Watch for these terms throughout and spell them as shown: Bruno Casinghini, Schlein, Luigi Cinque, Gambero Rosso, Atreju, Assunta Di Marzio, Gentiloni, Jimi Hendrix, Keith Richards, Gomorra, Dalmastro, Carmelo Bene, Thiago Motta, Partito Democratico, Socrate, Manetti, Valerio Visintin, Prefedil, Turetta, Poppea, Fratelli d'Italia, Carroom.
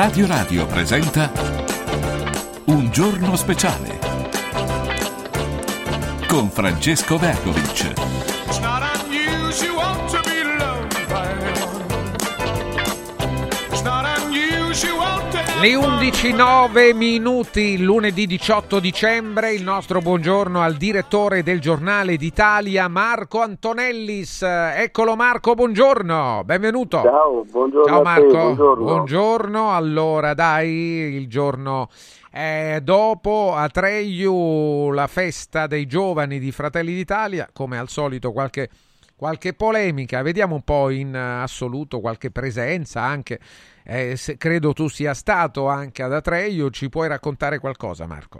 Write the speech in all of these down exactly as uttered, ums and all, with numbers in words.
Radio Radio presenta Un giorno speciale con Francesco Vergovich. Le undici e nove minuti, lunedì diciotto dicembre, il nostro buongiorno al direttore del Giornale d'Italia, Marco Antonellis. Eccolo Marco, buongiorno, benvenuto. Ciao, buongiorno. Ciao Marco, a te, buongiorno. buongiorno. Allora dai, il giorno eh, dopo Atreju, la festa dei giovani di Fratelli d'Italia, come al solito qualche... Qualche polemica, vediamo un po' in assoluto qualche presenza anche, eh, se, credo tu sia stato anche ad Atreju, ci puoi raccontare qualcosa Marco?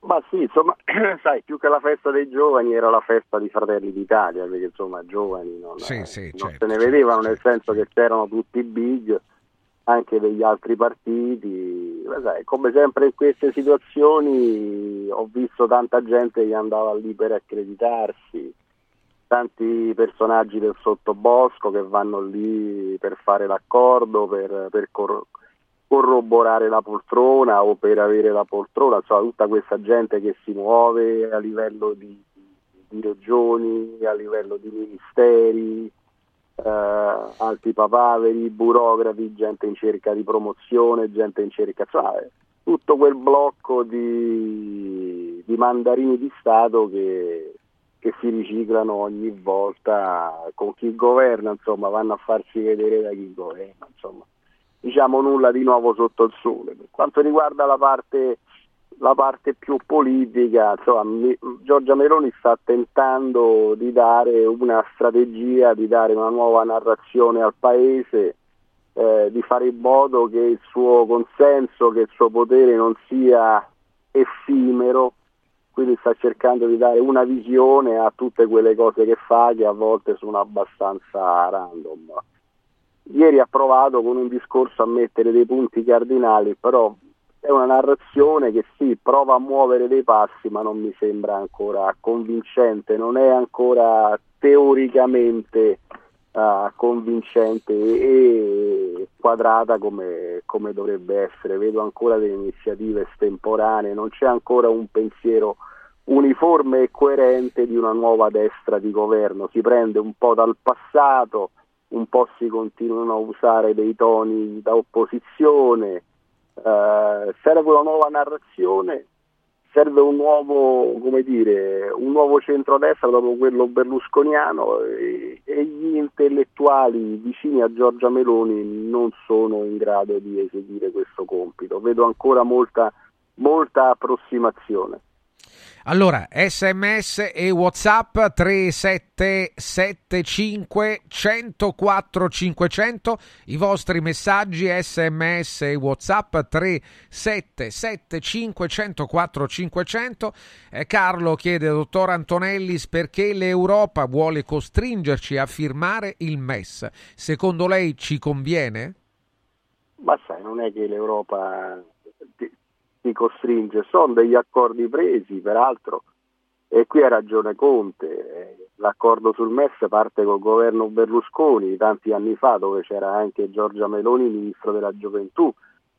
Ma sì, insomma, sai, più che la festa dei giovani era la festa di Fratelli d'Italia, perché insomma giovani non, sì, eh, sì, non certo, se ne vedevano, certo, nel senso che c'erano tutti i big, anche degli altri partiti, ma sai, come sempre in queste situazioni ho visto tanta gente che andava lì per accreditarsi, tanti personaggi del sottobosco che vanno lì per fare l'accordo, per, per cor- corroborare la poltrona o per avere la poltrona, insomma tutta questa gente che si muove a livello di, di regioni, a livello di ministeri, eh, alti papaveri, burocrati, gente in cerca di promozione, gente in cerca, insomma, tutto quel blocco di, di mandarini di Stato che... che si riciclano ogni volta con chi governa, insomma, vanno a farsi vedere da chi governa, insomma, diciamo nulla di nuovo sotto il sole. Per quanto riguarda la parte, la parte più politica, insomma, mi, Giorgia Meloni sta tentando di dare una strategia, di dare una nuova narrazione al paese, eh, di fare in modo che il suo consenso, che il suo potere non sia effimero. Quindi sta cercando di dare una visione a tutte quelle cose che fa, che a volte sono abbastanza random. Ieri ha provato con un discorso a mettere dei punti cardinali, però è una narrazione che sì, prova a muovere dei passi, ma non mi sembra ancora convincente, non è ancora teoricamente uh, convincente e quadrata come, come dovrebbe essere. Vedo ancora delle iniziative estemporanee, non c'è ancora un pensiero uniforme e coerente di una nuova destra di governo, si prende un po' dal passato, un po' si continuano a usare dei toni da opposizione, eh, serve una nuova narrazione, serve un nuovo, come dire, un nuovo centrodestra dopo quello berlusconiano e, e gli intellettuali vicini a Giorgia Meloni non sono in grado di eseguire questo compito, vedo ancora molta, molta approssimazione. Allora, sms e WhatsApp tre sette sette cinque uno zero quattro cinque zero zero, i vostri messaggi sms e WhatsApp tre sette sette cinque uno zero quattro cinque zero zero. eh, Carlo chiede: dottor Antonellis, perché l'Europa vuole costringerci a firmare il M E S? Secondo lei ci conviene? Ma sai, non è che l'Europa... si costringe, sono degli accordi presi peraltro e qui ha ragione Conte, l'accordo sul M E S parte col governo Berlusconi tanti anni fa dove c'era anche Giorgia Meloni ministro della gioventù,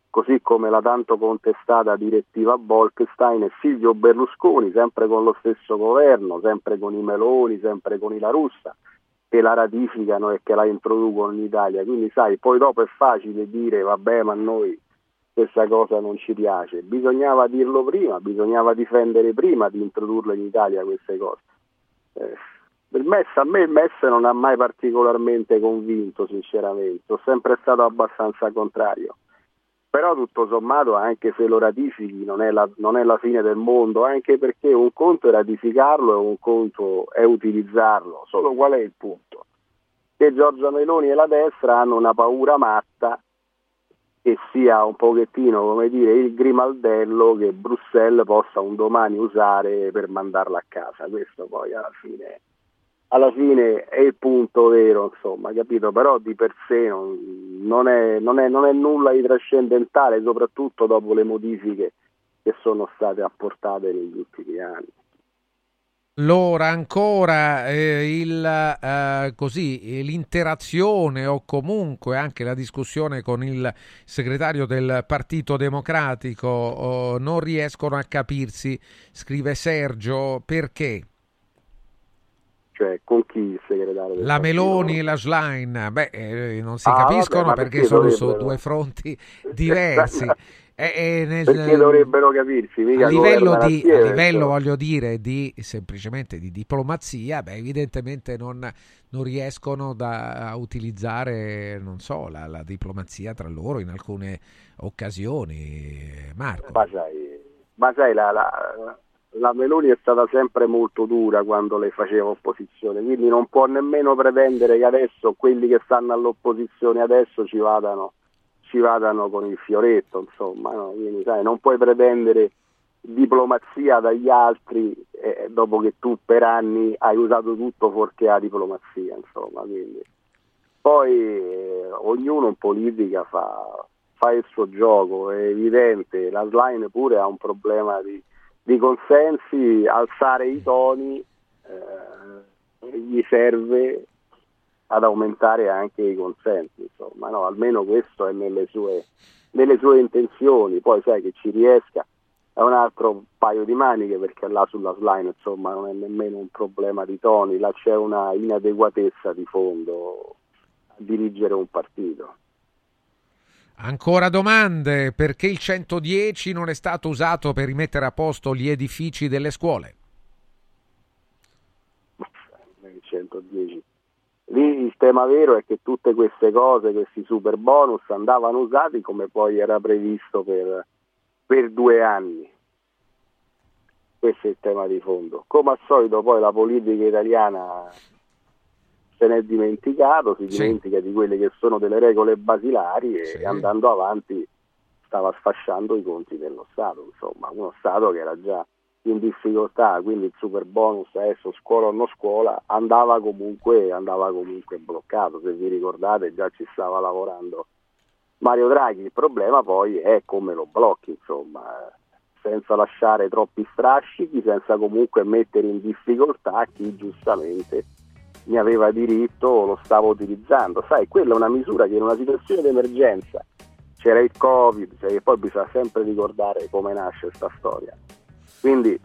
così come la tanto contestata direttiva Bolkestein e Silvio Berlusconi sempre con lo stesso governo, sempre con i Meloni, sempre con i La Russa che la ratificano e che la introducono in Italia, quindi sai poi dopo è facile dire vabbè ma noi questa cosa non ci piace, bisognava dirlo prima, bisognava difendere prima di introdurle in Italia queste cose. Eh, il M E S, a me il M E S non ha mai particolarmente convinto sinceramente, sono sempre stato abbastanza contrario, però tutto sommato anche se lo ratifichi non è la, non è la fine del mondo, anche perché un conto è ratificarlo e un conto è utilizzarlo, solo qual è il punto? Che Giorgia Meloni e la destra hanno una paura matta che sia un pochettino, come dire, il grimaldello che Bruxelles possa un domani usare per mandarla a casa, questo poi alla fine, alla fine è il punto vero, insomma, capito? Però di per sé non, non, è, non, è, non è nulla di trascendentale, soprattutto dopo le modifiche che sono state apportate negli ultimi anni. L'ora ancora, eh, il, eh, così, l'interazione o comunque anche la discussione con il segretario del Partito Democratico, oh, non riescono a capirsi, scrive Sergio, perché? Cioè, con chi il segretario? La Meloni e la Schlein, beh, eh, non si ah, capiscono vabbè, perché, perché sono su due fronti diversi. Eh, eh, nel, perché dovrebbero capirsi? Mica a livello, di, a livello voglio dire di semplicemente di diplomazia, beh, evidentemente non, non riescono da, a utilizzare non so la, la diplomazia tra loro in alcune occasioni, Marco. Ma sai, ma sai la, la, la Meloni è stata sempre molto dura quando lei faceva opposizione, quindi non può nemmeno pretendere che adesso quelli che stanno all'opposizione adesso ci vadano ci vadano con il fioretto, insomma, no? Quindi, sai, non puoi pretendere diplomazia dagli altri eh, dopo che tu per anni hai usato tutto fuorché la diplomazia, insomma, quindi. Poi eh, ognuno in politica fa, fa il suo gioco, è evidente, la Schlein pure ha un problema di, di consensi, alzare i toni eh, gli serve ad aumentare anche i consensi, insomma, no, almeno questo è nelle sue nelle sue intenzioni, poi sai che ci riesca è un altro paio di maniche, perché là sulla Schlein insomma non è nemmeno un problema di toni, là c'è una inadeguatezza di fondo a dirigere un partito. Ancora domande, perché il centodieci non è stato usato per rimettere a posto gli edifici delle scuole? Il centodieci lì il tema vero è che tutte queste cose, questi super bonus andavano usati come poi era previsto per, per due anni, questo è il tema di fondo. Come al solito poi la politica italiana se ne è dimenticato, si dimentica sì. di quelle che sono delle regole basilari e sì. andando avanti stava sfasciando i conti dello Stato, insomma uno Stato che era già in difficoltà, quindi il super bonus adesso scuola o no scuola andava comunque andava comunque bloccato, se vi ricordate già ci stava lavorando Mario Draghi, il problema poi è come lo blocchi, insomma, senza lasciare troppi strascichi, senza comunque mettere in difficoltà chi giustamente ne aveva diritto o lo stava utilizzando. Sai, quella è una misura che in una situazione di emergenza, c'era il Covid, cioè, e poi bisogna sempre ricordare come nasce questa storia. Quindi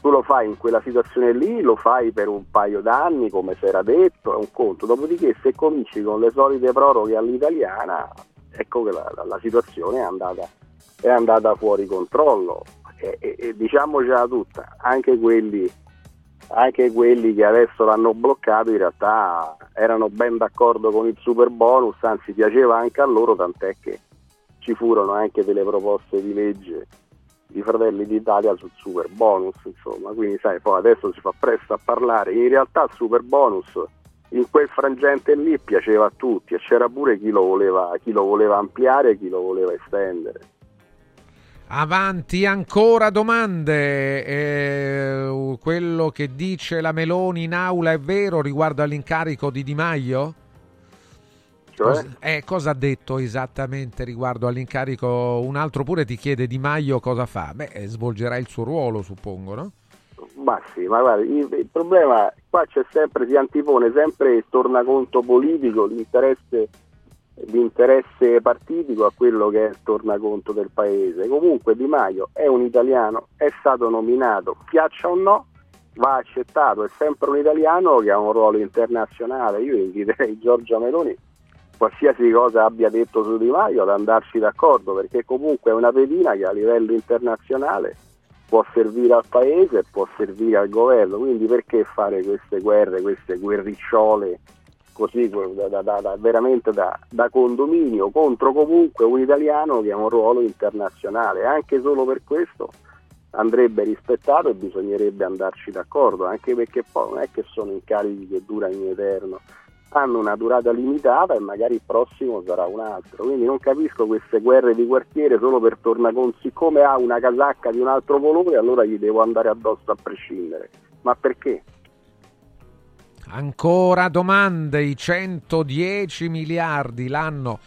tu lo fai in quella situazione lì, lo fai per un paio d'anni, come si era detto, è un conto. Dopodiché se cominci con le solite proroghe all'italiana, ecco che la, la, la situazione è andata, è andata fuori controllo. E, e, e diciamocela tutta, anche quelli, anche quelli che adesso l'hanno bloccato in realtà erano ben d'accordo con il super bonus, anzi piaceva anche a loro, tant'è che ci furono anche delle proposte di legge di Fratelli d'Italia sul super bonus, insomma, quindi sai, poi adesso si fa presto a parlare. In realtà il super bonus in quel frangente lì piaceva a tutti e c'era pure chi lo voleva, chi lo voleva ampliare, chi lo voleva estendere. Avanti, ancora domande. Eh, quello che dice la Meloni in aula è vero riguardo all'incarico di Di Maio? Cosa, eh, cosa ha detto esattamente riguardo all'incarico? Un altro pure ti chiede Di Maio cosa fa. Beh, svolgerà il suo ruolo, suppongo, no? Ma sì, ma guarda, il, il problema qua c'è sempre, si antipone sempre il tornaconto politico, l'interesse, l'interesse partitico a quello che è il tornaconto del paese. Comunque Di Maio è un italiano, è stato nominato, piaccia o no, va accettato, è sempre un italiano che ha un ruolo internazionale. Io inviterei Giorgia Meloni, qualsiasi cosa abbia detto su Di Maio, ad andarci d'accordo, perché comunque è una pedina che a livello internazionale può servire al paese, può servire al governo, quindi perché fare queste guerre, queste guerricciole così da, da, da, veramente da, da condominio contro comunque un italiano che ha un ruolo internazionale. Anche solo per questo andrebbe rispettato e bisognerebbe andarci d'accordo, anche perché poi non è che sono incarichi che durano in eterno, hanno una durata limitata e magari il prossimo sarà un altro, quindi non capisco queste guerre di quartiere solo per tornaconto. Siccome ha una casacca di un altro colore allora gli devo andare addosso a prescindere, ma perché? Ancora domande. I centodieci miliardi l'anno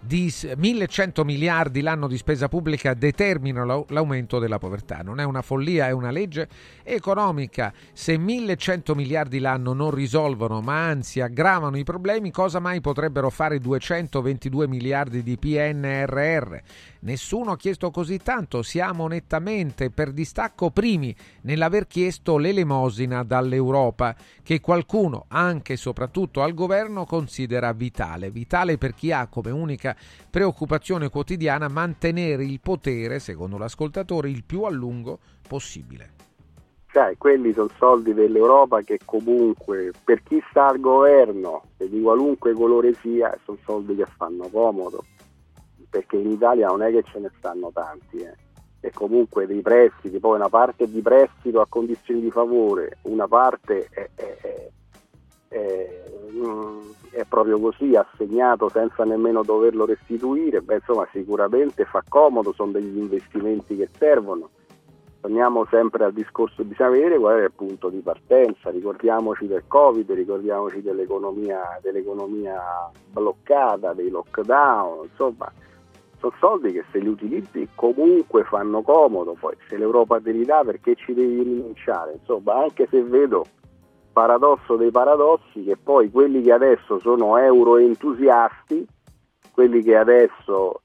di millecento miliardi l'anno di spesa pubblica determinano l'aumento della povertà. Non è una follia, è una legge economica. Se millecento miliardi l'anno non risolvono ma anzi aggravano i problemi, cosa mai potrebbero fare duecentoventidue miliardi di P N R R? Nessuno ha chiesto così tanto, siamo nettamente per distacco primi nell'aver chiesto l'elemosina dall'Europa, che qualcuno, anche e soprattutto al governo, considera vitale, vitale per chi ha come unica preoccupazione quotidiana mantenere il potere, secondo l'ascoltatore, il più a lungo possibile. Sai, quelli sono soldi dell'Europa che comunque, per chi sta al governo, e di qualunque colore sia, sono soldi che fanno comodo, perché in Italia non è che ce ne stanno tanti, eh. E comunque dei prestiti, poi una parte di prestito a condizioni di favore, una parte è, è, è È, è proprio così, assegnato senza nemmeno doverlo restituire. Beh, insomma, sicuramente fa comodo, sono degli investimenti che servono. Torniamo sempre al discorso di sapere qual è il punto di partenza, ricordiamoci del Covid, ricordiamoci dell'economia, dell'economia bloccata, dei lockdown, insomma sono soldi che se li utilizzi comunque fanno comodo, poi se l'Europa te li dà perché ci devi rinunciare, insomma, anche se vedo paradosso dei paradossi che poi quelli che adesso sono euroentusiasti, quelli che adesso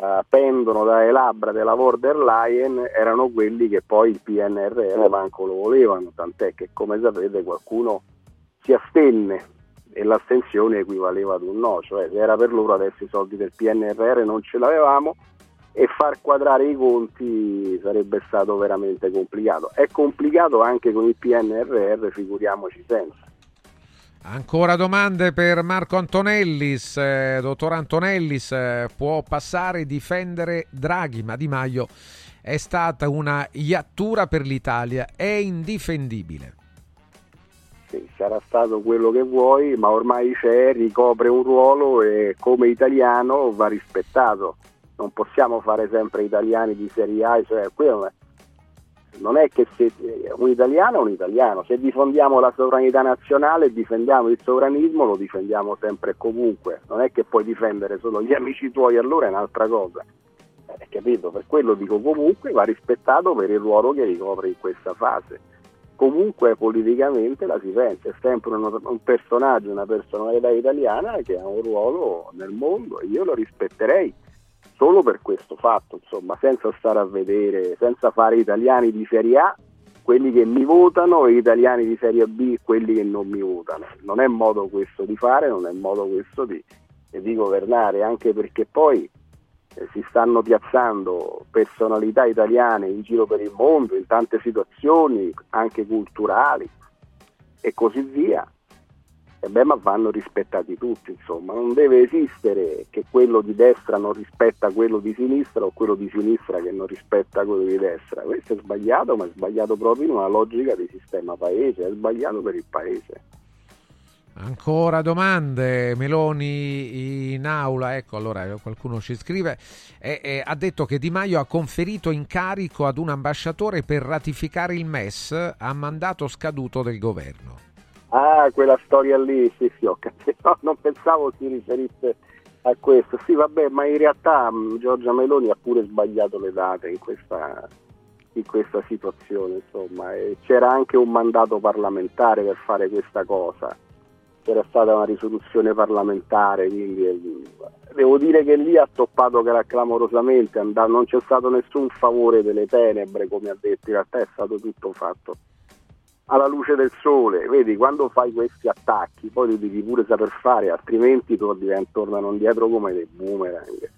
uh, pendono dalle labbra della von der Leyen, erano quelli che poi il P N R R manco lo volevano, tant'è che, come sapete, qualcuno si astenne e l'astensione equivaleva ad un no, cioè era per loro, adesso i soldi del P N R R non ce l'avevamo e far quadrare i conti sarebbe stato veramente complicato. È complicato anche con il P N R R, figuriamoci senza. Ancora domande per Marco Antonellis. Eh, dottor Antonellis, eh, può passare a difendere Draghi, ma Di Maio è stata una iattura per l'Italia, è indifendibile. Sì, sarà stato quello che vuoi, ma ormai c'è, ricopre un ruolo e come italiano va rispettato. Non possiamo fare sempre italiani di serie A, cioè non è che se un italiano è un italiano, se difendiamo la sovranità nazionale e difendiamo il sovranismo lo difendiamo sempre e comunque, non è che puoi difendere solo gli amici tuoi, allora è un'altra cosa, eh, capito? Per quello dico comunque va rispettato per il ruolo che ricopre in questa fase, comunque politicamente la si pensa, è sempre uno, un personaggio, una personalità italiana che ha un ruolo nel mondo e io lo rispetterei solo per questo fatto, insomma, senza stare a vedere, senza fare italiani di serie A quelli che mi votano e italiani di serie B quelli che non mi votano. Non è modo questo di fare, non è modo questo di, di governare, anche perché poi eh, si stanno piazzando personalità italiane in giro per il mondo, in tante situazioni, anche culturali e così via. E beh, ma vanno rispettati tutti, insomma, non deve esistere che quello di destra non rispetta quello di sinistra o quello di sinistra che non rispetta quello di destra. Questo è sbagliato, ma è sbagliato proprio in una logica di sistema paese, è sbagliato per il paese. Ancora domande, Meloni in aula, ecco, allora qualcuno ci scrive, e, e, ha detto che Di Maio ha conferito incarico ad un ambasciatore per ratificare il M E S a mandato scaduto del governo. Ah, quella storia lì, sì, sì, ho capito. No, non pensavo si riferisse a questo. Sì, vabbè, ma in realtà mh, Giorgia Meloni ha pure sbagliato le date in questa, in questa situazione, insomma. E c'era anche un mandato parlamentare per fare questa cosa. C'era stata una risoluzione parlamentare, quindi eh, devo dire che lì ha toppato clamorosamente, and- non c'è stato nessun favore delle tenebre, come ha detto, in realtà è stato tutto fatto alla luce del sole. Vedi, quando fai questi attacchi poi li devi pure saper fare, altrimenti tornano indietro come dei boomerang.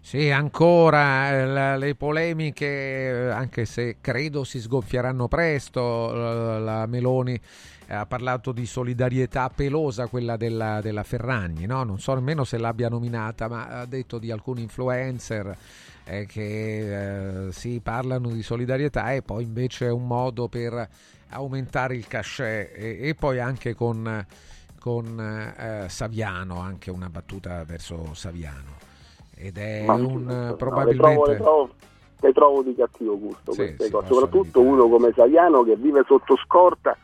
Sì, ancora la, le polemiche, anche se credo si sgonfieranno presto. La, la Meloni ha parlato di solidarietà pelosa, quella della, della Ferragni, no? Non so nemmeno se l'abbia nominata, ma ha detto di alcuni influencer eh, che eh, si parlano di solidarietà e poi invece è un modo per aumentare il cachet, e, e poi anche con, con eh, Saviano, anche una battuta verso Saviano, ed è ma, un no, probabilmente le trovo, le, trovo, le trovo di cattivo gusto, sì, queste cose, soprattutto evitare. Uno come Saviano che vive sotto scorta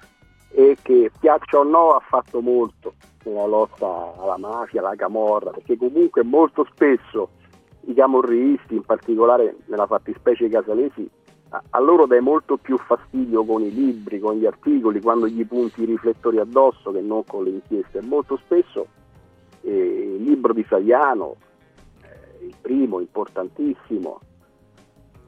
e che, piaccia o no, ha fatto molto. nella lotta alla mafia, alla camorra, perché comunque molto spesso i camorristi, in particolare nella fattispecie i casalesi, a, a loro dai molto più fastidio con i libri, con gli articoli, quando gli punti i riflettori addosso, che non con le inchieste. Molto spesso eh, il libro di Saviano, eh, il primo, importantissimo,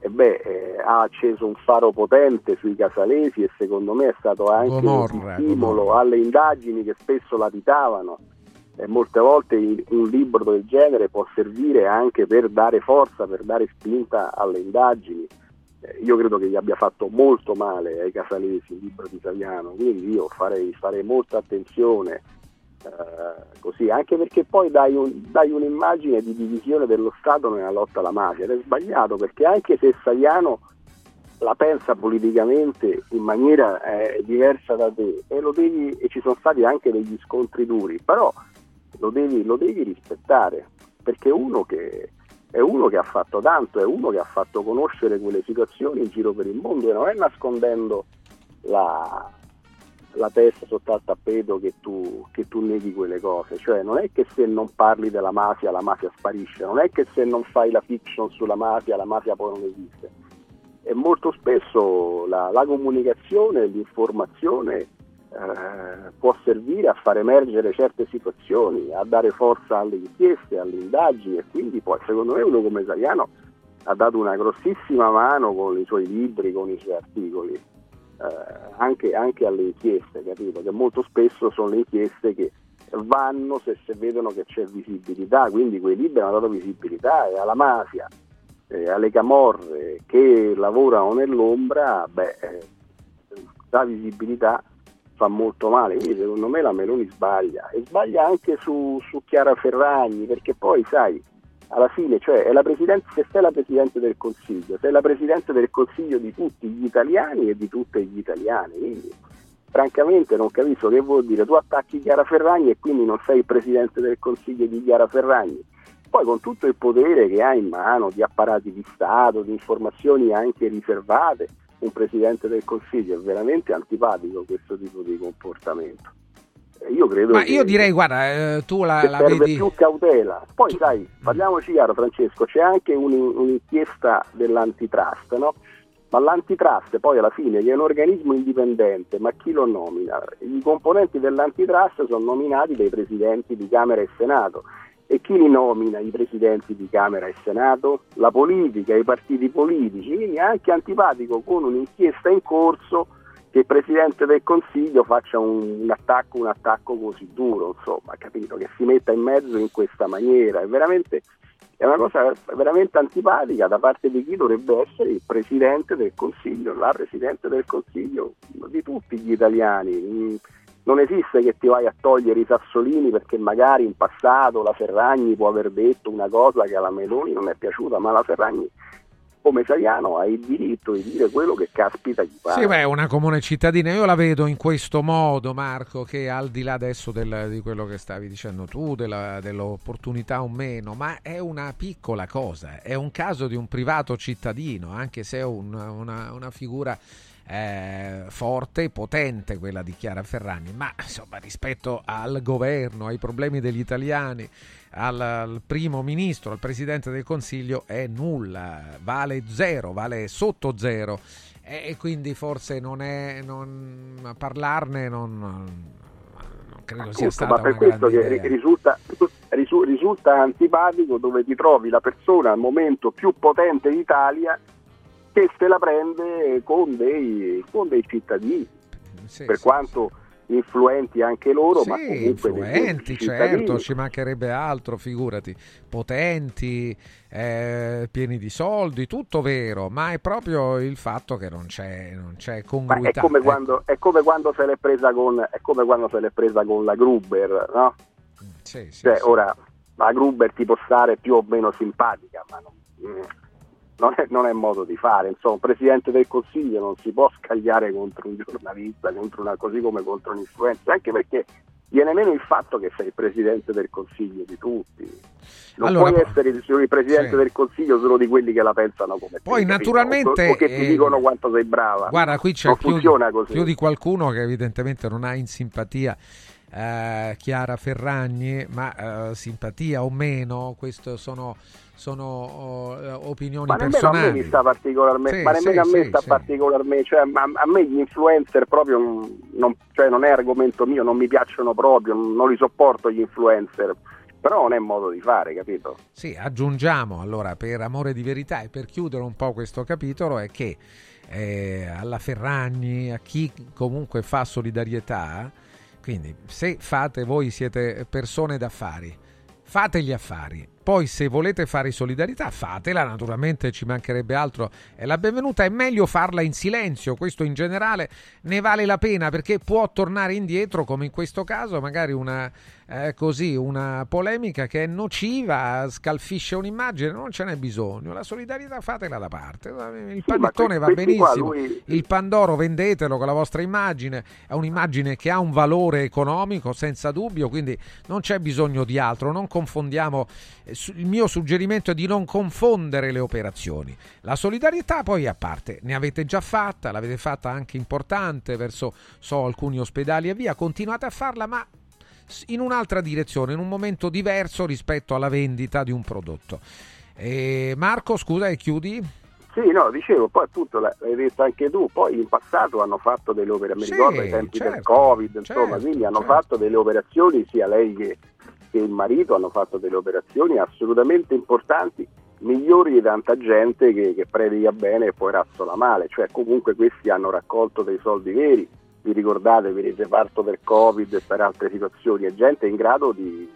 E beh, eh, ha acceso un faro potente sui casalesi e secondo me è stato anche Gomorra, un stimolo Gomorra. alle indagini che spesso latitavano, e molte volte un libro del genere può servire anche per dare forza, per dare spinta alle indagini. Eh, io credo che gli abbia fatto molto male ai casalesi il libro di Saviano, quindi io farei, farei molta attenzione, eh, così, anche perché poi dai, un, dai un'immagine di divisione dello Stato nella lotta alla mafia, ed è sbagliato, perché anche se Saviano la pensa politicamente in maniera eh, diversa da te, e lo devi, e ci sono stati anche degli scontri duri, però lo devi, lo devi rispettare, perché uno che è uno che ha fatto tanto, è uno che ha fatto conoscere quelle situazioni in giro per il mondo, e non è nascondendo la la testa sotto al tappeto che tu, che tu neghi quelle cose. Cioè non è che se non parli della mafia la mafia sparisce, non è che se non fai la fiction sulla mafia la mafia poi non esiste. E molto spesso la, la comunicazione, l'informazione eh, può servire a far emergere certe situazioni, a dare forza alle inchieste, alle indagini, e quindi poi secondo me uno come Saviano ha dato una grossissima mano con i suoi libri, con i suoi articoli. Eh, anche, anche alle inchieste, capito? Che molto spesso sono le inchieste che vanno se, se vedono che c'è visibilità, quindi quei libri hanno dato visibilità e alla mafia, eh, alle camorre che lavorano nell'ombra, beh, eh, la visibilità fa molto male, quindi secondo me la Meloni sbaglia, e sbaglia anche su, su Chiara Ferragni, perché poi sai, alla fine, cioè, è la Presidente, se sei la Presidente del Consiglio, sei la Presidente del Consiglio di tutti gli italiani e di tutte gli italiane, quindi francamente non capisco che vuol dire, tu attacchi Chiara Ferragni e quindi non sei il Presidente del Consiglio di Chiara Ferragni, poi con tutto il potere che hai in mano di apparati di Stato, di informazioni anche riservate, un Presidente del Consiglio, è veramente antipatico questo tipo di comportamento. Io credo Ma che io direi, guarda, eh, tu la, la serve vedi... più cautela. Poi, tu... sai, parliamoci chiaro, Francesco, c'è anche un, un'inchiesta dell'antitrust, no? Ma l'antitrust poi alla fine è un organismo indipendente, ma chi lo nomina? I componenti dell'antitrust sono nominati dai presidenti di Camera e Senato. E chi li nomina i presidenti di Camera e Senato? La politica, i partiti politici. Quindi è anche antipatico con un'inchiesta in corso che il Presidente del Consiglio faccia un, un attacco un attacco così duro, insomma, capito? Che si metta in mezzo in questa maniera. È veramente è una cosa veramente antipatica da parte di chi dovrebbe essere il Presidente del Consiglio, la Presidente del Consiglio di tutti gli italiani. Non esiste che ti vai a togliere i sassolini perché magari in passato la Ferragni può aver detto una cosa che alla Meloni non è piaciuta, ma la Ferragni, come Saviano, ha il diritto di dire quello che caspita gli pare. Sì, beh, è una comune cittadina. Io la vedo in questo modo, Marco, che al di là adesso del, di quello che stavi dicendo tu, della, dell'opportunità o meno, ma è una piccola cosa, è un caso di un privato cittadino, anche se è un, una, una figura eh, forte e potente quella di Chiara Ferragni, ma insomma rispetto al governo, ai problemi degli italiani, Al, al primo ministro, al presidente del consiglio, è nulla, vale zero, vale sotto zero, e, e quindi forse non è non parlarne non, non credo Appunto, sia stata ma per una questo grande idea. risulta risulta antipatico dove ti trovi la persona al momento più potente d'Italia che se la prende con dei con dei cittadini, sì, per sì, quanto sì. influenti anche loro, sì, ma comunque influenti, certo, ci mancherebbe altro, figurati, potenti, eh, pieni di soldi, tutto vero, ma è proprio il fatto che non c'è non c'è congruità. È come, eh. quando, è come quando se l'è presa con è come quando se l'è presa con la Gruber, no? Sì, sì, cioè, sì. Ora la Gruber ti può stare più o meno simpatica, ma non, non, è, non è modo di fare, insomma, un presidente del Consiglio non si può scagliare contro un giornalista, contro una, così come contro un influencer, anche perché viene meno il fatto che sei il presidente del Consiglio di tutti. Non allora, puoi essere il presidente sì. del Consiglio solo di quelli che la pensano come poi te, naturalmente o, o che ti eh, dicono quanto sei brava. Guarda, qui c'è più, più di qualcuno che evidentemente non ha in simpatia eh, Chiara Ferragni, ma eh, simpatia o meno, questo sono, sono oh, opinioni ma personali. A me sta particolarmente, sì, ma nemmeno sì, a me sì, sta sì. particolarmente, cioè a, a me gli influencer proprio non, cioè non è argomento mio, non mi piacciono proprio, non li sopporto gli influencer. Però non è modo di fare, capito? Sì, aggiungiamo allora, per amore di verità e per chiudere un po' questo capitolo, è che eh, alla Ferragni, a chi comunque fa solidarietà, quindi se fate, voi siete persone d'affari, fate gli affari, poi se volete fare solidarietà fatela, naturalmente, ci mancherebbe altro, è la benvenuta, è meglio farla in silenzio, questo in generale ne vale la pena, perché può tornare indietro, come in questo caso, magari una eh, così una polemica che è nociva, scalfisce un'immagine, non ce n'è bisogno, la solidarietà fatela da parte, il panettone va benissimo, il pandoro vendetelo con la vostra immagine, è un'immagine che ha un valore economico senza dubbio, quindi non c'è bisogno di altro, non confondiamo. Il mio suggerimento è di non confondere le operazioni. La solidarietà poi a parte, ne avete già fatta, l'avete fatta anche importante verso so alcuni ospedali e via, continuate a farla, ma in un'altra direzione, in un momento diverso rispetto alla vendita di un prodotto. E Marco, scusa, e chiudi? Sì, no, dicevo, poi appunto l'hai detto anche tu, poi in passato hanno fatto delle operazioni, mi ricordo ai tempi certo, del Covid, insomma, certo, quindi hanno certo. fatto delle operazioni, sia lei che che il marito hanno fatto delle operazioni assolutamente importanti, migliori di tanta gente che, che predica bene e poi razzola male, cioè comunque questi hanno raccolto dei soldi veri, vi ricordate per il reparto del Covid e per altre situazioni, è gente in grado di,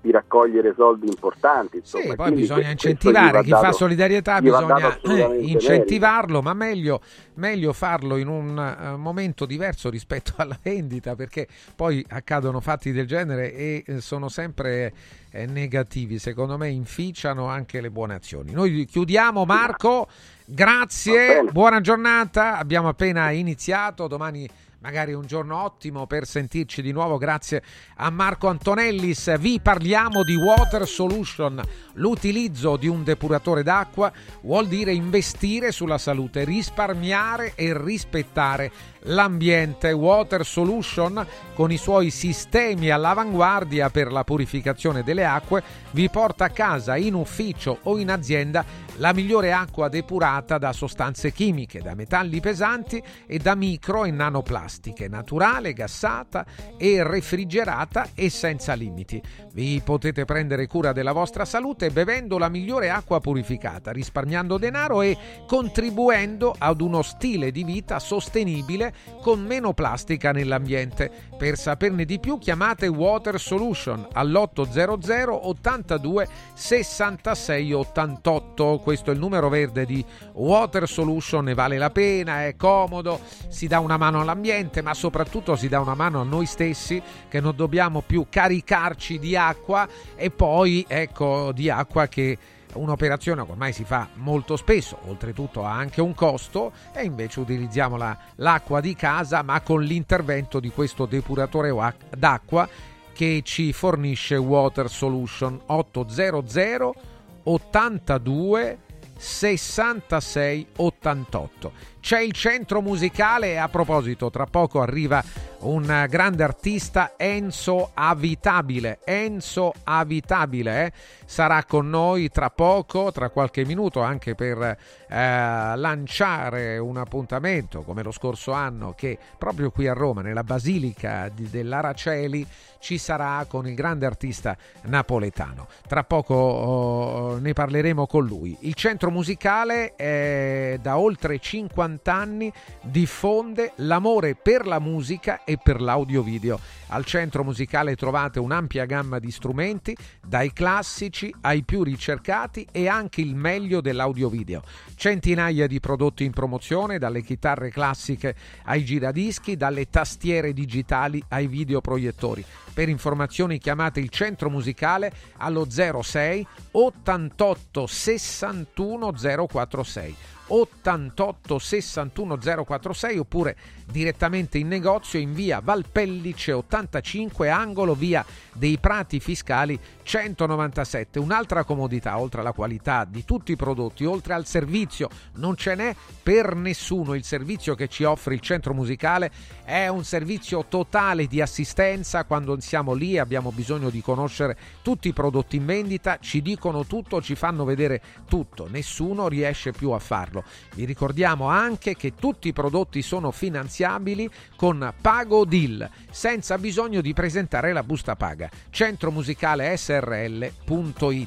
di raccogliere soldi importanti. Insomma. Sì, poi quindi bisogna incentivare, chi dato, fa solidarietà bisogna incentivarlo, merito. Ma meglio, meglio farlo in un uh, momento diverso rispetto alla vendita, perché poi accadono fatti del genere e eh, sono sempre eh, negativi, secondo me inficiano anche le buone azioni. Noi chiudiamo, Marco, grazie, buona giornata, abbiamo appena iniziato, domani magari un giorno ottimo per sentirci di nuovo. Grazie a Marco Antonellis. Vi parliamo di Water Solution. L'utilizzo di un depuratore d'acqua vuol dire investire sulla salute, risparmiare e rispettare l'ambiente. Water Solution, con i suoi sistemi all'avanguardia per la purificazione delle acque, vi porta a casa, in ufficio o in azienda, la migliore acqua depurata da sostanze chimiche, da metalli pesanti e da micro e nanoplastiche, naturale, gassata e refrigerata e senza limiti. Vi potete prendere cura della vostra salute bevendo la migliore acqua purificata, risparmiando denaro e contribuendo ad uno stile di vita sostenibile con meno plastica nell'ambiente. Per saperne di più chiamate Water Solution all'ottocento ottantadue sessantasei ottantotto. Questo è il numero verde di Water Solution, ne vale la pena, è comodo, si dà una mano all'ambiente, ma soprattutto si dà una mano a noi stessi, che non dobbiamo più caricarci di acqua, e poi ecco, di acqua che un'operazione ormai si fa molto spesso, oltretutto ha anche un costo, e invece utilizziamo la, l'acqua di casa, ma con l'intervento di questo depuratore d'acqua che ci fornisce Water Solution. Ottocento ottantadue sessantasei ottantotto. C'è il centro musicale, e a proposito tra poco arriva un grande artista, Enzo Avitabile. Enzo Avitabile eh? sarà con noi tra poco, tra qualche minuto, anche per eh, lanciare un appuntamento come lo scorso anno, che proprio qui a Roma, nella Basilica di, dell'Araceli, ci sarà con il grande artista napoletano. Tra poco oh, ne parleremo con lui. Il centro musicale eh, da oltre cinquanta anni diffonde l'amore per la musica e per l'audio-video. Al centro musicale trovate un'ampia gamma di strumenti, dai classici ai più ricercati, e anche il meglio dell'audio-video. Centinaia di prodotti in promozione, dalle chitarre classiche ai giradischi, dalle tastiere digitali ai videoproiettori. Per informazioni chiamate il centro musicale allo zero sei ottantotto sessantuno zero quarantasei ottantotto sessantuno zero quarantasei, oppure direttamente in negozio in via Valpellice ottanta ottantacinque angolo via dei Prati Fiscali centonovantasette. Un'altra comodità, oltre alla qualità di tutti i prodotti, oltre al servizio, non ce n'è per nessuno. Il servizio che ci offre il centro musicale è un servizio totale di assistenza. Quando siamo lì abbiamo bisogno di conoscere tutti i prodotti in vendita, ci dicono tutto, ci fanno vedere tutto, nessuno riesce più a farlo. Vi ricordiamo anche che tutti i prodotti sono finanziabili con Pago Deal, senza bisogno di presentare la busta paga. centromusicalesrl.it.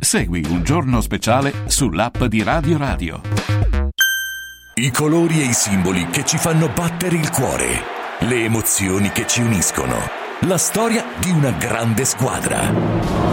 Segui Un Giorno Speciale sull'app di Radio Radio. I colori e i simboli che ci fanno battere il cuore, le emozioni che ci uniscono, la storia di una grande squadra.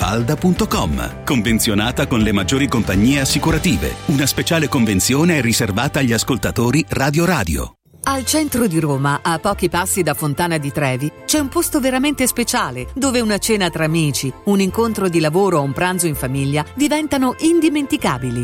Falda punto com. Convenzionata con le maggiori compagnie assicurative. Una speciale convenzione è riservata agli ascoltatori Radio Radio. Al centro di Roma, a pochi passi da Fontana di Trevi, c'è un posto veramente speciale dove una cena tra amici, un incontro di lavoro o un pranzo in famiglia diventano indimenticabili.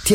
Ti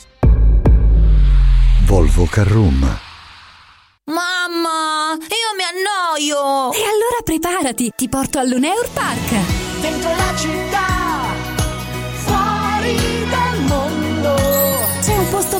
Volvo Carroom. Mamma, io mi annoio! E allora preparati, ti porto all'Uneur Park! Dentro la città, fuori dal mondo! C'è un posto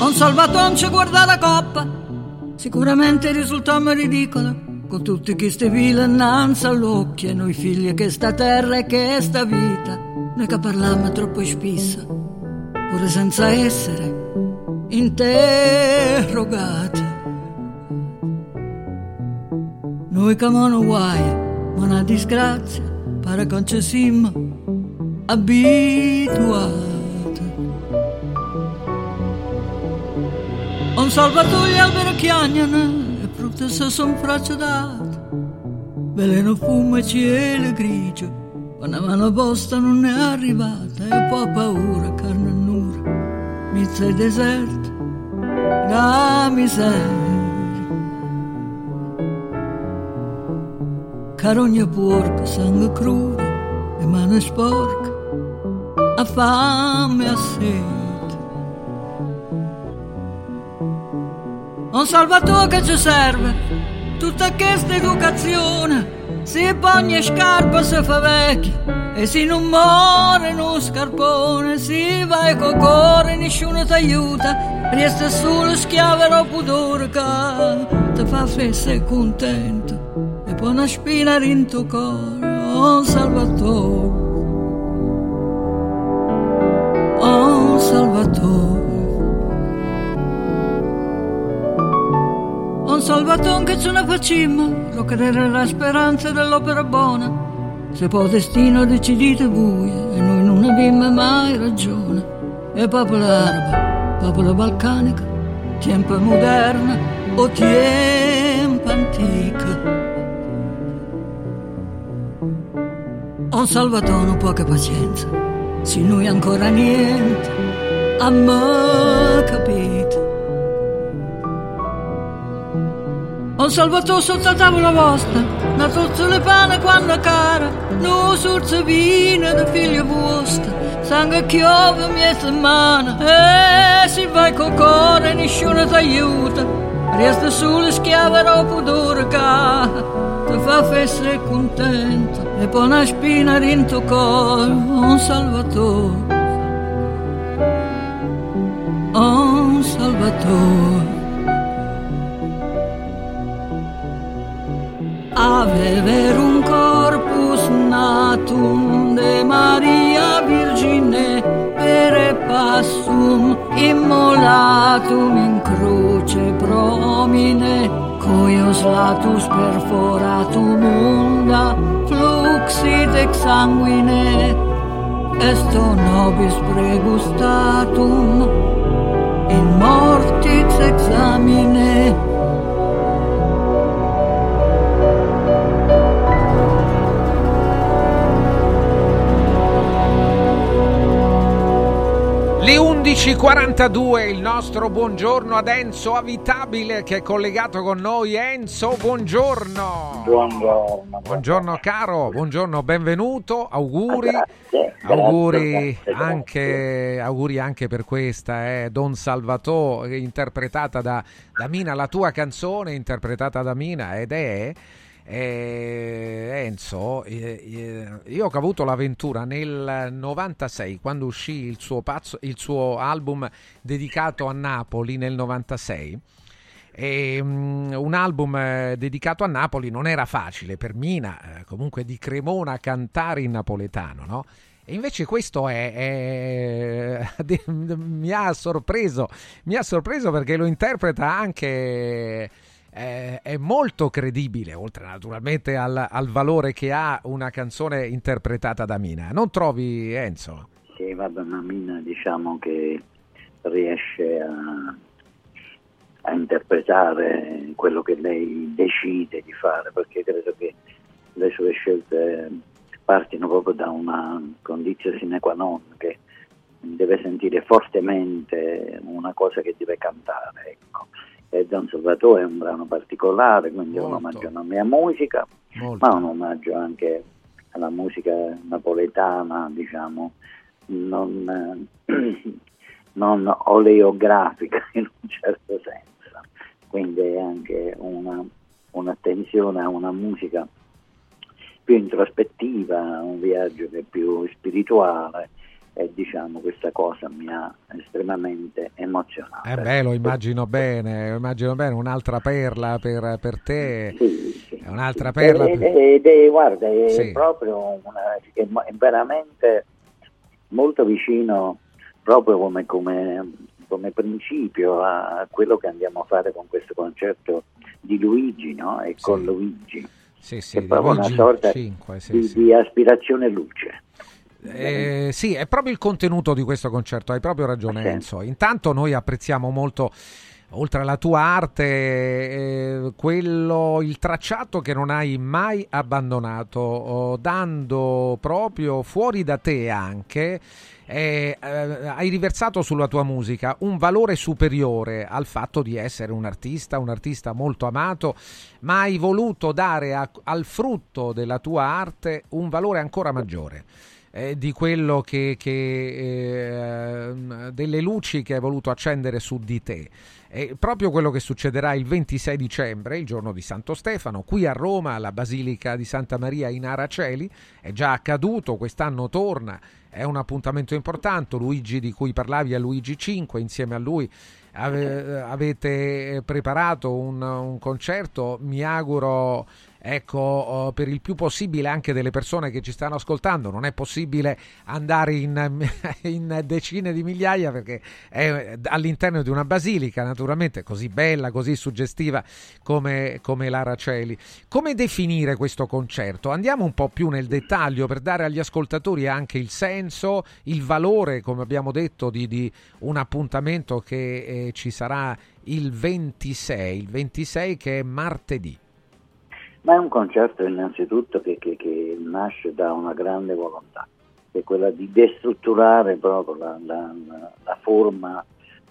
Ho salvato anche guarda la coppa. Sicuramente risultò ridicolo, con tutti chi ste villananza all'occhio, e noi figli che sta terra e che sta vita. Noi che parlammo troppo spesso, pure senza essere interrogati. Noi che mono guai, ma una disgrazia, pare che ci siamo abituati. Un salvato gli alberi che agnano, e pronto se son fracciati. Veleno fumo e cielo grigio, una mano posta non è arrivata, e poi paura, carne nura, mizza e deserto, la miseria. Carogna porca, sangue crudo, e mano sporca, a fame e a sete. Un salvatore che ci serve, tutta questa educazione. Se ogni scarpa si fa vecchia, e se non muore uno scarpone, se vai col cuore nessuno ti aiuta, resta solo schiavero pudore che ti fa festa e contento, e poi una spina in tuo cuore. Oh Salvatore, oh Salvatore, un salvatore che ce ne facciamo, lo credere la speranza dell'opera buona. Se poi destino decidete voi, e noi non abbiamo mai ragione. E popolo arabo, popolo balcanico, tempo moderno o tempo antico. Un salvatore poca pazienza, se noi ancora niente abbiamo capito. Un salvatore sotto la tavola vostra, una tozza le pane quando cara, no sorza vino da figlia vostra, sangue chiove mia settimana, e se vai col cuore nessuno ti aiuta, resta solo schiavero pudore che ti fa festa e contento, e poi una spina in tuo cuore. Un salvatore, un salvatore. Avere un corpus natum de Maria Virgine, per passum immolatum in croce promine, cuius latus perforatum unda fluxit ex sanguine, est nobis pregustatum in mortis examine. Le undici e quarantadue, il nostro buongiorno ad Enzo Avitabile che è collegato con noi. Enzo, buongiorno. Buongiorno. Buongiorno caro, buongiorno, benvenuto, auguri. Grazie, auguri, grazie, anche, grazie. Auguri anche per questa, eh, Don Salvatore, interpretata da, da Mina, la tua canzone interpretata da Mina, ed è... Eh, Enzo, eh, eh, io ho avuto l'avventura nel novantasei, quando uscì il suo, pazzo, il suo album dedicato a Napoli nel novantasei. E, um, un album eh, dedicato a Napoli non era facile per Mina, eh, comunque di Cremona, cantare in napoletano, no? E invece questo è, è mi ha sorpreso, mi ha sorpreso perché lo interpreta anche, è, è molto credibile, oltre naturalmente al, al valore che ha una canzone interpretata da Mina. Non trovi, Enzo? Sì, vabbè, ma Mina diciamo che riesce a, a interpretare quello che lei decide di fare, perché credo che le sue scelte partino proprio da una condizione sine qua non, che deve sentire fortemente una cosa che deve cantare, ecco. E Don Salvatore è un brano particolare, quindi molto. È un omaggio alla mia musica, molto. Ma un omaggio anche alla musica napoletana, diciamo, non, non oleografica in un certo senso, quindi è anche una, un'attenzione a una musica più introspettiva, un viaggio che è più spirituale, e diciamo questa cosa mi ha estremamente emozionato. Eh beh, lo immagino bene, lo immagino bene, un'altra perla per, per te, sì, sì, è un'altra sì, perla. Ed è, ed è, guarda, è sì. proprio una, è veramente molto vicino, proprio come, come, come principio a quello che andiamo a fare con questo concerto di Luigi, no? E sì. con Luigi. Sì, sì, è proprio una sorta cinque, sì, di, sì. di aspirazione luce. Eh, sì, è proprio il contenuto di questo concerto, hai proprio ragione, okay. Enzo. Intanto noi apprezziamo molto, oltre alla tua arte, eh, quello, il tracciato che non hai mai abbandonato, oh, dando proprio fuori da te anche, eh, eh, hai riversato sulla tua musica un valore superiore al fatto di essere un artista, un artista molto amato, ma hai voluto dare a, al frutto della tua arte un valore ancora maggiore. Eh, di quello che, che eh, delle luci che hai voluto accendere su di te. È proprio quello che succederà il ventisei dicembre, il giorno di Santo Stefano, qui a Roma, alla Basilica di Santa Maria in Araceli. È già accaduto, quest'anno torna, è un appuntamento importante. Luigi, di cui parlavi, a Luigi Cinque, insieme a lui ave, avete preparato un, un concerto, mi auguro, ecco, per il più possibile anche delle persone che ci stanno ascoltando. Non è possibile andare in, in decine di migliaia perché è all'interno di una basilica, naturalmente, così bella, così suggestiva come, come l'Araceli. Come definire questo concerto? Andiamo un po' più nel dettaglio per dare agli ascoltatori anche il senso, il valore, come abbiamo detto, di, di un appuntamento che eh, ci sarà il ventisei, il ventisei, che è martedì. Ma è un concerto innanzitutto che, che, che nasce da una grande volontà, che è quella di destrutturare proprio la, la, la forma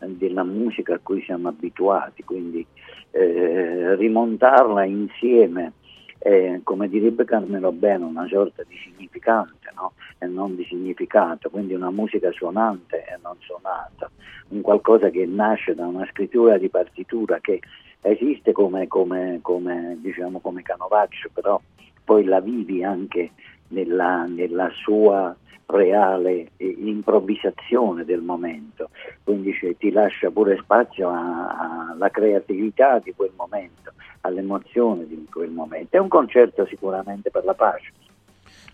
della musica a cui siamo abituati, quindi eh, rimontarla insieme, eh, come direbbe Carmelo Bene, una sorta di significante, no? E non di significato, quindi una musica suonante e non suonata, un qualcosa che nasce da una scrittura di partitura che esiste come, come, come, diciamo, come canovaccio, però poi la vivi anche nella, nella sua reale improvvisazione del momento, quindi cioè, ti lascia pure spazio alla creatività di quel momento, all'emozione di quel momento. È un concerto sicuramente per la pace.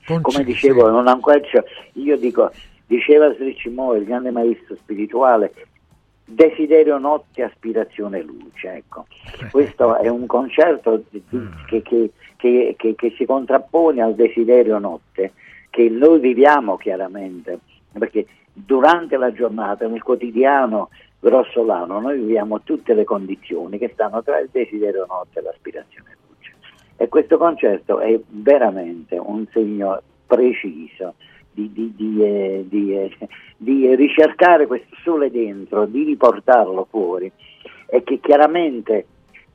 Concerto. Come dicevo, non ancora, io dico, diceva Sricimò, il grande maestro spirituale, desiderio notte, aspirazione luce, ecco. Questo è un concerto che, che, che, che, che si contrappone al desiderio notte che noi viviamo chiaramente, perché durante la giornata, nel quotidiano grossolano, noi viviamo tutte le condizioni che stanno tra il desiderio notte e l'aspirazione luce, e questo concerto è veramente un segno preciso Di, di, di, eh, di, eh, di ricercare questo sole dentro, di riportarlo fuori, e che chiaramente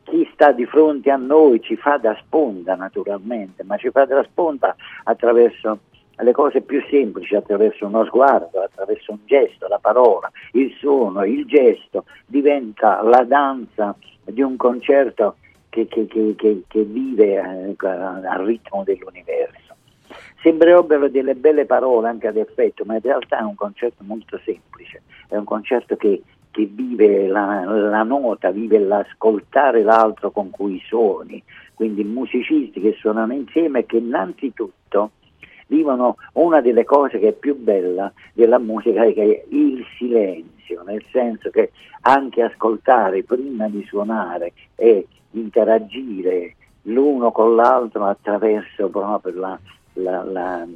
chi sta di fronte a noi ci fa da sponda naturalmente, ma ci fa da sponda attraverso le cose più semplici, attraverso uno sguardo, attraverso un gesto, la parola, il suono, il gesto, diventa la danza di un concerto che, che, che, che, che vive al ritmo dell'universo. Sembrerebbero delle belle parole anche ad effetto, ma in realtà è un concerto molto semplice, è un concerto che, che vive la, la nota, vive l'ascoltare l'altro con cui suoni, quindi musicisti che suonano insieme e che innanzitutto vivono una delle cose che è più bella della musica, che è il silenzio, nel senso che anche ascoltare prima di suonare e interagire l'uno con l'altro attraverso proprio la, la, la,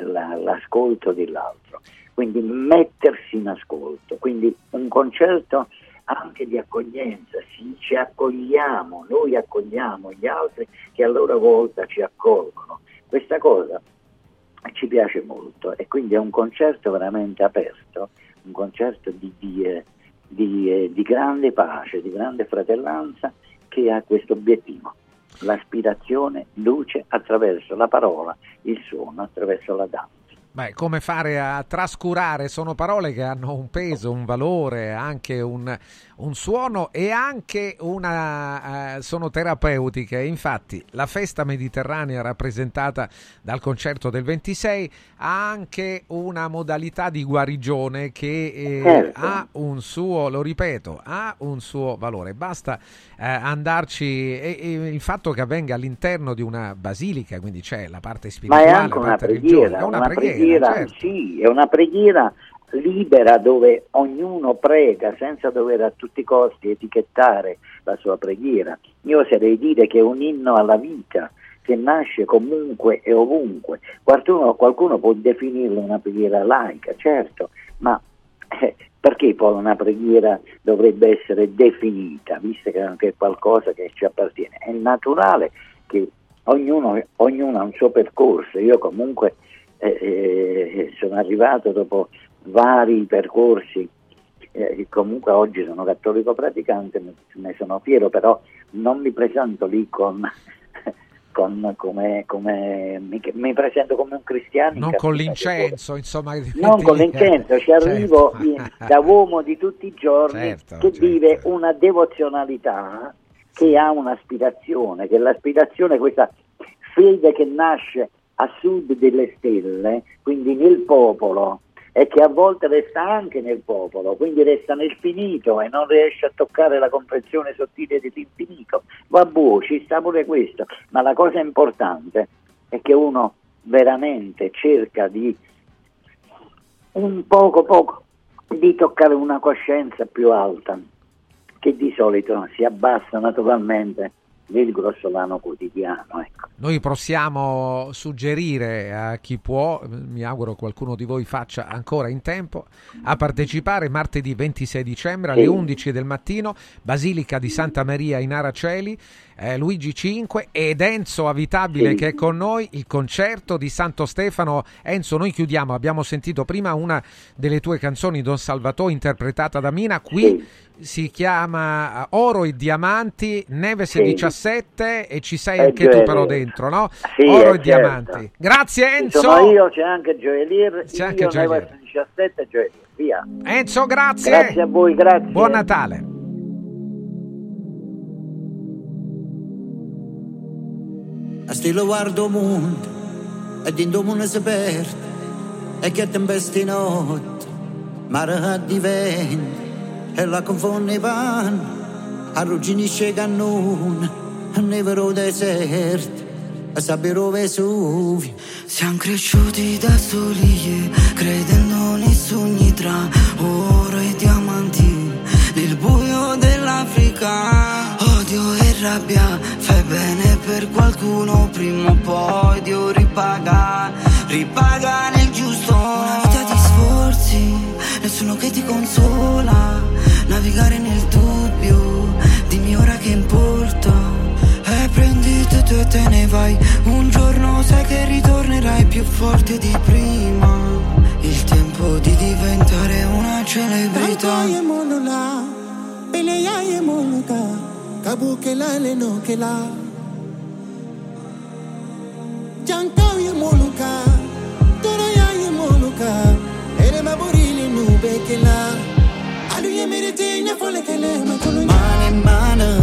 la, l'ascolto dell'altro, quindi mettersi in ascolto, quindi un concerto anche di accoglienza, sì, ci accogliamo, noi accogliamo gli altri che a loro volta ci accolgono, questa cosa ci piace molto e quindi è un concerto veramente aperto, un concerto di, di, di, di grande pace, di grande fratellanza che ha questo obiettivo, l'aspirazione luce attraverso la parola, il suono attraverso la danza. Beh, come fare a trascurare? Sono parole che hanno un peso, un valore, anche un, un suono e anche una eh, sono terapeutiche. Infatti la festa mediterranea rappresentata dal concerto del ventisei ha anche una modalità di guarigione che eh, certo. ha un suo, lo ripeto, ha un suo valore. Basta eh, andarci e, e il fatto che avvenga all'interno di una basilica, quindi c'è la parte spirituale, la parte religiosa, è una preghiera. Certo. Sì, è una preghiera libera dove ognuno prega senza dover a tutti i costi etichettare la sua preghiera. Io oserei dire che è un inno alla vita che nasce comunque e ovunque. Qualcuno, qualcuno può definirla una preghiera laica, certo, ma eh, perché poi una preghiera dovrebbe essere definita, visto che è anche qualcosa che ci appartiene? È naturale che ognuno, ognuno ha un suo percorso. Io comunque Eh, eh, sono arrivato dopo vari percorsi, eh, comunque oggi sono cattolico praticante, ne sono fiero, però non mi presento lì con, con come, come mi, mi presento come un cristiano, non con l'incenso, insomma, non con l'incenso, ci arrivo certo. in, da uomo di tutti i giorni certo, che certo. vive una devozionalità che sì. ha un'aspirazione, che l'aspirazione è questa fede che nasce a sud delle stelle, quindi nel popolo, e che a volte resta anche nel popolo, quindi resta nel finito e non riesce a toccare la comprensione sottile dell'infinito. Vabbè, ci sta pure questo, ma la cosa importante è che uno veramente cerca di un poco poco di toccare una coscienza più alta, che di solito si abbassa naturalmente nel grossolano quotidiano, ecco. Noi possiamo suggerire a chi può, mi auguro qualcuno di voi faccia ancora in tempo, a partecipare martedì ventisei dicembre alle sì. undici del mattino, Basilica di Santa Maria in Araceli, eh, Luigi Cinque ed Enzo Avitabile sì. che è con noi, il concerto di Santo Stefano. Enzo, noi chiudiamo, abbiamo sentito prima una delle tue canzoni, Don Salvatore, interpretata da Mina, qui sì. si chiama Oro e Diamanti, Neves sì. diciassette, e ci sei è anche gioiellier. Tu però dentro, no? Sì, Oro e certo. diamanti. Grazie Enzo. Sono io, c'è anche Gioiellier, c'è anche io Gioiellier. Neves diciassette, Gioiellier. Via. Enzo, grazie. Grazie a voi, grazie. Buon Natale. A stile guardo mondo e dentro mondo si perde e che tempesta in notte mare di vento e la confonde pan arrugginisce cannone a nevero deserto a Sabero Vesuvio. Siamo cresciuti da soli credendo nei sogni tra oro e diamanti nel buio dell'Africa. Odio e rabbia fai bene per qualcuno, prima o poi Dio ripaga, ripaga nel giusto. Una vita di sforzi, nessuno che ti consola, navigare nel dubbio, dimmi ora che importa. E prendi tutto e te ne vai, un giorno sai che ritornerai più forte di prima. Il tempo di diventare una celebrità. Tanto mono là, peleia mono ca, cabuchela le nochela. Giancao mono ca, toroia mono ca, ere maburili nube che là. Mane mane,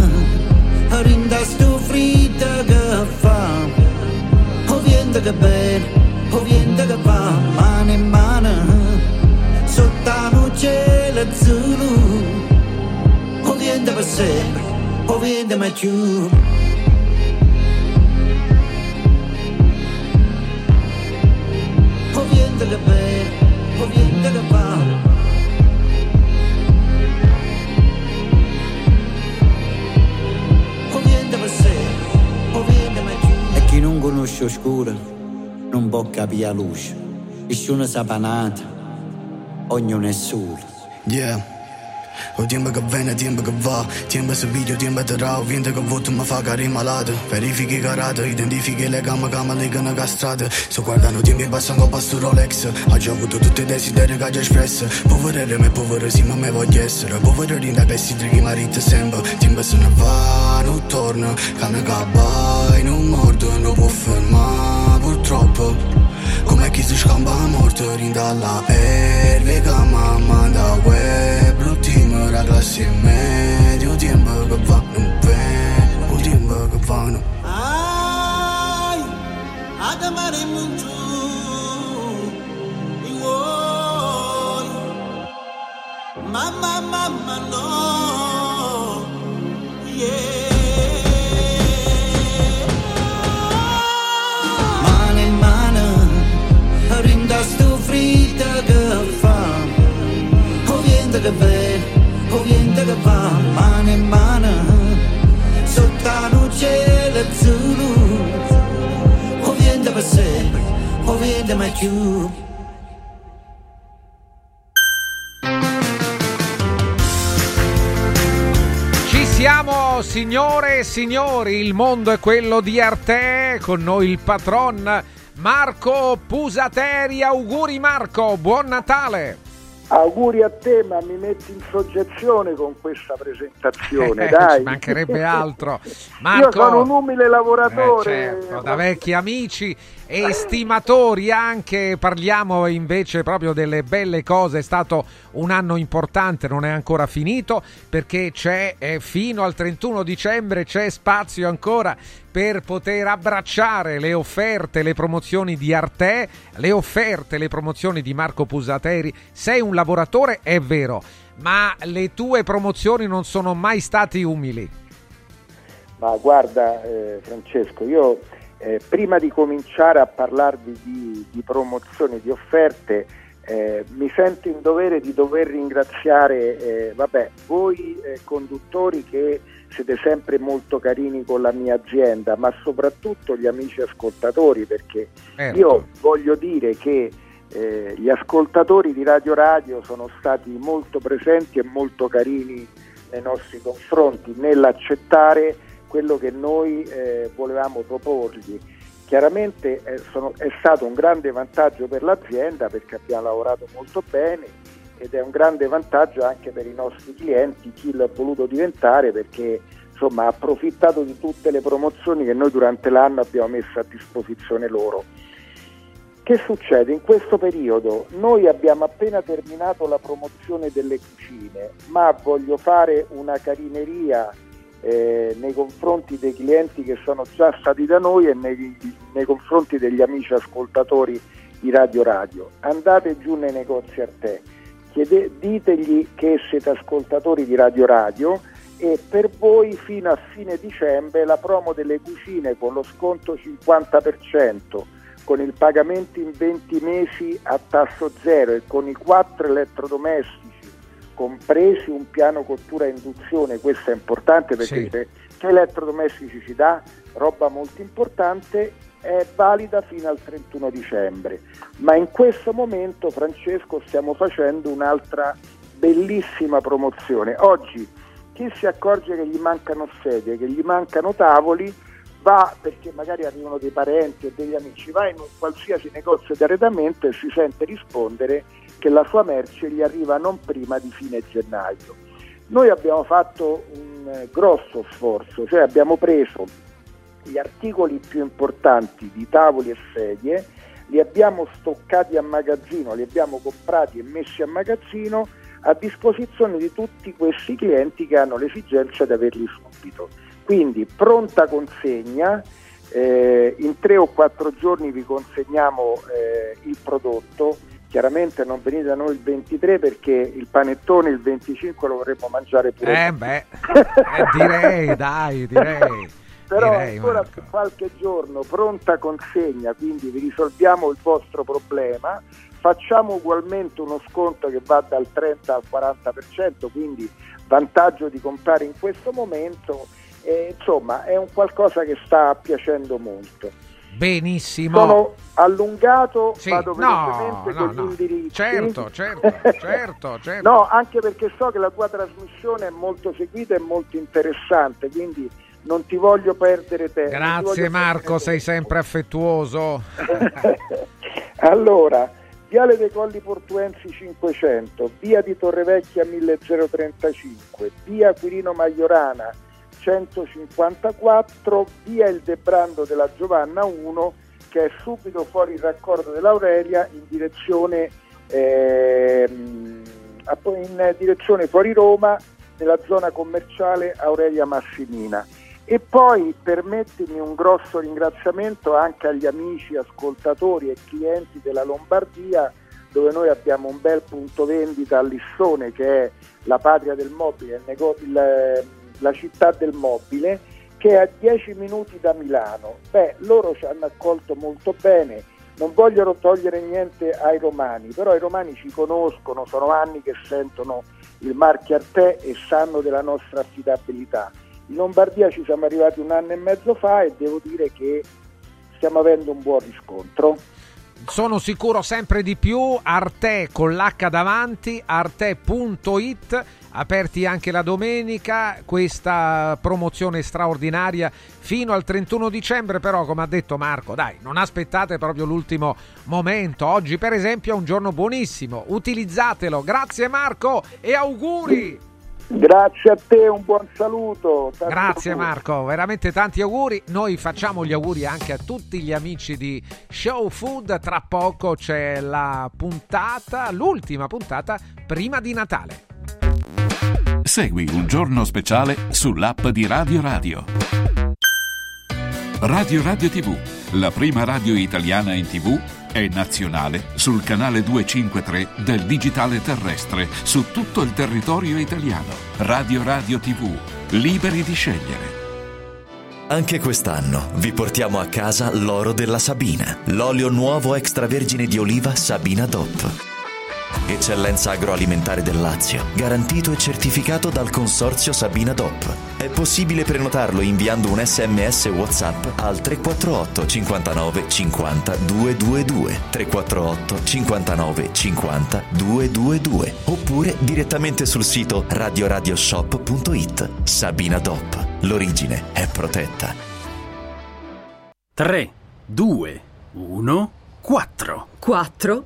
rinda stu frida che fa, o viento che bene, o viento che va. Mane mane, sotto la luce l'azzurro, o viento per sempre, o viento mai più. delle bere o niente da fare. O niente per sé, o niente mai più. E chi non conosce oscura non può capire la luce. Nessuno sa panata, ognuno è solo. Yeah. O tempo che viene, tempo che va, tempo si piglia, tempo terrà, vento che voto mi fa cari malato, verifichi carata, identifichi le gamma che mi legano castrate, sto guardando tempo e passando pasto Rolex, ha già avuto tutti i desideri che ha già espresso, poverere me povero sì ma me voglio essere, povero rinda che si trighi marito sempre, tempo se ne va, non torna, cane che va e non morto, non può fermare purtroppo. Come chi si scamba a morte, rinda la erve che mamma da web, l'ultimo ragazzo è medio, tempo che va non vede, tempo che va non. Ai, adamare mutu, ioi, mamma mamma no, yeah. Che viene, o niente che va, mano in mano, sotto la luce l'azzurro, o niente per sempre, o niente mai più. Ci siamo signore e signori, il mondo è quello di Arte, con noi il patron Marco Pusateri, auguri Marco, buon Natale! Auguri a te, ma mi metti in soggezione con questa presentazione, eh, dai. Ci mancherebbe altro. Marco, io sono un umile lavoratore. Eh, certo, da vecchi amici e stimatori anche, parliamo invece proprio delle belle cose. È stato un anno importante, non è ancora finito perché c'è eh, fino al trentuno dicembre c'è spazio ancora per poter abbracciare le offerte, le promozioni di Arte, le offerte, le promozioni di Marco Pusateri. Sei un lavoratore, è vero, ma le tue promozioni non sono mai state umili. Ma guarda eh, Francesco, io Eh, prima di cominciare a parlarvi di, di promozioni, di offerte, eh, mi sento in dovere di dover ringraziare eh, vabbè, voi eh, conduttori che siete sempre molto carini con la mia azienda, ma soprattutto gli amici ascoltatori, perché certo. Io voglio dire che eh, gli ascoltatori di Radio Radio sono stati molto presenti e molto carini nei nostri confronti nell'accettare quello che noi eh, volevamo proporgli. Chiaramente eh, sono, è stato un grande vantaggio per l'azienda perché abbiamo lavorato molto bene ed è un grande vantaggio anche per i nostri clienti, chi l'ha voluto diventare perché insomma ha approfittato di tutte le promozioni che noi durante l'anno abbiamo messo a disposizione loro. Che succede? In questo periodo noi abbiamo appena terminato la promozione delle cucine, ma voglio fare una carineria Eh, nei confronti dei clienti che sono già stati da noi e nei, nei confronti degli amici ascoltatori di Radio Radio. Andate giù nei negozi Arte, chiede, ditegli che siete ascoltatori di Radio Radio e per voi fino a fine dicembre la promo delle cucine con lo sconto cinquanta per cento, con il pagamento in venti mesi a tasso zero e con i quattro elettrodomestici compresi un piano cottura a induzione, questo è importante perché sì. Che elettrodomestici ci dà, roba molto importante, è valida fino al trentuno dicembre. Ma in questo momento, Francesco, stiamo facendo un'altra bellissima promozione. Oggi chi si accorge che gli mancano sedie, che gli mancano tavoli, va, perché magari arrivano dei parenti o degli amici, va in un qualsiasi negozio di arredamento e si sente rispondere che la sua merce gli arriva non prima di fine gennaio. Noi abbiamo fatto un grosso sforzo, cioè abbiamo preso gli articoli più importanti di tavoli e sedie, li abbiamo stoccati a magazzino, li abbiamo comprati e messi a magazzino a disposizione di tutti questi clienti che hanno l'esigenza di averli subito. Quindi pronta consegna, eh, in tre o quattro giorni vi consegniamo eh, il prodotto. Chiaramente non venite da noi il ventitré perché il panettone il venticinque lo vorremmo mangiare pure. Eh beh, eh, direi, dai, direi. Però direi, ancora Marco. Qualche giorno, pronta consegna, quindi vi risolviamo il vostro problema. facciamo ugualmente uno sconto che va dal trenta al quaranta per cento, quindi vantaggio di comprare in questo momento, eh, insomma è un qualcosa che sta piacendo molto. Benissimo. Sono allungato, sì, vado velocemente no, con no, gli indirizzi. Certo, certo, certo, certo. No, anche perché so che la tua trasmissione è molto seguita e molto interessante, quindi non ti voglio perdere tempo. Grazie Marco, sei sempre affettuoso. Allora, Viale dei Colli Portuensi cinquecento, Via di Torrevecchia mille trentacinque, Via Quirino Maiorana centocinquantaquattro, Via Il Debrando della Giovanna uno, che è subito fuori il raccordo dell'Aurelia in direzione eh, in direzione fuori Roma, nella zona commerciale Aurelia Massimina. E poi permettimi un grosso ringraziamento anche agli amici, ascoltatori e clienti della Lombardia, dove noi abbiamo un bel punto vendita a Lissone, che è la patria del mobile, il nego- il, la città del mobile, che è a dieci minuti da Milano. Beh, loro ci hanno accolto molto bene, non vogliono togliere niente ai romani, però i romani ci conoscono, sono anni che sentono il marchio Arte e sanno della nostra affidabilità. In Lombardia ci siamo arrivati un anno e mezzo fa e devo dire che stiamo avendo un buon riscontro. Sono sicuro sempre di più. Arte con l'H davanti, arte punto it, aperti anche la domenica, questa promozione straordinaria fino al trentuno dicembre. Però, come ha detto Marco, dai, non aspettate proprio l'ultimo momento. Oggi per esempio è un giorno buonissimo, utilizzatelo. Grazie Marco e auguri. Grazie a te, un buon saluto. Tanti Grazie auguri. Marco, veramente tanti auguri. Noi facciamo gli auguri anche a tutti gli amici di Show Food. Tra poco c'è la puntata, l'ultima puntata prima di Natale. Segui Un Giorno Speciale sull'app di Radio Radio. Radio Radio tivù, la prima radio italiana in tivù e nazionale sul canale duecentocinquantatré del digitale terrestre su tutto il territorio italiano. Radio Radio tivù, liberi di scegliere. Anche quest'anno vi portiamo a casa l'oro della Sabina, l'olio nuovo extravergine di oliva Sabina D O P. Eccellenza agroalimentare del Lazio, garantito e certificato dal consorzio Sabina D O P. È possibile prenotarlo inviando un sms WhatsApp al tre quattro otto cinquantanove cinquanta duecentoventidue, tre quattro otto cinquantanove cinquanta duecentoventidue, oppure direttamente sul sito radioradioshop punto it. Sabina D O P, l'origine è protetta. tre due uno quattro quattro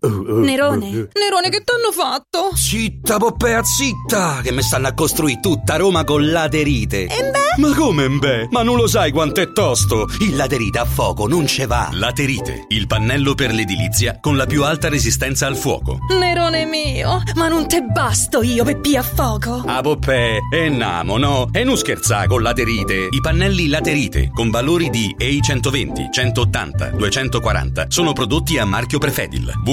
Nerone, Nerone, che t'hanno fatto? Zitta Poppea, zitta, che mi stanno a costruire tutta Roma con l'aderite. E beh? Ma come beh? Ma non lo sai quanto è tosto? Il laterite a fuoco non ce va. Laterite, il pannello per l'edilizia con la più alta resistenza al fuoco. Nerone mio, ma non te basto io Peppi a fuoco. A Poppè, e namo no? E non scherzà con l'aderite. I pannelli laterite con valori di E I centoventi, centottanta, duecentoquaranta sono prodotti a marchio Prefedil. w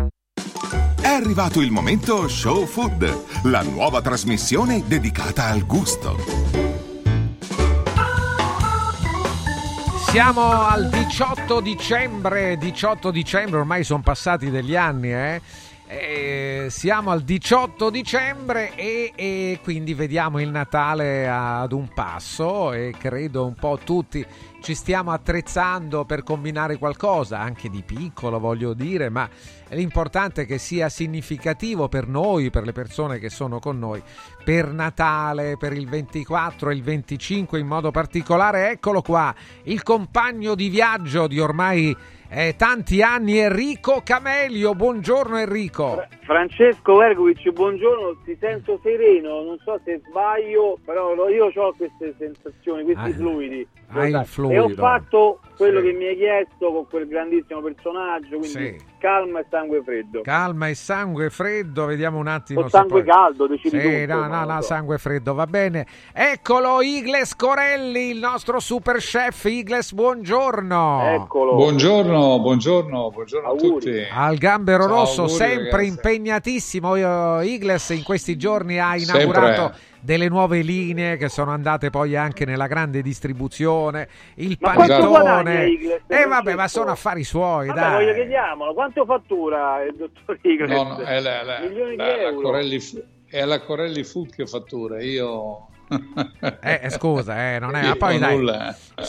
È arrivato il momento Show Food, la nuova trasmissione dedicata al gusto. Siamo al diciotto dicembre, diciotto dicembre, ormai sono passati degli anni, eh? Eh, siamo al diciotto dicembre e, e quindi vediamo il Natale ad un passo e credo un po' tutti ci stiamo attrezzando per combinare qualcosa, anche di piccolo voglio dire, ma l'importante è che sia significativo per noi, per le persone che sono con noi, per Natale, per il ventiquattro e il venticinque in modo particolare. Eccolo qua, il compagno di viaggio di ormai Eh, tanti anni, Enrico Camelio. Buongiorno Enrico. Francesco Vergovich, buongiorno, ti sento sereno, non so se sbaglio, però io ho queste sensazioni, questi ah, fluidi. Ah, fluido. E ho fatto quello sì. che mi hai chiesto con quel grandissimo personaggio, quindi sì. calma e sangue freddo. Calma e sangue freddo, vediamo un attimo. O sangue poi... caldo, decidi sì, tutto. No, no, no, so. Sangue freddo, va bene. Eccolo Igles Corelli, il nostro super chef. Igles, buongiorno. Eccolo. Buongiorno. Buongiorno, buongiorno a tutti. Al Gambero Rosso, sempre impegnatissimo. Igles in questi giorni ha inaugurato delle nuove linee che sono andate poi anche nella grande distribuzione. Il panettone. E vabbè, ma sono affari suoi. Vabbè, voglio chiediamolo, quanto fattura il dottor Igles? No, no, è la, la, Milioni la, di euro. La Corelli, è la Corelli Food che fattura. Io... Eh, scusa, eh, non è, ma poi, dai,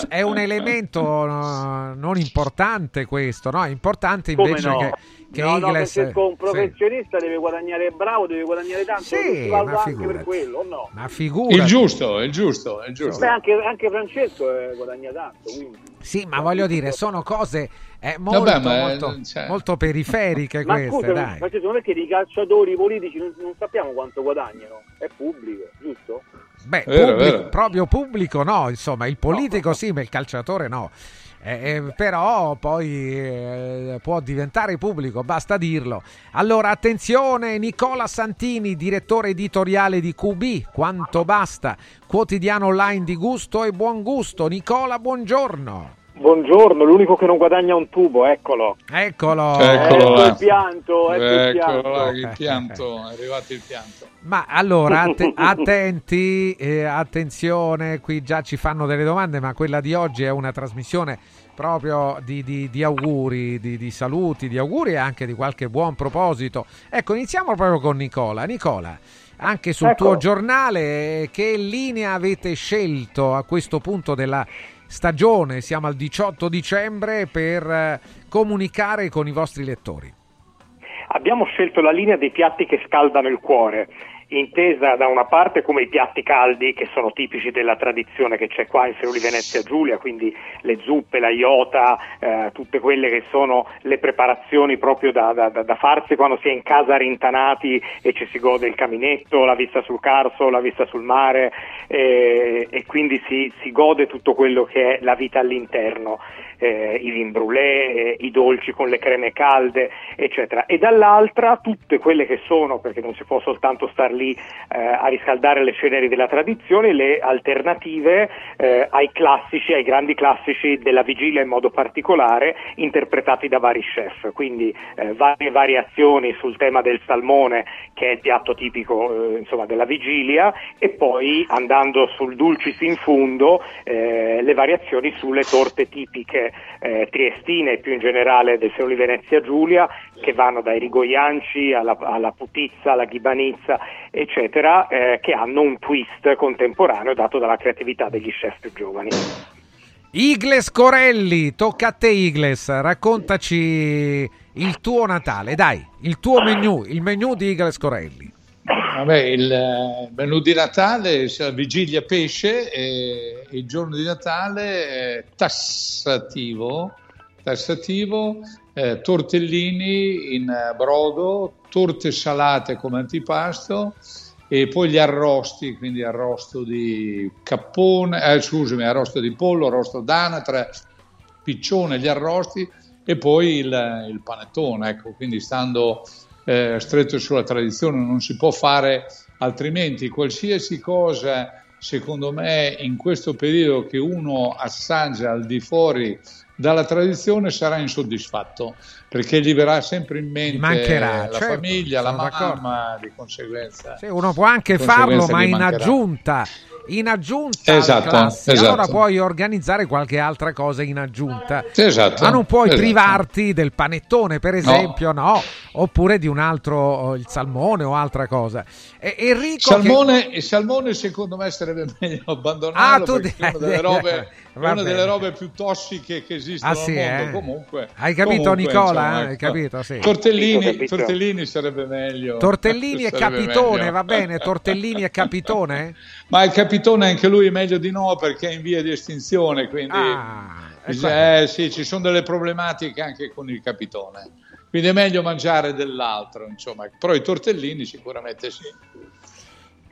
è un elemento no, non importante questo, no? È importante invece no? che, che no, Igles... no, perché un professionista sì. deve guadagnare bravo, deve guadagnare tanto, sì, ma anche per quello, no? Ma figurati. Il giusto, il giusto, il giusto. Beh, anche, anche Francesco guadagna tanto, quindi. Sì, ma voglio dire, sono cose eh, molto, Vabbè, ma, molto, cioè... molto periferiche queste, ma scusa, dai. Ma secondo me che i calciatori politici non, non sappiamo quanto guadagnano, è pubblico, giusto? Beh, vero, pubblico, vero. Proprio pubblico no, insomma, il politico no, sì, ma il calciatore no. Eh, eh, però poi eh, può diventare pubblico, basta dirlo. Allora, attenzione, Nicola Santini, direttore editoriale di Q B, Quanto Basta, quotidiano online di gusto e buon gusto. Nicola, buongiorno. Buongiorno, l'unico che non guadagna un tubo, eccolo. Eccolo. Eccolo eh, il pianto, eh, eccolo il pianto, è arrivato il pianto. Ma allora, att- attenti, eh, attenzione, qui già ci fanno delle domande, ma quella di oggi è una trasmissione proprio di, di, di auguri, di, di saluti, di auguri e anche di qualche buon proposito. Ecco, iniziamo proprio con Nicola. Nicola, anche sul ecco. tuo giornale, che linea avete scelto a questo punto della stagione, siamo al diciotto dicembre, per comunicare con i vostri lettori? Abbiamo scelto la linea dei piatti che scaldano il cuore, intesa da una parte come i piatti caldi che sono tipici della tradizione che c'è qua in Friuli Venezia Giulia, quindi le zuppe, la iota, eh, tutte quelle che sono le preparazioni proprio da, da, da farsi quando si è in casa rintanati e ci si gode il caminetto, la vista sul Carso, la vista sul mare, eh, e quindi si, si gode tutto quello che è la vita all'interno, eh, i vin brûlé, eh, i dolci con le creme calde, eccetera. E dall'altra tutte quelle che sono, perché non si può soltanto star lì a riscaldare le ceneri della tradizione, le alternative eh, ai classici, ai grandi classici della vigilia in modo particolare, interpretati da vari chef, quindi eh, varie variazioni sul tema del salmone, che è il piatto tipico eh, insomma della vigilia, e poi andando sul dulcis in fundo eh, le variazioni sulle torte tipiche eh, triestine e più in generale del Friuli Venezia Giulia, che vanno dai rigoianci alla, alla putizza, alla ghibanizza, eccetera, eh, che hanno un twist contemporaneo dato dalla creatività degli chef più giovani. Igles Corelli, tocca a te Igles, raccontaci il tuo Natale, dai, il tuo menù, il menù di Igles Corelli. Vabbè, il menù di Natale, vigilia pesce, e il giorno di Natale tassativo, tassativo eh, tortellini in brodo, torte salate come antipasto e poi gli arrosti, quindi arrosto di cappone, eh, scusami, arrosto di pollo, arrosto d'anatra, piccione, gli arrosti e poi il, il panettone, ecco, quindi stando eh, stretto sulla tradizione non si può fare altrimenti. Qualsiasi cosa, secondo me, in questo periodo che uno assaggia al di fuori dalla tradizione sarà insoddisfatto, perché gli verrà sempre in mente mancherà, la certo, famiglia, la mamma, di conseguenza. Sì, uno può anche farlo, ma in aggiunta, in aggiunta esatto, alla classe. Esatto. Allora puoi organizzare qualche altra cosa in aggiunta, esatto, ma non puoi esatto. privarti del panettone, per esempio, no. no, oppure di un altro, il salmone o altra cosa. E, Enrico, salmone, che... salmone secondo me sarebbe meglio abbandonarlo, ah, tu perché è una delle robe, una delle robe più tossiche che esistono ah, sì, al mondo, eh? comunque. Hai capito comunque, Nicola? Insomma, ecco. Hai capito, sì. Tortellini, capito. Tortellini sarebbe meglio. Tortellini e capitone, meglio. Va bene, tortellini e capitone? Ma il capitone anche lui è meglio di no, perché è in via di estinzione, quindi ah, eh, sì, ci sono delle problematiche anche con il capitone. Quindi è meglio mangiare dell'altro, insomma, però i tortellini sicuramente sì.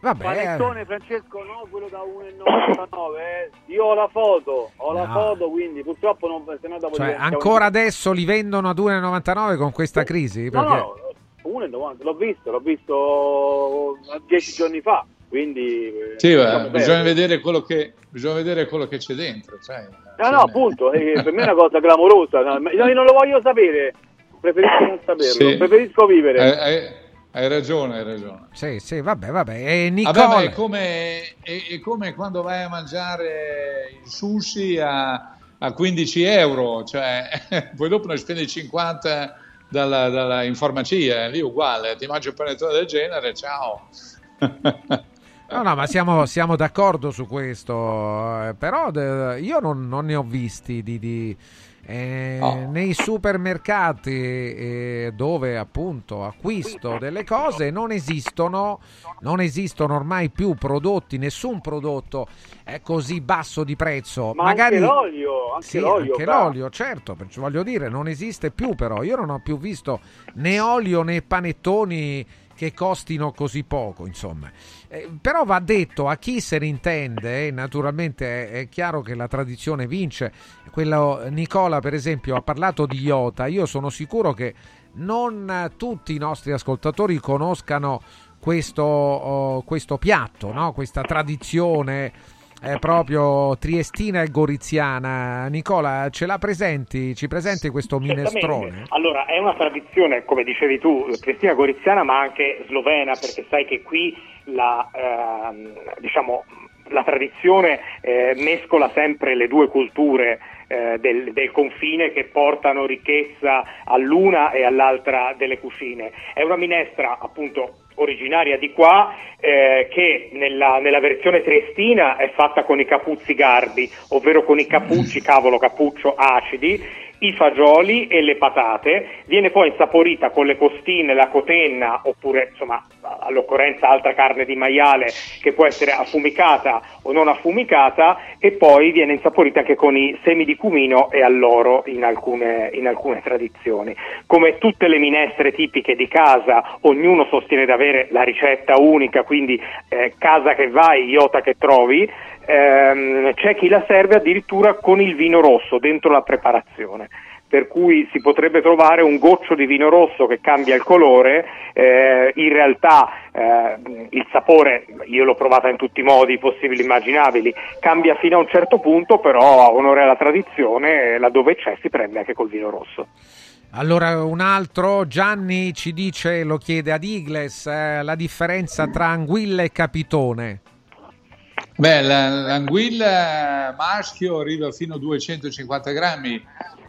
Vabbè. Panettone, Francesco, no, quello da uno virgola novantanove, eh. Io ho la foto, ho la no. foto, quindi purtroppo non se no dopo cioè, ancora adesso li vendono ad uno virgola novantanove con questa crisi? Perché... No, no, uno virgola novanta, l'ho visto, l'ho visto dieci giorni fa, quindi... Sì, beh, bisogna, vedere quello che, bisogna vedere quello che c'è dentro, cioè... No, no, appunto, eh, per me è una cosa clamorosa, io non lo voglio sapere, preferisco non saperlo, sì. preferisco vivere... Eh, eh. Hai ragione, hai ragione. Sì, sì, vabbè, vabbè. E Nicola... vabbè, è, come, è, è come quando vai a mangiare il sushi a, a quindici euro, cioè poi dopo ne spendi cinquanta dalla, dalla, in farmacia, lì uguale, ti mangi un panettone del genere, ciao. No, no, ma siamo, siamo d'accordo su questo, però io non, non ne ho visti di... di... Eh, oh. nei supermercati eh, dove appunto acquisto delle cose non esistono non esistono ormai più prodotti, nessun prodotto è così basso di prezzo. Ma magari anche l'olio, anche, sì, l'olio, anche l'olio certo, perciò voglio dire non esiste più, però io non ho più visto né olio né panettoni che costino così poco, insomma. Eh, però va detto a chi se ne intende, eh, naturalmente è, è chiaro che la tradizione vince. Quello, Nicola per esempio ha parlato di iota, io sono sicuro che non tutti i nostri ascoltatori conoscano questo, oh, questo piatto, no? Questa tradizione eh, proprio triestina e goriziana. Nicola, ce la presenti? Ci presenti questo minestrone? Allora, è una tradizione, come dicevi tu, triestina e goriziana, ma anche slovena, perché sai che qui la ehm, diciamo la tradizione eh, mescola sempre le due culture eh, del, del confine, che portano ricchezza all'una e all'altra delle cucine. È una minestra appunto originaria di qua, eh, che nella, nella versione triestina è fatta con i capuzzi garbi, ovvero con i capucci, cavolo, cappuccio acidi, i fagioli e le patate. Viene poi insaporita con le costine, la cotenna, oppure insomma all'occorrenza altra carne di maiale che può essere affumicata o non affumicata, e poi viene insaporita anche con i semi di cumino e alloro in alcune, in alcune tradizioni. Come tutte le minestre tipiche di casa, ognuno sostiene di avere la ricetta unica, quindi eh, casa che vai, iota che trovi. C'è chi la serve addirittura con il vino rosso dentro la preparazione, per cui si potrebbe trovare un goccio di vino rosso che cambia il colore, eh, in realtà eh, il sapore, io l'ho provata in tutti i modi possibili e immaginabili, cambia fino a un certo punto, però a onore alla tradizione, laddove c'è si prende anche col vino rosso. Allora, un altro, Gianni ci dice, lo chiede ad Igles, eh, la differenza tra anguilla e capitone. Beh, l'anguilla maschio arriva fino a duecentocinquanta grammi,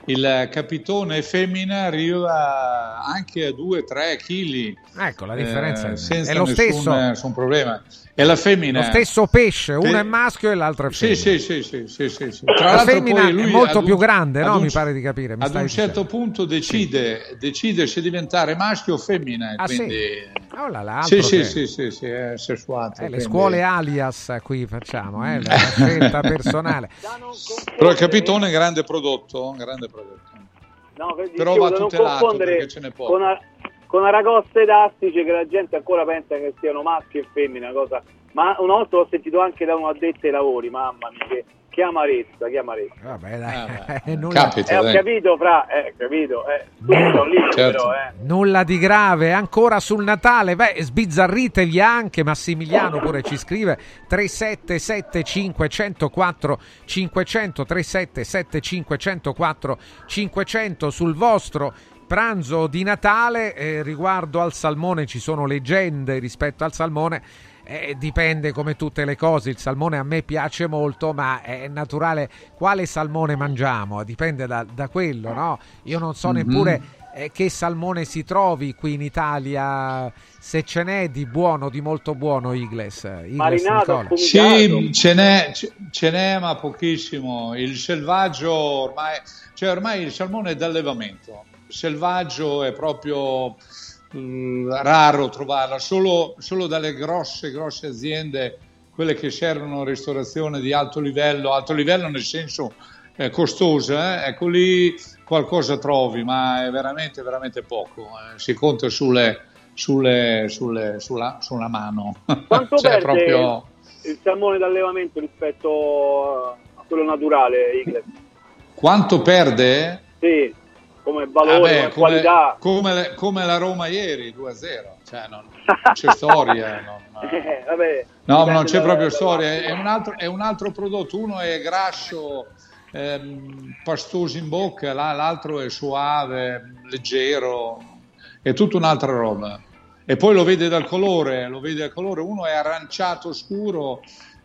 il capitone femmina arriva anche a due tre chili. Ecco, la differenza eh, è senza lo nessun, stesso. nessun problema. È la femmina. Lo stesso pesce, uno è maschio e l'altro è femmina. Sì, sì, sì, sì, sì, sì. Tra la femmina poi lui è molto un, più grande, no? Un, mi pare di capire. Mi ad un certo dicendo. punto decide, sì. decide se diventare maschio o femmina. Ah, quindi... sì. Oh là là, sì, sì, sì, sì, sì, è sessuato. Eh, quindi... Le scuole alias qui facciamo, eh, la scelta personale. Però il capitone è un grande prodotto, un grande prodotto. No, per però va tutelato perché ce n'è poco. Con a... con aragoste ed astice, che la gente ancora pensa che siano maschio e femmina, cosa. Ma una volta l'ho sentito anche da un addetto ai lavori, mamma mia, che, che amarezza, che amarezza. Vabbè, dai, ah, eh, nulla. Capita, eh, ho dai. capito, fra, eh, capito, eh, tutto lì, certo. Però, eh. Nulla di grave, ancora sul Natale, beh, sbizzarritevi anche, Massimiliano pure ci scrive, tre sette sette cinque zero quattro cinque zero zero, tre sette sette cinque zero quattro cinque zero zero sul vostro pranzo di Natale. Eh, riguardo al salmone ci sono leggende rispetto al salmone, eh, dipende come tutte le cose, il salmone a me piace molto, ma è naturale quale salmone mangiamo, dipende da, da quello, no? Io non so mm-hmm. neppure eh, che salmone si trovi qui in Italia, se ce n'è di buono, di molto buono. Igles, Igles marinato, sì, ce n'è, ce n'è ma pochissimo, il selvaggio ormai, cioè ormai il salmone è d'allevamento. Selvaggio è proprio mh, raro trovarla, solo, solo dalle grosse grosse aziende, quelle che servono ristorazione di alto livello, alto livello nel senso eh, costosa, eh? Ecco lì qualcosa trovi, ma è veramente veramente poco, eh? Si conta sulle, sulle, sulle, sulla, sulla mano. Quanto cioè, perde proprio... il salmone d'allevamento rispetto a quello naturale, Igles? Quanto perde? Sì, come valore, ah beh, come, come qualità, come, come la Roma ieri due a zero, cioè non, non c'è storia, non, eh, vabbè, no, non c'è da, proprio da, storia, da, è, un altro, è un altro prodotto, uno è grasso, ehm, pastoso in bocca, l'altro è suave, leggero, è tutta un'altra roba, e poi lo vede dal colore, lo vede dal colore, uno è aranciato scuro,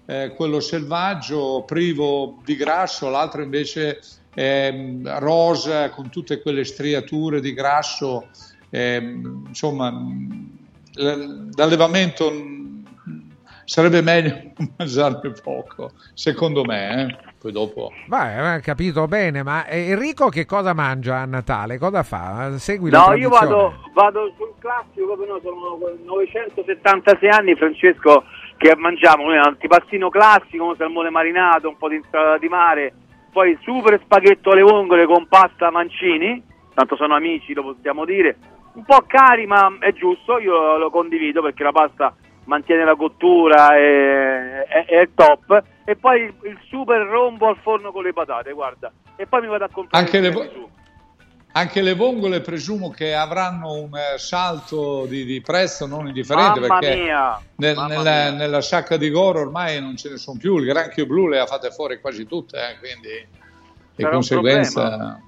eh, quello selvaggio privo di grasso, l'altro invece Ehm, rosa con tutte quelle striature di grasso, ehm, insomma l'allevamento sarebbe meglio mangiarne poco, secondo me, eh. Poi dopo vai, capito bene. Ma Enrico che cosa mangia a Natale, cosa fa? Segui no, la tradizione. Io vado, vado sul classico, no, sono novecentosettantasei anni, Francesco, che mangiamo un antipassino classico, un salmone marinato, un po' di insalata di mare, poi super spaghetto alle vongole con pasta mancini, tanto sono amici, lo possiamo dire, un po' cari ma è giusto, io lo condivido perché la pasta mantiene la cottura e è, è top, e poi il, il super rombo al forno con le patate, guarda, e poi mi vado a comprare anche le, le, Anche le vongole presumo che avranno un salto di, di prezzo non indifferente, mamma perché mia, nel, mamma nella, mia. nella sacca di Goro ormai non ce ne sono più, il granchio blu le ha fatte fuori quasi tutte, eh, quindi di conseguenza...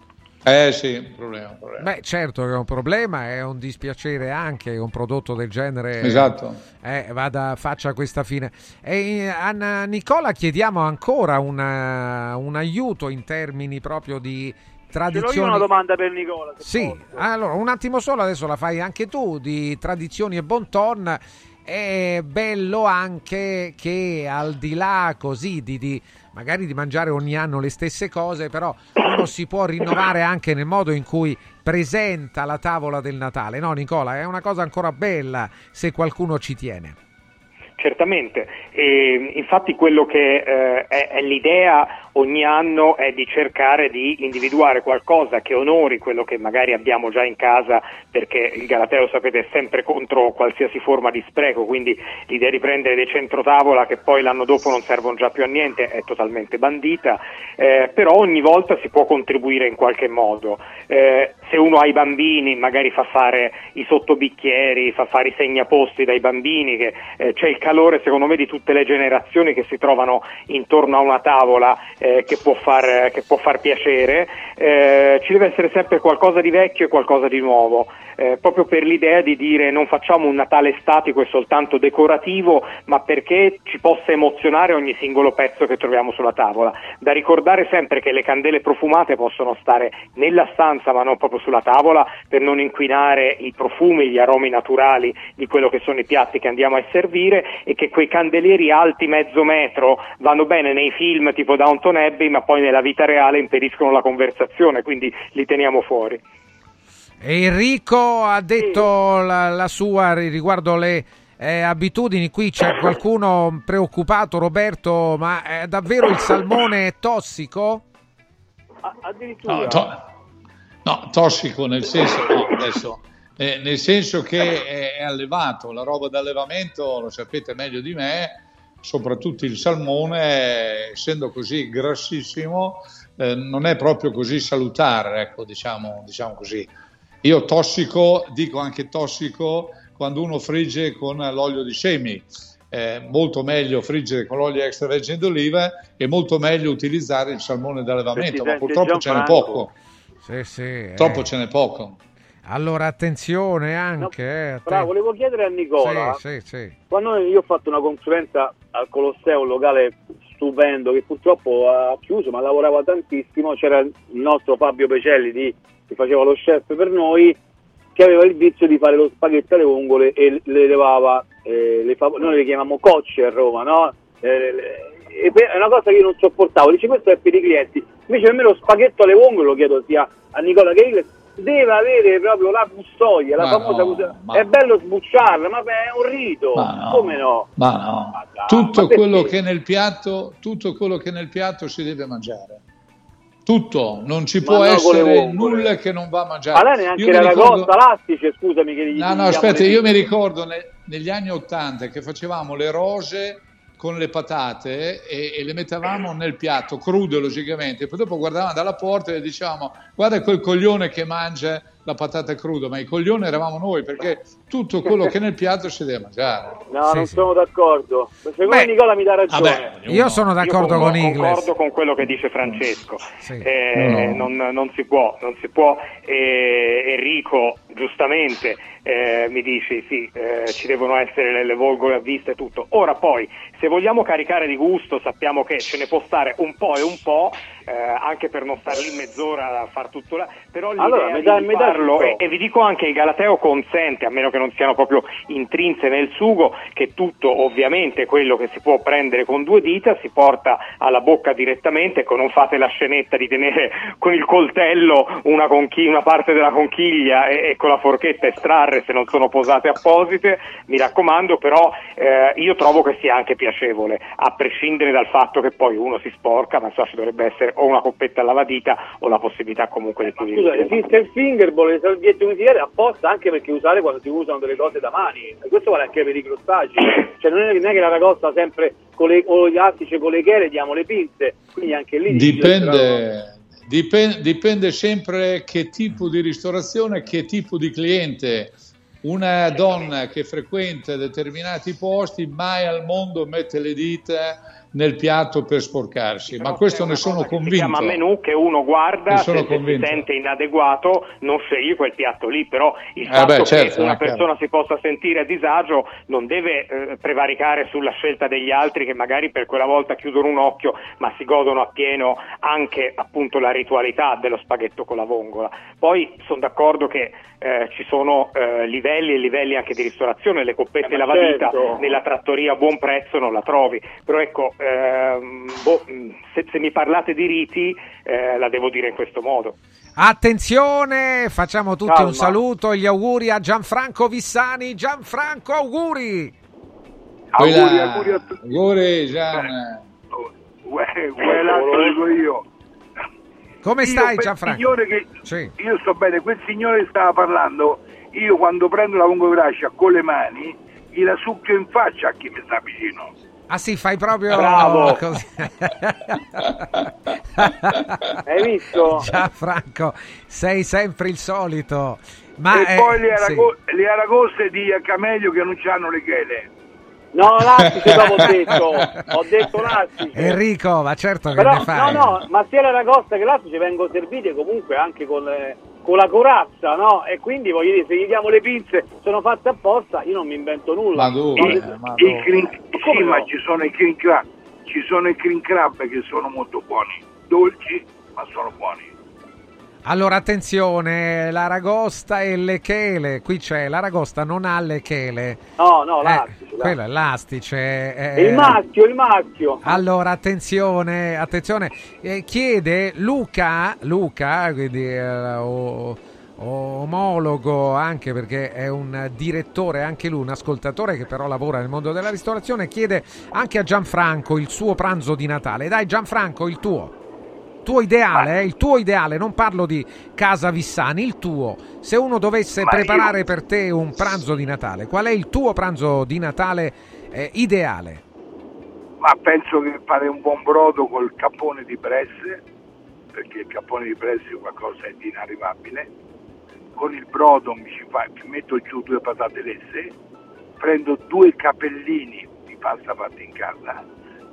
Eh sì, un problema, un problema. Beh, certo che è un problema, è un dispiacere anche che un prodotto del genere esatto. eh, vada, faccia questa fine. E a Nicola chiediamo ancora una, un aiuto in termini proprio di tradizioni. Ce l'ho io una domanda per Nicola. Sì, posso. Allora un attimo solo, adesso la fai anche tu, di tradizioni e bon ton. È bello anche che al di là così di, di magari di mangiare ogni anno le stesse cose, però uno si può rinnovare anche nel modo in cui presenta la tavola del Natale, no Nicola? È una cosa ancora bella se qualcuno ci tiene. Certamente, e infatti quello che eh, è, è l'idea ogni anno è di cercare di individuare qualcosa che onori quello che magari abbiamo già in casa, perché il Galateo, sapete, è sempre contro qualsiasi forma di spreco, quindi l'idea di prendere dei centrotavola che poi l'anno dopo non servono già più a niente è totalmente bandita, eh, però ogni volta si può contribuire in qualche modo. Eh, se uno ha i bambini magari fa fare i sottobicchieri, fa fare i segnaposti dai bambini, che eh, c'è il calore secondo me di tutte le generazioni che si trovano intorno a una tavola eh, che può far, che può far piacere, eh, ci deve essere sempre qualcosa di vecchio e qualcosa di nuovo, eh, proprio per l'idea di dire non facciamo un Natale statico e soltanto decorativo, ma perché ci possa emozionare ogni singolo pezzo che troviamo sulla tavola. Da ricordare sempre che le candele profumate possono stare nella stanza ma non proprio sulla tavola, per non inquinare i profumi, gli aromi naturali di quello che sono i piatti che andiamo a servire, e che quei candelieri alti mezzo metro vanno bene nei film tipo Downton Abbey, ma poi nella vita reale impediscono la conversazione, quindi li teniamo fuori. Enrico ha detto sì. la, la sua riguardo le eh, abitudini. Qui c'è qualcuno preoccupato, Roberto, ma è davvero il salmone è tossico? A- addirittura no, to- no, tossico nel senso no, adesso Eh, nel senso che è allevato, la roba d'allevamento lo sapete meglio di me, soprattutto il salmone, essendo così grassissimo, eh, non è proprio così salutare, ecco, diciamo, diciamo così. Io tossico, dico anche tossico, quando uno frigge con l'olio di semi, eh, molto meglio friggere con l'olio extravergine d'oliva e molto meglio utilizzare il salmone d'allevamento, ma purtroppo ce n'è poco, sì, sì, purtroppo eh. ce n'è poco. Allora attenzione anche. No, eh, atten- volevo chiedere a Nicola, sì, sì, sì. quando io ho fatto una consulenza al Colosseo, un locale stupendo che purtroppo ha chiuso, ma lavorava tantissimo, c'era il nostro Fabio Pecelli di, che faceva lo chef per noi, che aveva il vizio di fare lo spaghetto alle vongole e le levava, eh, le fa- noi le chiamiamo cocce a Roma, no? Eh, le- è una cosa che io non sopportavo, dice questo è per i clienti, invece per me lo spaghetto alle vongole, lo chiedo sia a Nicola che io, deve avere proprio la custodia, la ma famosa no, custodia. Ma... è bello sbucciarla, ma è un rito, no, come no? Ma no, ma da, tutto ma quello che nel piatto, tutto quello che nel piatto si deve mangiare. Tutto, non ci ma può no, essere nulla che non va mangiato. Ma lei neanche la ricordo... costa l'astice, scusami che gli No, no, aspetta, io mi ricordo ne, negli anni ottanta che facevamo le rose con le patate e, e le mettevamo nel piatto, crude logicamente, poi dopo guardavamo dalla porta e dicevamo guarda quel coglione che mangia la patata cruda, ma i coglioni eravamo noi, perché tutto quello che è nel piatto si deve mangiare. No, sì, non sì. sono d'accordo, secondo me Nicola mi dà ragione. Vabbè, io, io sono d'accordo io con, con Igles. Concordo con quello che dice Francesco, sì. eh, no. non, non si può, non si può, eh, Enrico giustamente Eh, mi dici sì, eh, ci devono essere le vongole a vista e tutto. Ora poi, se vogliamo caricare di gusto, sappiamo che ce ne può stare un po' e un po', eh, anche per non star lì mezz'ora a far tutto là, però l'idea allora, di dà, farlo, e, e vi dico anche il Galateo consente, a meno che non siano proprio intrinse nel sugo, che tutto ovviamente quello che si può prendere con due dita si porta alla bocca direttamente, ecco, non fate la scenetta di tenere con il coltello una, conchi- una parte della conchiglia e, e con la forchetta estrarre se non sono posate apposite, mi raccomando, però eh, io trovo che sia anche piacevole, a prescindere dal fatto che poi uno si sporca, ma so, ci dovrebbe essere o una coppetta lavadita o la possibilità comunque di pulire. Scusa, esiste il fingerbowl, le salviette umidifiere apposta anche perché usare quando si usano delle cose da mani, e questo vale anche per i crostacei, cioè non è, non è che la ragosta sempre con le, o gli astici con le chere diamo le pinze, quindi anche lì dipende... Dipende, dipende sempre che tipo di ristorazione, che tipo di cliente. Una donna che frequenta determinati posti mai al mondo mette le dita nel piatto per sporcarsi, però ma questo ne sono convinto. Si chiama menù che uno guarda, se, se si sente inadeguato non sceglie quel piatto lì, però il eh fatto beh, certo, che una persona chiaro. si possa sentire a disagio non deve eh, prevaricare sulla scelta degli altri che magari per quella volta chiudono un occhio, ma si godono appieno anche appunto la ritualità dello spaghetto con la vongola. Poi sono d'accordo che eh, ci sono eh, livelli e livelli anche di ristorazione, le coppette eh, lavavita certo. nella trattoria a buon prezzo non la trovi, però ecco Eh, boh, se, se mi parlate di riti eh, la devo dire in questo modo. Attenzione, facciamo tutti Calma. un saluto, gli auguri a Gianfranco Vissani. Gianfranco, auguri Quella... auguri, auguri a tutti, auguri Gian. Eh, uè, uè, l'altro dico io. Come io stai Gianfranco? Signore che... sì. Io sto bene, quel signore che stava parlando, io quando prendo la vongobrascia con le mani gliela succhio in faccia a chi mi sta vicino. Ah sì, fai proprio bravo così. Hai visto? Gianfranco, sei sempre il solito. Ma e eh, poi le, arago- sì. le aragoste di Camelio che non c'hanno le chele. No, l'astice dopo ho detto, ho detto l'astice. Enrico, ma certo che però, ne fai. No, no, ma sia le aragoste che l'astice vengono servite comunque anche con le... con la corazza, no? E quindi voglio dire, se gli diamo le pinze, sono fatte apposta, io non mi invento nulla. Ma dove? Eh, I crin- sì, no? Ma ci sono i crin crab, ci sono i crin crab che sono molto buoni, dolci, ma sono buoni. Allora attenzione, l'aragosta e le chele, qui c'è, l'aragosta non ha le chele. No, no, l'astice. Eh, quello è l'astice. Eh. Il marchio, il marchio. Allora attenzione, attenzione, eh, chiede Luca, Luca, quindi eh, o, omologo anche perché è un direttore, anche lui, un ascoltatore che però lavora nel mondo della ristorazione, chiede anche a Gianfranco il suo pranzo di Natale. Dai Gianfranco, il tuo. tuo ideale, eh, il tuo ideale, non parlo di casa Vissani, il tuo. Se uno dovesse Ma preparare io... per te un pranzo di Natale, qual è il tuo pranzo di Natale eh, ideale? Ma penso che fare un buon brodo col cappone di Bresse, perché il cappone di Bresse è qualcosa di inarrivabile. Con il brodo mi ci fa, mi metto giù due patate lesse, prendo due capellini di pasta fatta in casa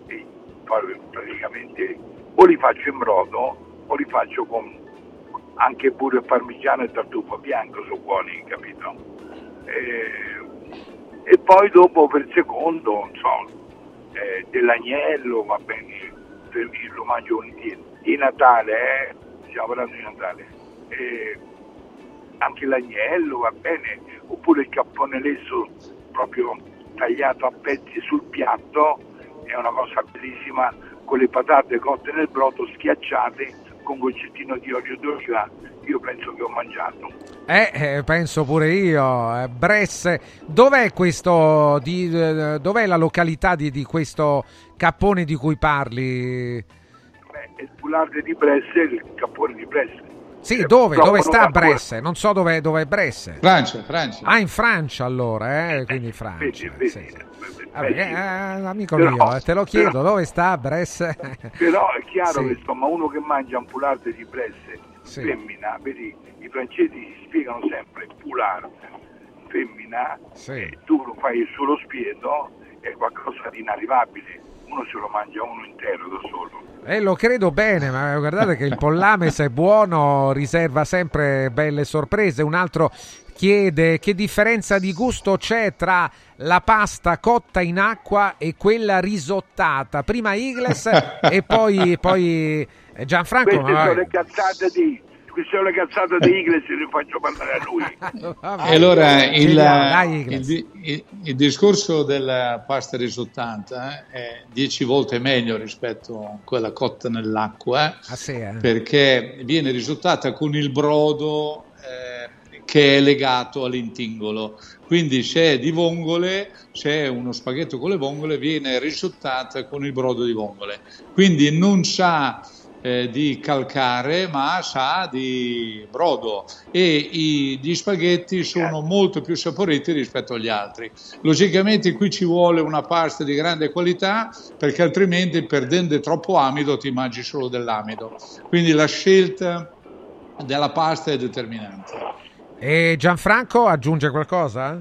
e poi praticamente o li faccio in brodo o li faccio con anche burro e parmigiano e tartufo bianco, sono buoni, capito? E, e poi dopo per secondo, non so, eh, dell'agnello, va bene, lo mangio di, di Natale, eh, stiamo parlando di Natale, eh, anche l'agnello, va bene, oppure il cappone lesso proprio tagliato a pezzi sul piatto, è una cosa bellissima, con le patate cotte nel brodo schiacciate con goccettino di olio d'oliva. Io penso che ho mangiato eh, eh penso pure io. Bresse, dov'è questo di, eh, dov'è la località di, di questo cappone di cui parli? Beh, il Poularde di Bresse, il cappone di Bresse. Sì, eh, dove? Dove sta Bresse? Non so dove è Bresse. Francia, Francia. Ah, in Francia allora, eh? Quindi Francia. Vedi, vedi, sì, sì. Vedi, Vabbè, vedi. Eh, amico però, mio, te lo chiedo, però, dove sta Bresse? Però è chiaro sì. che insomma uno che mangia un poularde di Bresse, sì. femmina, vedi, i francesi si spiegano sempre poularde, femmina, sì. e tu lo fai sullo spiedo, è qualcosa di inarrivabile, uno se lo mangia uno intero da solo. Eh, lo credo bene, ma guardate che il pollame se è buono riserva sempre belle sorprese. Un altro chiede che differenza di gusto c'è tra la pasta cotta in acqua e quella risottata. Prima Igles e poi, poi Gianfranco. Queste ma... sono le cazzate di queste sono le cazzate di Igles, le faccio parlare a lui. Vabbè, e allora il, dai, il, il, il discorso della pasta risottata è dieci volte meglio rispetto a quella cotta nell'acqua, ah, sì, eh. perché viene risottata con il brodo eh, che è legato all'intingolo, quindi se è di vongole, se è uno spaghetto con le vongole, viene risottata con il brodo di vongole, quindi non sa eh, di calcare, ma sa di brodo, e i, gli spaghetti sono molto più saporiti rispetto agli altri. Logicamente qui ci vuole una pasta di grande qualità, perché altrimenti perdendo troppo amido ti mangi solo dell'amido. Quindi la scelta della pasta è determinante. E Gianfranco aggiunge qualcosa?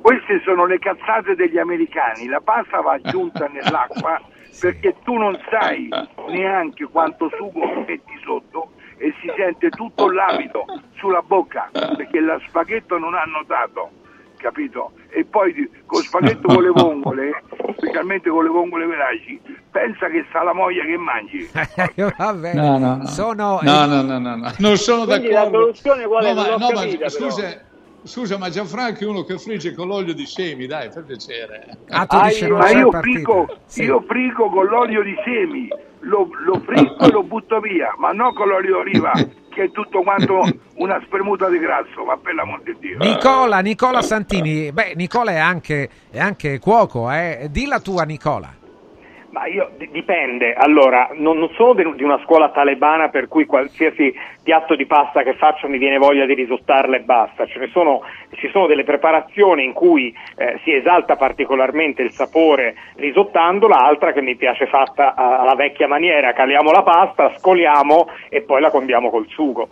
Queste sono le cazzate degli americani, la pasta va aggiunta nell'acqua perché tu non sai neanche quanto sugo metti sotto e si sente tutto l'amido sulla bocca, perché lo spaghetto non ha notato, capito? E poi con spaghetto con le vongole, specialmente con le vongole veraci, pensa che sta la moglie che mangi. Vabbè, no, no, no. Sono... No, no, no, no, no. Non sono quindi d'accordo. La produzione qual è? No, non ma, l'ho no, capita, ma, scusa, però. Scusa, ma Gianfranco è uno che frigge con l'olio di semi, dai, per piacere. Ah, tu ah, dici, io, ma io frigo, sì. io frigo con l'olio di semi, lo, lo frigo e lo butto via, ma non con l'olio d'oliva, che è tutto quanto una spremuta di grasso, ma per l'amor di Dio. Nicola, Nicola Santini, beh, Nicola è anche, è anche cuoco, eh. Dì la tua, Nicola. Ma io, dipende, allora, non, non sono di una scuola talebana per cui qualsiasi piatto di pasta che faccio mi viene voglia di risottarla e basta. Ce ne sono, ci sono delle preparazioni in cui eh, si esalta particolarmente il sapore risottandola, altra che mi piace fatta alla vecchia maniera: caliamo la pasta, scoliamo e poi la condiamo col sugo.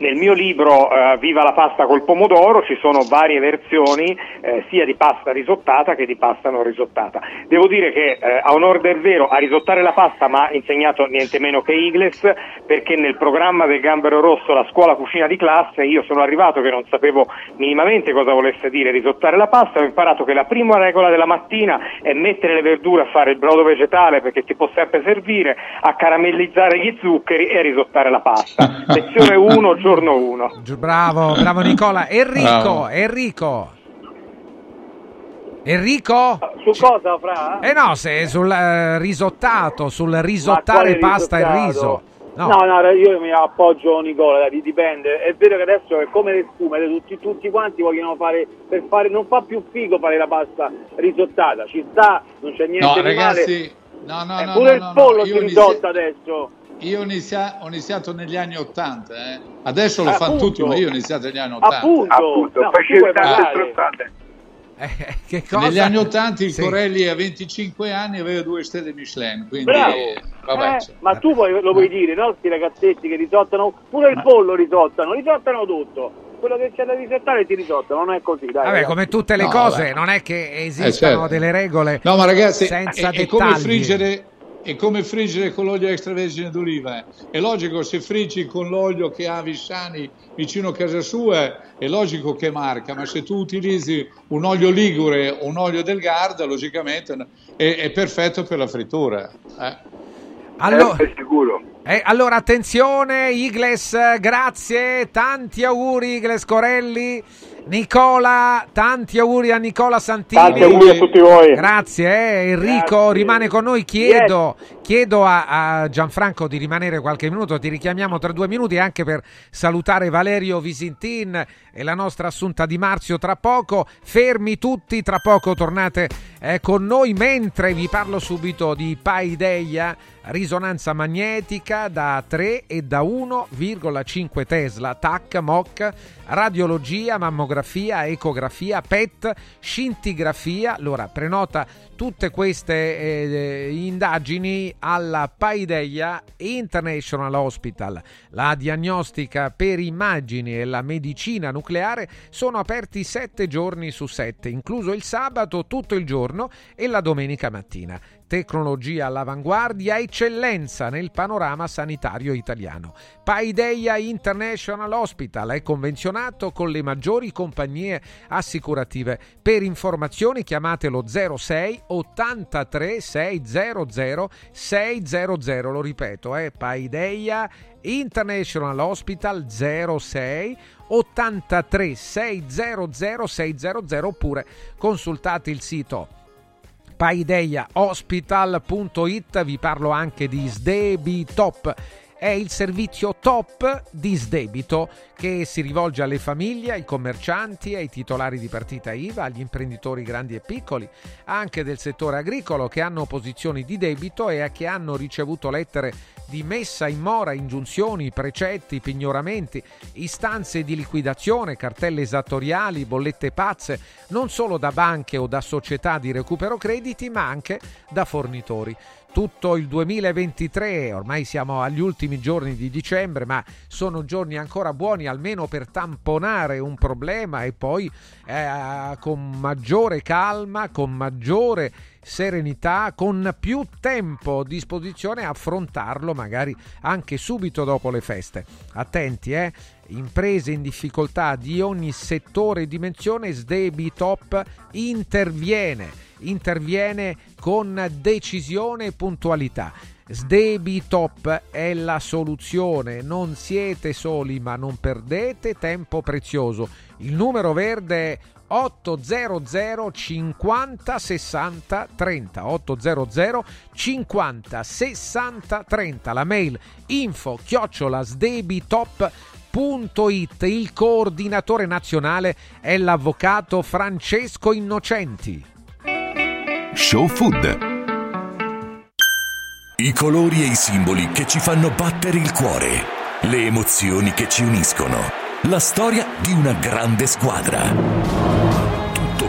Nel mio libro eh, Viva la pasta col pomodoro ci sono varie versioni eh, sia di pasta risottata che di pasta non risottata. Devo dire che eh, a onor del vero a risottare la pasta mi ha insegnato niente meno che Igles, perché nel programma del Gambero Rosso, la scuola cucina di classe, io sono arrivato che non sapevo minimamente cosa volesse dire risottare la pasta. Ho imparato che la prima regola della mattina è mettere le verdure a fare il brodo vegetale, perché ti può sempre servire a caramellizzare gli zuccheri e a risottare la pasta. Lezione uno, giorno uno. Bravo, bravo Nicola. Enrico, bravo. Enrico. Enrico? Su cosa, Fra? Eh no, se sul eh, risottato, sul risottare pasta risottato? E riso. No. no, no, io mi appoggio Nicola, dipende. È vero che adesso è come le spume, tutti, tutti quanti vogliono fare, per fare, non fa più figo fare la pasta risottata, ci sta, non c'è niente no, di ragazzi, male. No, no, no, pure no, il pollo no, si risotta inizio... adesso. Io inizia, ho iniziato negli anni ottanta, eh. Adesso lo fanno tutti, ma io ho iniziato negli anni ottanta. Appunto, appunto no, tante eh, che cosa? Negli anni ottanta il sì. Corelli a venticinque anni aveva due stelle Michelin, quindi eh, vabbè, eh, ma tu puoi, lo puoi dire, no? Questi ragazzetti che risottano, pure il pollo risottano, risottano tutto. Quello che c'è da risettare ti risolto, non è così. Dai, vabbè, come tutte le no, cose, vabbè. Non è che esistano eh, certo. delle regole no, ma ragazzi, senza è, dettagli. È come friggere... E come friggere con l'olio extravergine d'oliva? È logico, se friggi con l'olio che ha Vissani vicino a casa sua, è logico che marca, ma se tu utilizzi un olio ligure o un olio del Garda, logicamente è, è perfetto per la frittura. Eh? Allora, eh, sicuro. Eh, allora attenzione, Igles, grazie, tanti auguri Igles Corelli. Nicola, tanti auguri a Nicola Santini. Tanti auguri a tutti voi. Grazie, eh. Enrico Grazie. Rimane con noi. Chiedo, yes. chiedo a, a Gianfranco di rimanere qualche minuto. Ti richiamiamo tra due minuti anche per salutare Valerio Visintin e la nostra Assunta Di Marzio tra poco. Fermi tutti, tra poco tornate eh, con noi. Mentre vi parlo subito di Paideia, risonanza magnetica da tre e da uno virgola cinque Tesla, T A C, M O C, radiologia, mammografia, ecografia, P E T, scintigrafia. Allora prenota tutte queste eh, indagini alla Paideia International Hospital. La diagnostica per immagini e la medicina nucleare sono aperti sette giorni su sette, incluso il sabato tutto il giorno e la domenica mattina. Tecnologia all'avanguardia, eccellenza nel panorama sanitario italiano. Paideia International Hospital è convenzionato con le maggiori compagnie assicurative. Per informazioni chiamatelo zero sei ottantatré seicento seicento, lo ripeto, eh, Paideia International Hospital zero sei ottantatré seicento seicento, oppure consultate il sito paideia hospital punto it. Vi parlo anche di Sdebitop, è il servizio top disdebito che si rivolge alle famiglie, ai commercianti, ai titolari di partita I V A, agli imprenditori grandi e piccoli, anche del settore agricolo, che hanno posizioni di debito e a che hanno ricevuto lettere di messa in mora, ingiunzioni, precetti, pignoramenti, istanze di liquidazione, cartelle esattoriali, bollette pazze, non solo da banche o da società di recupero crediti, ma anche da fornitori. Tutto il duemilaventitré, ormai siamo agli ultimi giorni di dicembre, ma sono giorni ancora buoni almeno per tamponare un problema e poi eh, con maggiore calma, con maggiore serenità, con più tempo a disposizione affrontarlo magari anche subito dopo le feste. Attenti, eh? Imprese in difficoltà di ogni settore e dimensione, Sdebitop interviene. Interviene con decisione e puntualità. Sdebitop è la soluzione, non siete soli ma non perdete tempo prezioso. Il numero verde è ottocento cinquanta sessanta trenta, ottocento cinquanta sessanta trenta, la mail info chiocciola sdebitop punto it. Il coordinatore nazionale è l'avvocato Francesco Innocenti. Show Food. I colori e i simboli che ci fanno battere il cuore, le emozioni che ci uniscono, la storia di una grande squadra. Tutto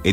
e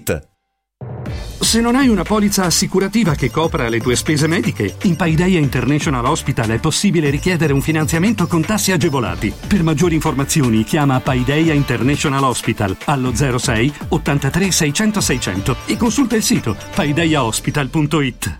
Se non hai una polizza assicurativa che copra le tue spese mediche, in Paideia International Hospital è possibile richiedere un finanziamento con tassi agevolati. Per maggiori informazioni chiama Paideia International Hospital allo zero sei ottantatré seicento seicento e consulta il sito paideia hospital punto it.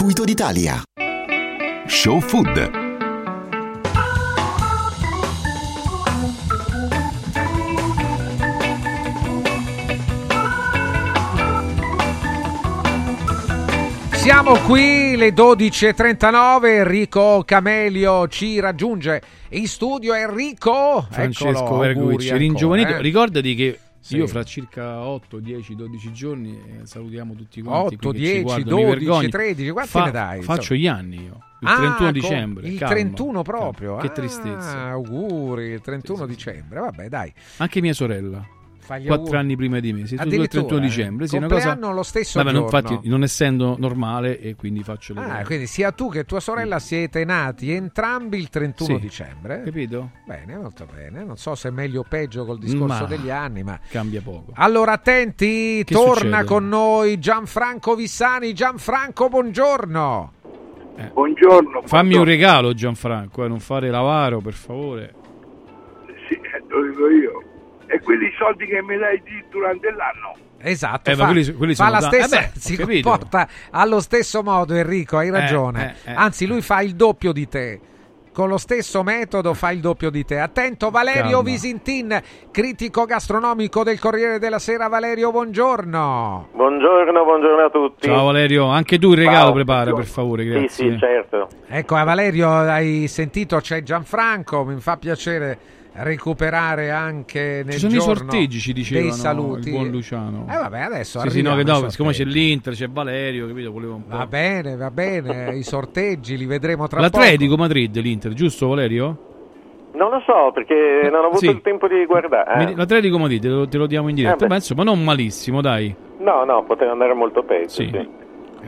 Circuito d'Italia. Show Food. Siamo qui, le dodici e trentanove, Enrico Camelio ci raggiunge in studio. Enrico Francesco Vergovich, ringiovanito. Eh? Ricordati che Sì. Io fra circa otto, dieci, dodici giorni eh, salutiamo tutti quanti. otto, dieci, dodici, tredici, quanti Fa, ne dai? Faccio gli anni io, il ah, trentuno dicembre. Il calma, trentuno proprio? Calma. Che tristezza. Ah, auguri, il trentuno dicembre, vabbè dai. Anche mia sorella, quattro anni prima di me, sì, il trentuno dicembre, sì, una cosa lo stesso vabbè, giorno. Infatti, non essendo normale, e quindi faccio le ah, cose. Quindi sia tu che tua sorella siete nati entrambi il trentuno sì. dicembre, capito? Bene, molto bene. Non so se è meglio o peggio col discorso ma degli anni, ma cambia poco. Allora, attenti, che torna succede? Con noi Gianfranco Vissani. Gianfranco, buongiorno. Eh. Buongiorno. Fammi buongiorno. Un regalo, Gianfranco, eh, non fare l'avaro, per favore. Sì, lo dico io. E quelli soldi che mi dai durante l'anno. Esatto, eh, fa, ma quelli, quelli fa sono la stessa, da... eh beh, si comporta allo stesso modo, Enrico, hai ragione. Eh, eh, eh. Anzi, lui fa il doppio di te. Con lo stesso metodo fa il doppio di te. Attento, Valerio Calma. Visintin, critico gastronomico del Corriere della Sera. Valerio, buongiorno. Buongiorno, buongiorno a tutti. Ciao Valerio, anche tu il regalo wow, prepara, per favore, grazie. Sì, sì, certo. Ecco, a Valerio hai sentito, c'è Gianfranco, mi fa piacere recuperare anche nel ci sono giorno i sorteggi, ci dicevano, dei saluti il buon Luciano. Eh vabbè, adesso sì, sì, no, che no, siccome c'è l'Inter, c'è Valerio, capito? Volevo un po'. Va bene, va bene, i sorteggi li vedremo tra poco. L'Atletico Madrid, l'Inter, giusto Valerio? Non lo so, perché non ho avuto sì. il tempo di guardare. Eh. L'Atletico Madrid te lo, te lo diamo in diretta, eh penso, ma non malissimo, dai. No, no, poteva andare molto peggio. Sì. Sì.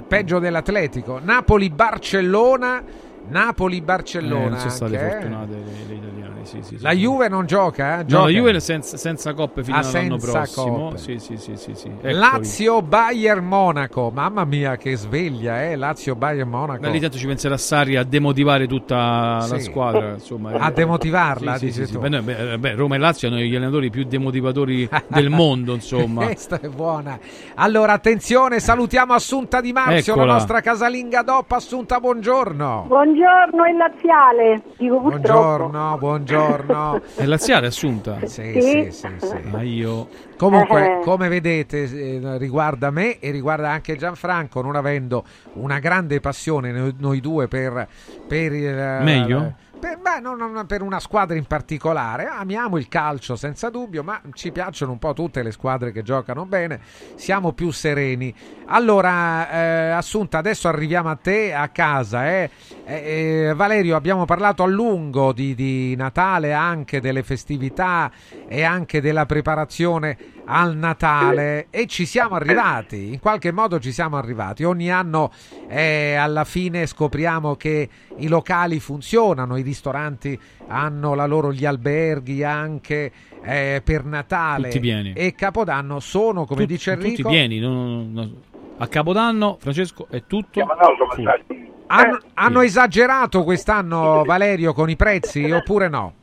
Peggio dell'Atletico. Napoli-Barcellona. Napoli-Barcellona eh, non sono state anche fortunate le, le italiane sì, sì, sì, la sì. Juve non gioca, eh? Gioca. No, la Juve senza, senza coppe fino ah, all'anno prossimo sì, sì, sì, sì, sì. Ecco Lazio-Bayern Monaco, mamma mia che sveglia eh? Lazio-Bayern Monaco, lì tanto ci penserà Sarri a demotivare tutta sì. la squadra insomma, a eh. demotivarla sì, dice sì, tu. Sì. Beh, beh, beh, Roma e Lazio hanno gli allenatori più demotivatori del mondo insomma. Questa è buona. Allora attenzione, salutiamo Assunta Di Marzio, eccola, la nostra casalinga D O P. Assunta, buongiorno. Buongiorno. Buongiorno, è laziale. Dico purtroppo. Buongiorno, buongiorno. È laziale Assunta? Sì, sì, sì. sì, sì. Ma io... Comunque, eh. come vedete, eh, riguarda me e riguarda anche Gianfranco, non avendo una grande passione noi, noi due per... per eh, Meglio? Per, beh, non, non per una squadra in particolare, amiamo il calcio senza dubbio, ma ci piacciono un po' tutte le squadre che giocano bene, siamo più sereni. Allora eh, Assunta, adesso arriviamo a te a casa eh. Eh, eh, Valerio, abbiamo parlato a lungo di, di Natale, anche delle festività e anche della preparazione al Natale e ci siamo arrivati, in qualche modo ci siamo arrivati, ogni anno eh, alla fine scopriamo che i locali funzionano, i ristoranti hanno la loro, gli alberghi anche eh, per Natale e Capodanno sono come tu, dice Enrico tutti pieni no, no, no. A Capodanno Francesco è tutto no, no, Hanno, eh, hanno esagerato quest'anno, Valerio, con i prezzi oppure no?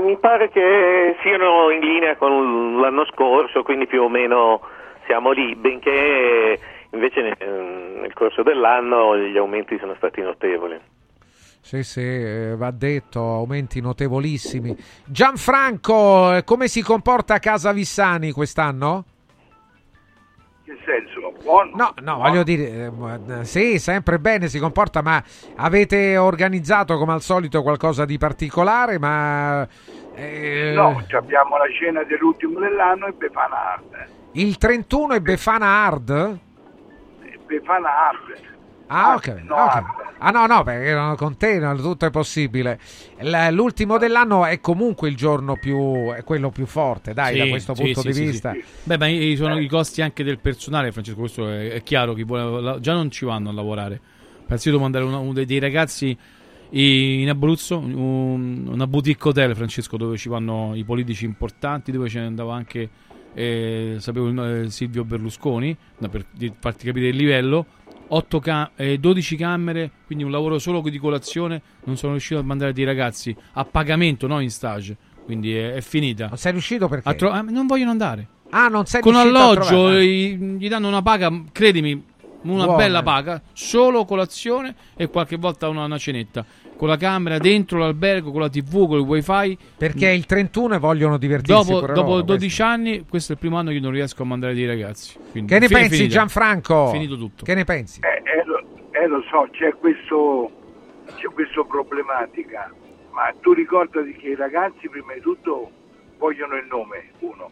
Mi pare che siano in linea con l'anno scorso, quindi più o meno siamo lì, benché invece nel corso dell'anno gli aumenti sono stati notevoli. Sì, sì, va detto, aumenti notevolissimi. Gianfranco, come si comporta a casa Vissani quest'anno? Che senso? Buono? No, no, buono. Voglio dire, eh, sì, sempre bene si comporta, ma avete organizzato come al solito qualcosa di particolare? Ma eh... No, abbiamo la cena dell'ultimo dell'anno e Befana Hard. Il trentuno e Befana Hard? Befana Hard. Ah, ok. Hard, no, okay. Hard. Ah, no, no, perché erano con te, tutto è possibile. L'ultimo dell'anno è comunque il giorno più, è quello più forte, dai, sì, da questo sì, punto sì, di sì, vista. Sì. Beh, ma sono eh. i costi anche del personale, Francesco, questo è, è chiaro, chi vuole, già non ci vanno a lavorare. Pensi di mandare uno, uno dei, dei ragazzi in Abruzzo, un, una boutique hotel, Francesco, dove ci vanno i politici importanti, dove ce ne andava anche, eh, sapevo, eh, Silvio Berlusconi, per farti capire il livello. otto cam- eh, dodici camere, quindi un lavoro solo di colazione. Non sono riuscito a mandare dei ragazzi a pagamento, no, in stage, quindi è, è finita. Non sei riuscito perché? Tro- eh, non vogliono andare. Ah, non sei con riuscito alloggio, a gli, gli danno una paga, credimi, una buone. Bella paga, solo colazione e qualche volta una, una cenetta con la camera dentro l'albergo, con la tv, con il wifi, perché il trentuno e vogliono divertirsi. Dopo, dopo dodici questo. anni, questo è il primo anno che io non riesco a mandare dei ragazzi. Quindi, che ne pensi, finita. Gianfranco? Finito tutto. Che ne pensi? Eh, eh, lo, eh lo so, c'è questo c'è questa problematica, ma tu ricordati che i ragazzi prima di tutto vogliono il nome, uno,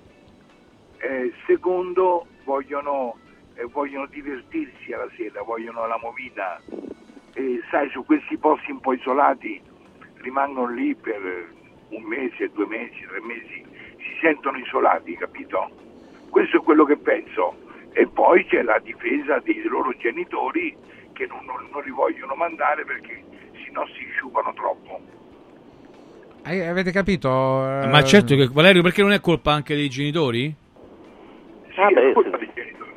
eh, secondo vogliono eh, vogliono divertirsi alla sera, vogliono la movida. E sai, su questi posti un po' isolati rimangono lì per un mese, due mesi, tre mesi, si sentono isolati, capito? Questo è quello che penso. E poi c'è la difesa dei loro genitori che non, non, non li vogliono mandare perché sennò si sciupano troppo. Eh, avete capito? Eh... Ma certo che, Valerio, perché non è colpa anche dei genitori? Sì, ah, beh, è colpa dei genitori.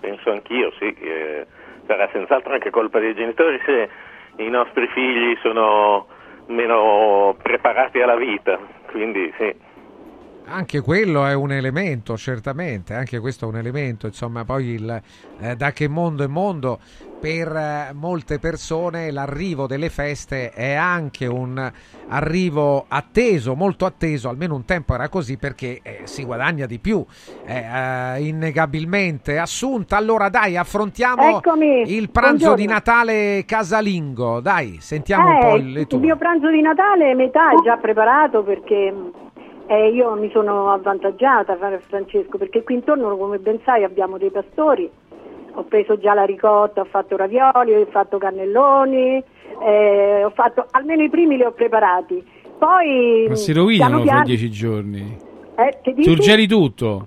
Penso anch'io, sì, che sarà senz'altro anche colpa dei genitori se i nostri figli sono meno preparati alla vita, quindi sì. Anche quello è un elemento, certamente, anche questo è un elemento, insomma, poi il, eh, da che mondo è mondo, per eh, molte persone l'arrivo delle feste è anche un arrivo atteso, molto atteso, almeno un tempo era così, perché eh, si guadagna di più, eh, eh, innegabilmente. Assunta, allora dai, affrontiamo Eccomi. il pranzo Buongiorno. di Natale casalingo, dai, sentiamo eh, un po' le tue. Il mio pranzo di Natale metà è già preparato perché... Eh, io mi sono avvantaggiata, Francesco, perché qui intorno, come ben sai, abbiamo dei pastori. Ho preso già la ricotta, ho fatto ravioli, ho fatto cannelloni, eh, ho fatto almeno i primi li ho preparati. Poi ma si rovinano fra dieci giorni. Eh, che dici? Surgeli tutto.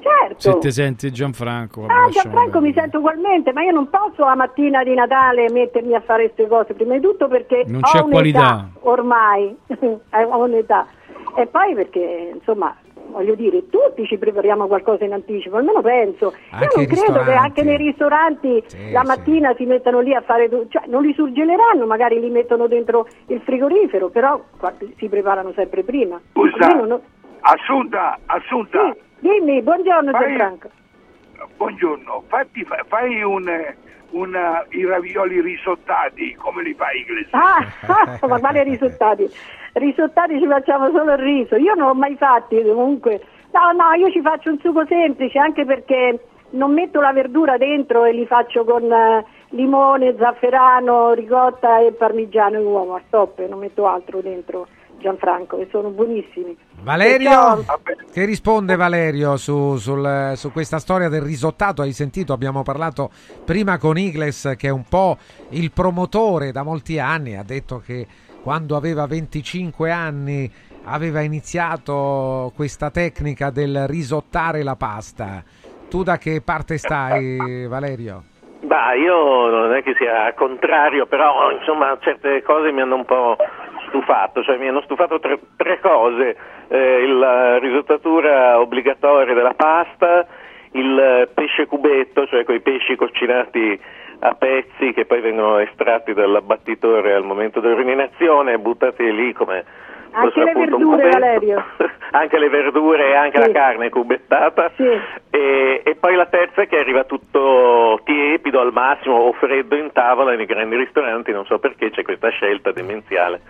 Certo. Se te senti Gianfranco. Ah, Gianfranco mi sento ugualmente, ma io non posso la mattina di Natale mettermi a fare queste cose, prima di tutto perché non c'è ho un'età qualità. Ormai ho un'età. E poi perché, insomma, voglio dire, tutti ci prepariamo qualcosa in anticipo, almeno penso. Anche Io non credo che anche nei ristoranti sì, la mattina sì. si mettano lì a fare... Cioè, non li surgeleranno, magari li mettono dentro il frigorifero, però si preparano sempre prima. Scusa, non... Assunta, Assunta. Sì, dimmi, buongiorno Gianfranco. Buongiorno, fatti, fai un... Una, i ravioli risottati, come li fa Igles? Ah, ah, ma quali risottati? Risottati ci facciamo solo il riso, io non l'ho mai fatti comunque. No, no, io ci faccio un sugo semplice, anche perché non metto la verdura dentro e li faccio con limone, zafferano, ricotta e parmigiano e uovo a stop, non metto altro dentro, Gianfranco, che sono buonissimi. Valerio, che risponde Valerio su, sul, su questa storia del risottato? Hai sentito, abbiamo parlato prima con Igles, che è un po' il promotore da molti anni, ha detto che quando aveva venticinque anni aveva iniziato questa tecnica del risottare la pasta. Tu da che parte stai, Valerio? Bah, io non è che sia contrario, però insomma certe cose mi hanno un po' stufato, cioè mi hanno stufato tre, tre cose, eh, la risottatura obbligatoria della pasta, il pesce cubetto, cioè quei pesci cocinati a pezzi che poi vengono estratti dall'abbattitore al momento dell'urinazione e buttati lì come... Anche le verdure, Valerio. Anche le verdure e anche sì. La carne cubettata. Sì. E, e poi la terza è che arriva tutto tiepido al massimo o freddo in tavola nei grandi ristoranti, non so perché c'è questa scelta demenziale,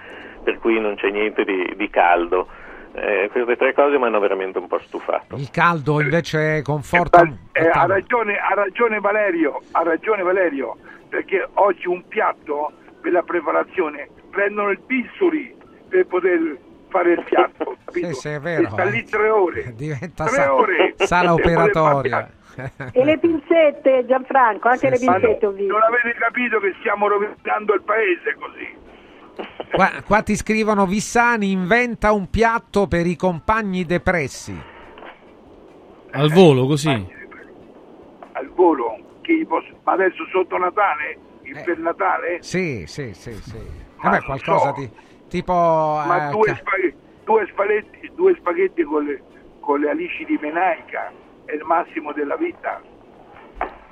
per cui non c'è niente di, di caldo. Eh, queste tre cose mi hanno veramente un po' stufato. Il caldo invece conforta... Eh, eh, ha ragione, ha ragione Valerio, ha ragione Valerio, perché oggi un piatto per la preparazione prendono il bisturi per poter fare il piatto, capito? Sì, sì, è vero. E sta lì tre ore. Diventa tre sa- ore. Sala operatoria. E le pinzette, Gianfranco, anche sì, le pinzette ho visto. Non avete capito che stiamo rovinando il paese così. Qua, qua ti scrivono: Vissani inventa un piatto per i compagni depressi. Al volo così? Al volo? Che posso... Ma adesso sotto Natale? Il eh, per Natale? Sì, sì, sì, sì. Vabbè, qualcosa so. Ti... tipo ma eh, due, ca- spaghetti, due spaghetti due spaghetti con le, con le alici di menaica è il massimo della vita,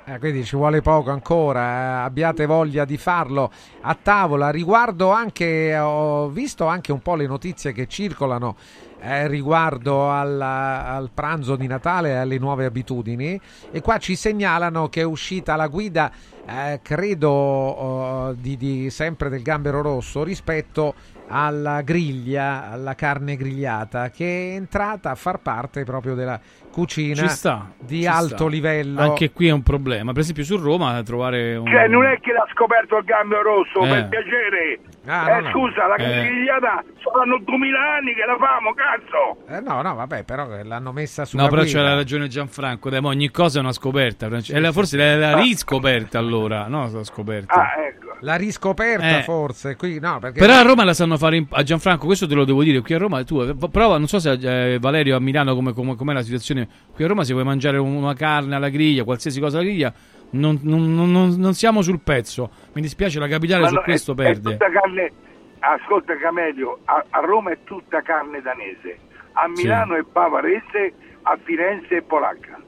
eh, quindi ci vuole poco ancora, eh, abbiate voglia di farlo a tavola. Riguardo anche, ho visto anche un po' le notizie che circolano eh, riguardo al, al pranzo di Natale e alle nuove abitudini, e qua ci segnalano che è uscita la guida eh, credo oh, di, di sempre del Gambero Rosso rispetto alla griglia, alla carne grigliata, che è entrata a far parte proprio della cucina sta, di alto sta. livello. Anche qui è un problema, per esempio su Roma trovare un... Cioè non è che l'ha scoperto il Gambero Rosso, eh. per piacere. Ah, eh, no, scusa, no. la eh. grigliata saranno duemila anni che la famo, cazzo! Eh, no, no, vabbè, però l'hanno messa sulla No, però guida. C'era ragione Gianfranco, dai, ma ogni cosa è una scoperta, Frances- sì, sì. forse la, la riscoperta allora, no, la scoperta. Ah, ecco. La riscoperta eh. forse, qui no, perché... Però a Roma la sanno fare imp- a Gianfranco, questo te lo devo dire, qui a Roma tu prova, non so se eh, Valerio a Milano come, come com'è la situazione, qui a Roma se vuoi mangiare una carne alla griglia, qualsiasi cosa alla griglia, non, non, non, non siamo sul pezzo, mi dispiace la capitale ma su no, questo è, perde. È tutta carne, ascolta Camelio, a, a Roma è tutta carne danese, a Milano sì. è bavarese, a Firenze è polacca.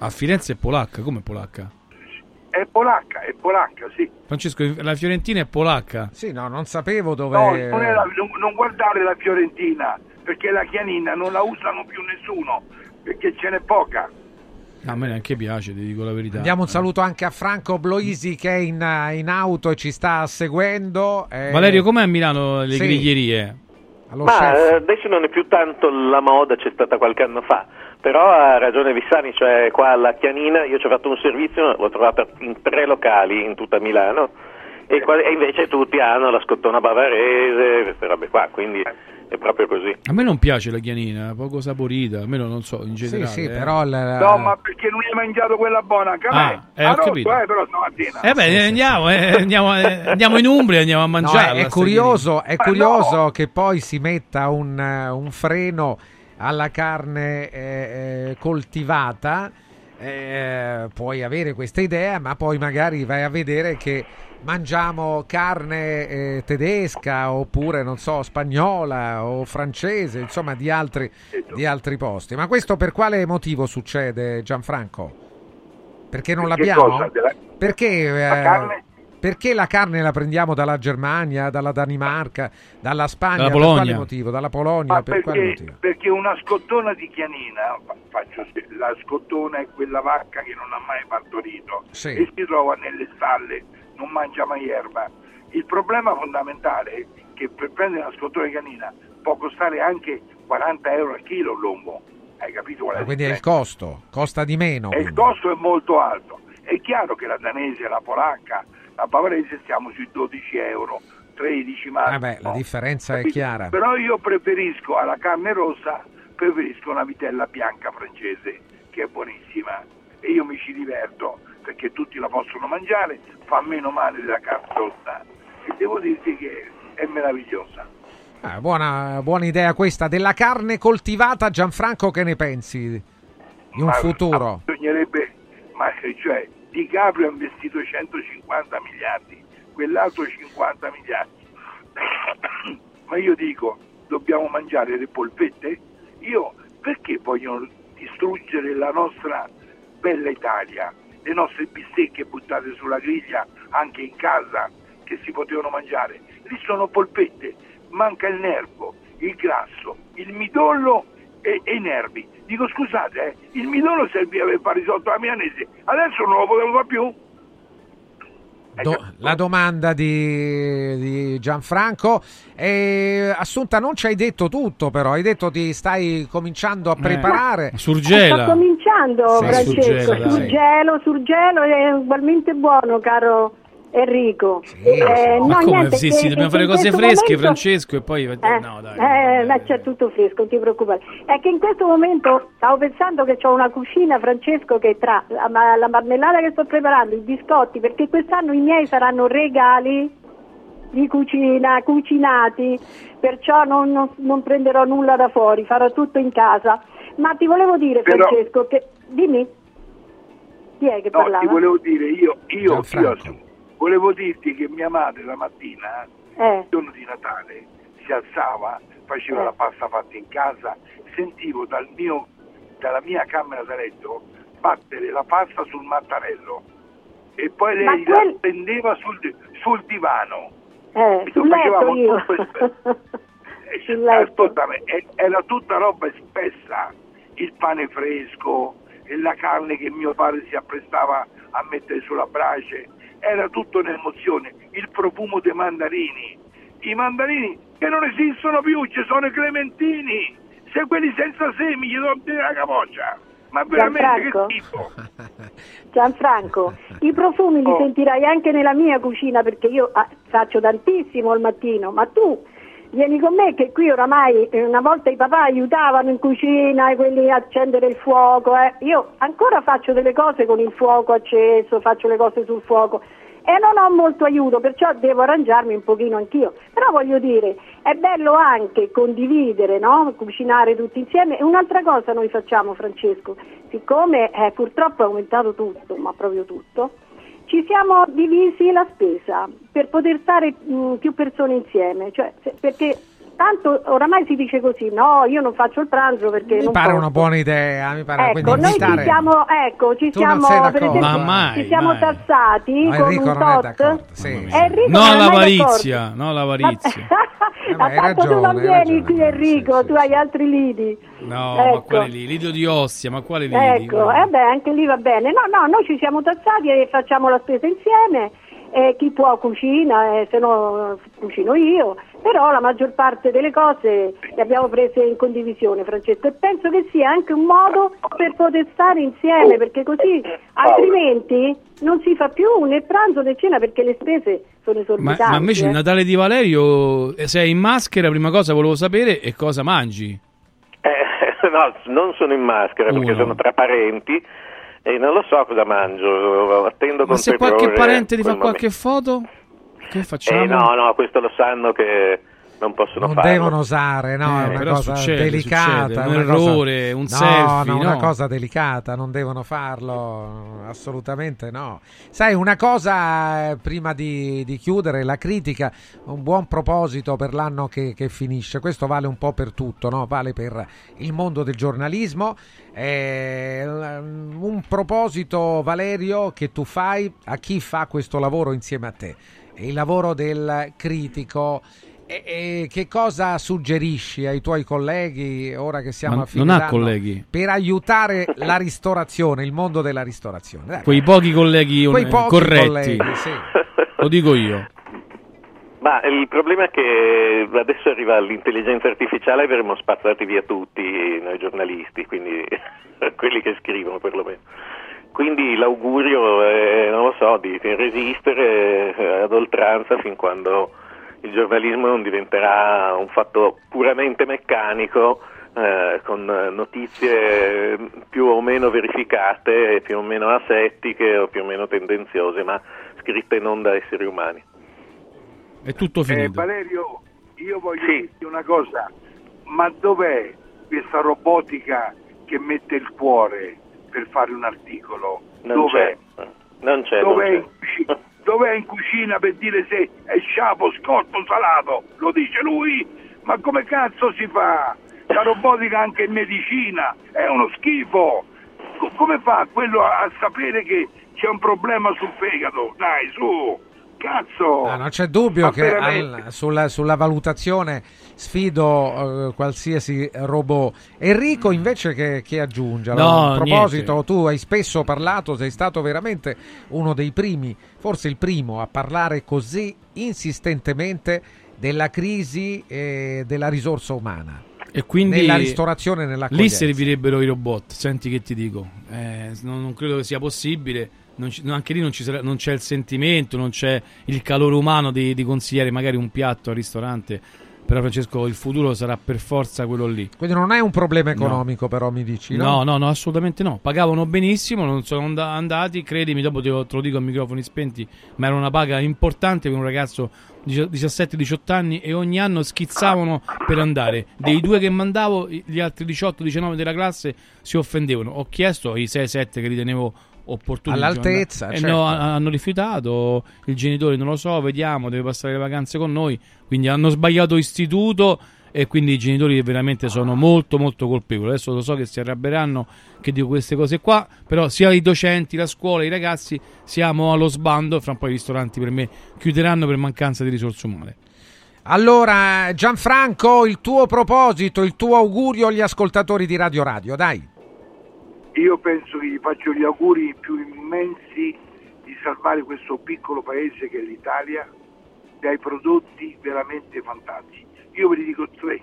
A Firenze è polacca, come polacca? È polacca, è polacca, sì. Francesco, la Fiorentina è polacca? Sì, no, non sapevo dove... No, non, è la, non, non guardare la Fiorentina, perché la chianina non la usano più nessuno, perché ce n'è poca. A me neanche piace, ti dico la verità. Diamo un saluto anche a Franco Bloisi che è in, in auto e ci sta seguendo. E... Valerio, com'è a Milano le sì. griglierie? Allo Ma chef. Adesso non è più tanto la moda, c'è stata qualche anno fa. Però ha ragione Vissani, cioè qua alla Chianina io ci ho fatto un servizio, l'ho trovata in tre locali in tutta Milano e, qua, e invece tutti hanno la scottona bavarese, queste robe qua, quindi è proprio così. A me non piace la Chianina, poco saporita, almeno non so, in generale. Sì, sì, eh. però la... No, ma perché lui ha mangiato quella buona, anche a me. Ah, eh, ho rotto, capito. Eh, però stamattina. Eh beh, sì, andiamo, sì. Eh, andiamo, eh, andiamo in Umbria, andiamo a mangiarla. No, è, è curioso, è curioso no. che poi si metta un, un freno alla carne eh, coltivata, eh, puoi avere questa idea, ma poi magari vai a vedere che mangiamo carne eh, tedesca oppure non so spagnola o francese, insomma di altri di altri posti. Ma questo per quale motivo succede, Gianfranco? Perché non perché l'abbiamo? Della... Perché la eh, carne? Perché la carne la prendiamo dalla Germania, dalla Danimarca, dalla Spagna, dalla per quale motivo? Dalla Polonia, ma per perché, quale motivo? Perché una scottona di chianina, faccio, la scottona è quella vacca che non ha mai partorito sì. e si trova nelle stalle, non mangia mai erba. Il problema fondamentale è che per prendere una scottona di chianina può costare anche quaranta euro al chilo l'uomo, hai capito? Qual è quindi è il costo, costa di meno. E il costo è molto alto, è chiaro che la danese, la polacca, a bavarese siamo sui dodici euro, tredici massimo. Eh beh, la differenza capito? È chiara. Però io preferisco alla carne rossa, preferisco una vitella bianca francese, che è buonissima. E io mi ci diverto, perché tutti la possono mangiare, fa meno male della carne rossa. E devo dirti che è meravigliosa. Ah, buona, buona idea questa della carne coltivata. Gianfranco, che ne pensi? Di un ma, futuro? Ma bisognerebbe... Ma cioè... Di Caprio ha investito centocinquanta miliardi, quell'altro cinquanta miliardi. Ma io dico, dobbiamo mangiare le polpette? Io perché vogliono distruggere la nostra bella Italia? le nostre bistecche buttate sulla griglia anche in casa che si potevano mangiare, lì sono polpette, manca il nervo, il grasso, il midollo e, e i nervi. Dico scusate, eh, il midollo serviva per fare risotto alla milanese, adesso non lo potevo fare più. Do, la domanda di, di Gianfranco, eh, Assunta, non ci hai detto tutto, però hai detto ti stai cominciando a preparare. eh, surgela. Sto cominciando, sì, Francesco, surgela, surgelo, surgelo è ugualmente buono, caro Enrico. Sì, eh, ma no, come? Niente, sì, che, sì, che, dobbiamo che fare cose fresche, momento... Francesco, e poi eh, no, dai, eh, eh, ma c'è tutto fresco, non ti preoccupare. È che in questo momento stavo pensando che c'ho una cucina, Francesco, che tra la, la marmellata che sto preparando, i biscotti, perché quest'anno i miei saranno regali di cucina, cucinati, perciò non, non, non prenderò nulla da fuori, farò tutto in casa. Ma ti volevo dire, però... Francesco, che dimmi chi è che no, parlava? Ti volevo dire io, io, io volevo dirti che mia madre la mattina, eh. il giorno di Natale, si alzava, faceva eh. la pasta fatta in casa, sentivo dal mio, dalla mia camera da letto battere la pasta sul mattarello e poi lei quel... la prendeva sul, sul divano. Eh, e sul letto io. Sul ascoltami, letto. Era tutta roba spessa, il pane fresco, la carne che mio padre si apprestava a mettere sulla brace. Era tutto un'emozione, il profumo dei mandarini, i mandarini che non esistono più, ci sono i clementini, se quelli senza semi gli do la capoccia, ma veramente Gianfranco, che tipo. Gianfranco, i profumi oh. li sentirai anche nella mia cucina, perché io faccio tantissimo al mattino, ma tu vieni con me che qui oramai, una volta i papà aiutavano in cucina, quelli a accendere il fuoco, eh. Io ancora faccio delle cose con il fuoco acceso, faccio le cose sul fuoco e non ho molto aiuto, perciò devo arrangiarmi un pochino anch'io. Però voglio dire, è bello anche condividere, no? Cucinare tutti insieme. E un'altra cosa noi facciamo, Francesco, siccome eh, purtroppo è aumentato tutto, ma proprio tutto, ci siamo divisi la spesa per poter stare mh, più persone insieme, cioè se, perché tanto oramai si dice così, no, io non faccio il pranzo perché mi non pare posso. Una buona idea, mi pare, ecco, quindi noi ci siamo, ecco, ci tu siamo, per esempio, ma mai, ci siamo mai. tassati ma con un tot, sì. Enrico no l'avarizia, no l'avarizia. Eh, ma tanto ragione, tu non vieni qui, Enrico, sì, sì, tu hai altri lidi. No, ecco. Ma quale lidi? Lido di Ostia, ma quale lidi? Ecco, eh beh, anche lì va bene. No, no, noi ci siamo tassati e facciamo la spesa insieme. Eh, chi può cucina, eh, se no cucino io, però la maggior parte delle cose le abbiamo prese in condivisione, Francesco, e penso che sia anche un modo per poter stare insieme, perché così altrimenti non si fa più né pranzo né cena, perché le spese sono esorbitanti. Ma, ma invece eh. il Natale di Valerio, sei in maschera, prima cosa volevo sapere, e cosa mangi? Eh, no, non sono in maschera, Uno. perché sono tra parenti. E non lo so cosa mangio, attendo con terrore. Ma se qualche parente ti fa qualche foto, che facciamo? Eh no, no, questo lo sanno che non possono non farlo. Non devono osare, no, eh, è una cosa succede, delicata. Succede. Un una errore, cosa... un no, selfie. No, no, una cosa delicata, non devono farlo, assolutamente no. Sai, una cosa, eh, prima di, di chiudere, la critica, un buon proposito per l'anno che, che finisce. Questo vale un po' per tutto, no? Vale per il mondo del giornalismo. Eh, un proposito, Valerio, che tu fai a chi fa questo lavoro insieme a te, il lavoro del critico. E, e che cosa suggerisci ai tuoi colleghi ora che siamo Ma a fine non ha colleghi per aiutare la ristorazione, il mondo della ristorazione? Dai, quei pochi colleghi quei un... pochi corretti, colleghi, sì. Lo dico io. Ma il problema è che adesso arriva l'intelligenza artificiale e verremo spazzati via tutti noi giornalisti, quindi quelli che scrivono perlomeno. Quindi l'augurio è, non lo so, di resistere ad oltranza fin quando il giornalismo non diventerà un fatto puramente meccanico, eh, con notizie più o meno verificate, più o meno asettiche o più o meno tendenziose, ma scritte non da esseri umani. È tutto finito. Eh, Valerio, io voglio sì. dirti una cosa, ma dov'è questa robotica che mette il cuore per fare un articolo? Non dov'è? C'è. Non c'è. Dov'è? Non c'è. Dov'è in cucina per dire se è sciapo, scorto, salato? Lo dice lui, ma come cazzo si fa? La robotica anche in medicina è uno schifo. Come fa quello a sapere che c'è un problema sul fegato, dai, su, cazzo! Ah, non c'è dubbio che al, sulla, sulla valutazione sfido eh, qualsiasi robot. Enrico invece che, che aggiunge, allora, no, a proposito, niente. Tu hai spesso parlato, sei stato veramente uno dei primi, forse il primo, a parlare così insistentemente della crisi e della risorsa umana. E quindi nella ristorazione, nell'accoglienza. Lì servirebbero i robot, senti che ti dico, eh, non, non credo che sia possibile, non ci, anche lì non, ci sarà, non c'è il sentimento, non c'è il calore umano di, di consigliare magari un piatto al ristorante. Però Francesco, il futuro sarà per forza quello lì. Quindi non è un problema economico, no. Però mi dici no? No, no, no, assolutamente no. Pagavano benissimo, non sono andati, credimi, dopo te lo, te lo dico a microfoni spenti, ma era una paga importante per un ragazzo di diciassette diciotto anni e ogni anno schizzavano per andare. Dei due che mandavo, gli altri diciotto diciannove della classe si offendevano. Ho chiesto ai sei sette che ritenevo opportuni. All'altezza, certo. E no, hanno rifiutato, il genitore non lo so, vediamo, deve passare le vacanze con noi, quindi hanno sbagliato istituto e quindi i genitori veramente sono molto molto colpevoli. Adesso lo so che si arrabbieranno che dico queste cose qua, però sia i docenti, la scuola, i ragazzi siamo allo sbando, fra un po' i ristoranti per me chiuderanno per mancanza di risorse umane. Allora Gianfranco, il tuo proposito, il tuo augurio agli ascoltatori di Radio Radio, dai. Io penso che gli faccio gli auguri più immensi di salvare questo piccolo paese che è l'Italia dai prodotti veramente fantastici. Io ve li dico tre: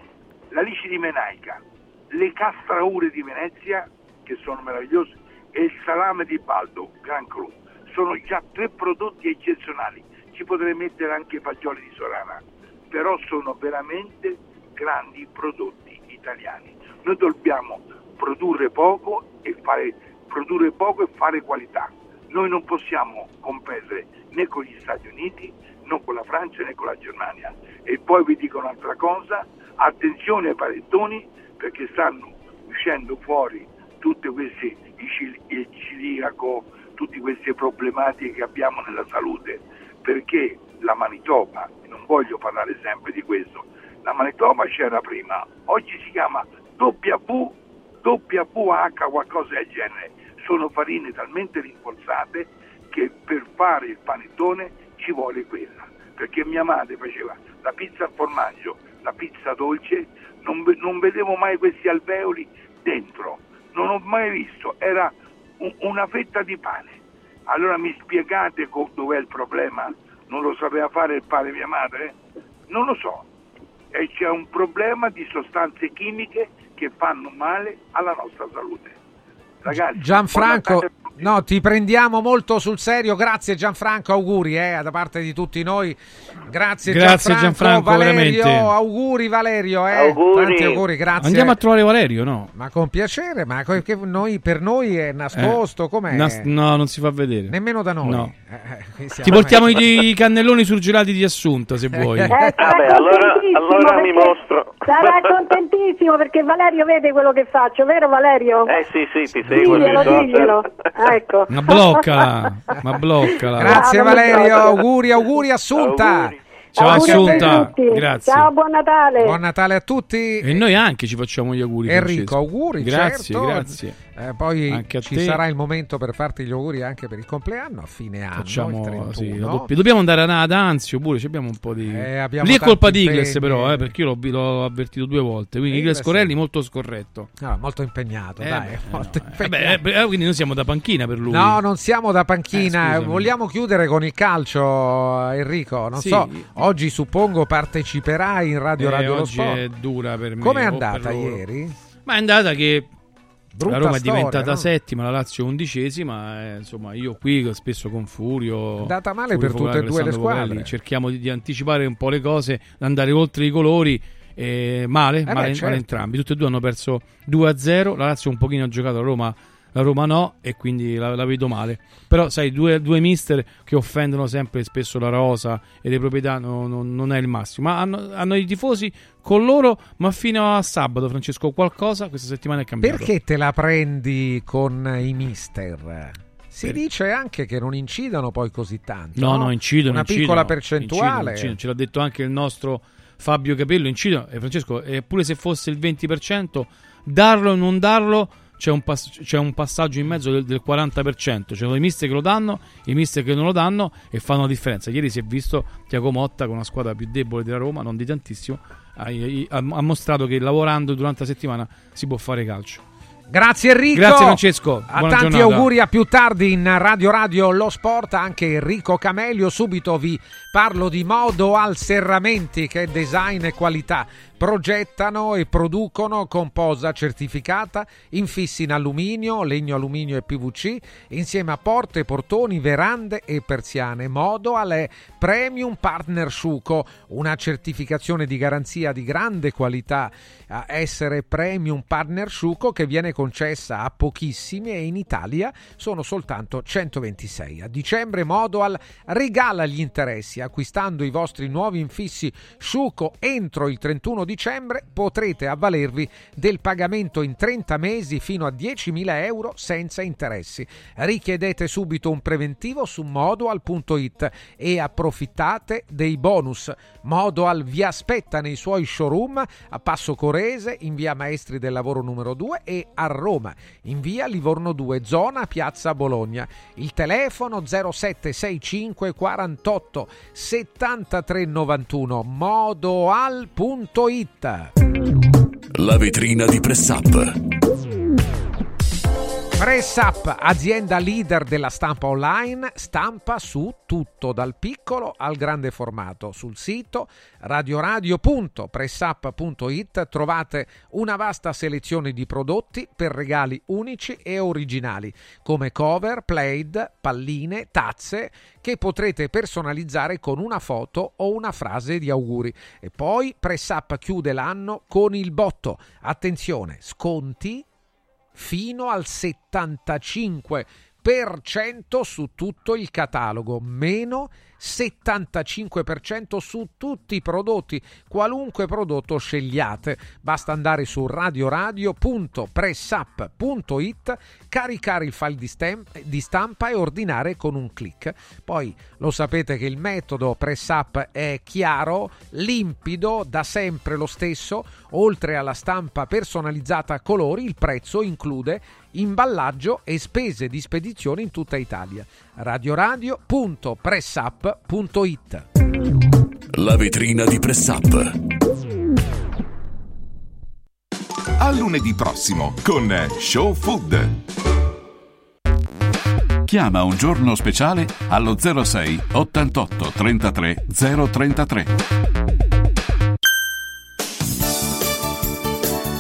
la lice di Menaica, le castraure di Venezia, che sono meravigliose, e il salame di Baldo, Gran Cru. Sono già tre prodotti eccezionali, ci potrei mettere anche i fagioli di Sorana, però sono veramente grandi prodotti italiani. Noi dobbiamo produrre poco e fare produrre poco e fare qualità. Noi non possiamo competere né con gli Stati Uniti, né con la Francia, né con la Germania. E poi vi dico un'altra cosa, attenzione ai panettoni, perché stanno uscendo fuori tutte queste, il ciliaco, tutte queste problematiche che abbiamo nella salute, perché la Manitoba, non voglio parlare sempre di questo, la Manitoba c'era prima, oggi si chiama W W H qualcosa del genere, sono farine talmente rinforzate che per fare il panettone ci vuole quella, perché mia madre faceva la pizza al formaggio, la pizza dolce, non, non vedevo mai questi alveoli dentro, non ho mai visto, era un, una fetta di pane. Allora mi spiegate co- dov'è il problema? Non lo sapeva fare il pane mia madre? Non lo so, e c'è un problema di sostanze chimiche che fanno male alla nostra salute. Ragazzi, Gianfranco, tante... no, ti prendiamo molto sul serio. Grazie Gianfranco, auguri eh, da parte di tutti noi. Grazie, grazie Gianfranco, Gianfranco Valerio, veramente. Auguri Valerio, eh. Auguri. Tanti auguri, grazie. Andiamo a trovare Valerio, no? Ma con piacere, ma che noi, per noi è nascosto, eh, com'è? Nas- no, non si fa vedere. Nemmeno da noi. No. Eh, ti portiamo i, i cannelloni surgelati di Assunta, se vuoi. Eh, vabbè, allora, allora mi mostro. Sarà contentissimo perché Valerio vede quello che faccio, vero Valerio? Eh sì, sì, ti seguo. Diglielo, diglielo. Ecco. Ma bloccala, ma bloccala. Grazie Valerio, auguri, auguri Assunta. Auguri. Ciao auguri Assunta, grazie. Ciao, buon Natale. Buon Natale a tutti. E noi anche ci facciamo gli auguri. Enrico, Francesco. Auguri, grazie, certo. Grazie. Eh, poi anche ci sarà il momento per farti gli auguri anche per il compleanno a fine anno. Facciamo, trentuno, sì, no? Dobbiamo andare ad Anzio pure, abbiamo un po' di... Eh, lì è colpa di Igles però, eh, perché io l'ho, l'ho avvertito due volte, quindi Igles Corelli sì. Molto scorretto. No, molto impegnato, eh, dai. Molto no, impegnato. Beh, eh, quindi noi siamo da panchina per lui. No, non siamo da panchina, eh, vogliamo chiudere con il calcio Enrico, non sì. so, oggi suppongo parteciperai in Radio eh, Radio Lo Sport. È dura per me. Com'è andata ieri? Ma è andata che... Brutta la Roma storia, è diventata no? settima, la Lazio undicesima, eh, insomma io qui spesso con Furio è andata male Furio per tutte e due le squadre Povelli, cerchiamo di, di anticipare un po' le cose, andare oltre i colori, eh, male, eh beh, male, certo. Male entrambi, tutte e due hanno perso due a zero, la Lazio un pochino ha giocato, la Roma, la Roma no e quindi la, la vedo male, però sai due, due mister che offendono sempre spesso la rosa e le proprietà no, no, non è il massimo, ma hanno, hanno i tifosi con loro, ma fino a sabato, Francesco, qualcosa questa settimana è cambiato. Perché te la prendi con i mister? Si per... dice anche che non incidano poi così tanto. No, no, no incidono. Una incidono, piccola percentuale. Incidono, incidono. Ce l'ha detto anche il nostro Fabio Capello, incidono. E Francesco, eppure se fosse il venti per cento, darlo o non darlo c'è un, pass- c'è un passaggio in mezzo del, del quaranta per cento. Ci sono i mister che lo danno, i mister che non lo danno, e fanno la differenza. Ieri si è visto Thiago Motta, con una squadra più debole della Roma, non di tantissimo, ha, ha, ha mostrato che lavorando durante la settimana si può fare calcio. Grazie Enrico. Grazie Francesco. A tanti giornata. Auguri, a più tardi in Radio Radio Lo Sport anche Enrico Camelio. Subito vi parlo di Modo Alserramenti, che design e qualità progettano e producono composa certificata, infissi in alluminio, legno alluminio e P V C, insieme a porte, portoni, verande e persiane. Modoal è Premium Partner Suco, una certificazione di garanzia di grande qualità a essere Premium Partner Suco, che viene concessa a pochissimi e in Italia sono soltanto centoventisei. A dicembre Modoal regala gli interessi. Acquistando i vostri nuovi infissi Suco entro il trentuno dicembre potrete avvalervi del pagamento in trenta mesi fino a diecimila euro senza interessi. Richiedete subito un preventivo su modoal punto it e approfittate dei bonus. Modoal vi aspetta nei suoi showroom a Passo Corese in via Maestri del Lavoro numero due e a Roma in via Livorno due, zona Piazza Bologna. Il telefono zero sette sessantacinque quarantotto settantatré novantuno. Modoal punto it. La vetrina di Press Up. Press Up, azienda leader della stampa online, stampa su tutto, dal piccolo al grande formato. Sul sito radioradio punto pressup punto it trovate una vasta selezione di prodotti per regali unici e originali, come cover, plaid, palline, tazze, che potrete personalizzare con una foto o una frase di auguri. E poi Press Up chiude l'anno con il botto. Attenzione, sconti fino al settantacinque per cento su tutto il catalogo, meno settantacinque per cento su tutti i prodotti, qualunque prodotto scegliate. Basta andare su radioradio punto pressup punto it, caricare il file di, stamp- di stampa e ordinare con un click. Poi lo sapete che il metodo Pressup è chiaro, limpido, da sempre lo stesso. Oltre alla stampa personalizzata a colori, il prezzo include imballaggio e spese di spedizione in tutta Italia. radioradio punto pressup punto it. La vetrina di Press Up. A lunedì prossimo con Show Food. Chiama un giorno speciale allo zero sei ottantotto trentatré zero trentatré.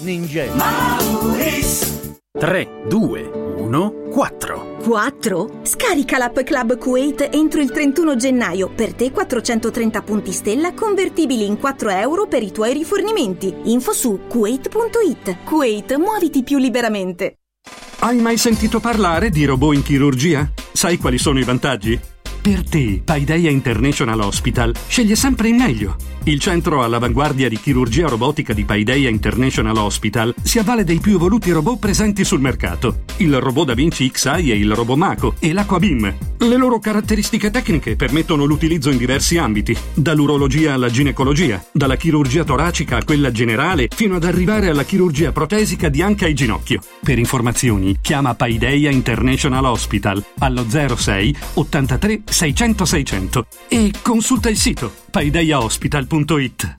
Ninja. Mauris. tre, due, uno, quattro. quattro? Scarica l'app Club Kuwait entro il trentuno gennaio. Per te quattrocentotrenta punti stella convertibili in quattro euro per i tuoi rifornimenti. Info su kuwait punto it. Kuwait, muoviti più liberamente. Hai mai sentito parlare di robot in chirurgia? Sai quali sono i vantaggi? Per te, Paideia International Hospital sceglie sempre il meglio. Il centro all'avanguardia di chirurgia robotica di Paideia International Hospital si avvale dei più evoluti robot presenti sul mercato. Il robot Da Vinci X I e il robot Mako e l'Aquabim. Le loro caratteristiche tecniche permettono l'utilizzo in diversi ambiti, dall'urologia alla ginecologia, dalla chirurgia toracica a quella generale, fino ad arrivare alla chirurgia protesica di anca e ginocchio. Per informazioni, chiama Paideia International Hospital allo zero sei ottantatré seicento seicento e consulta il sito paideiahospital punto it.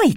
it.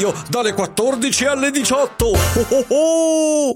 dalle quattordici alle diciotto. Oh oh oh!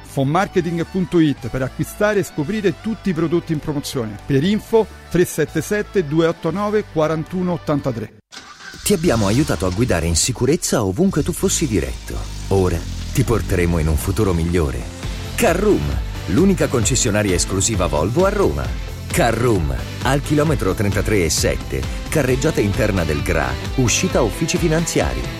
phone marketing punto it per acquistare e scoprire tutti i prodotti in promozione. Per info tre sette sette due otto nove quattro uno otto tre. Ti abbiamo aiutato a guidare in sicurezza ovunque tu fossi diretto. Ora ti porteremo in un futuro migliore. Carroom, l'unica concessionaria esclusiva Volvo a Roma. Carroom, al chilometro trentatré e sette, carreggiata interna del Gra, uscita uffici finanziari.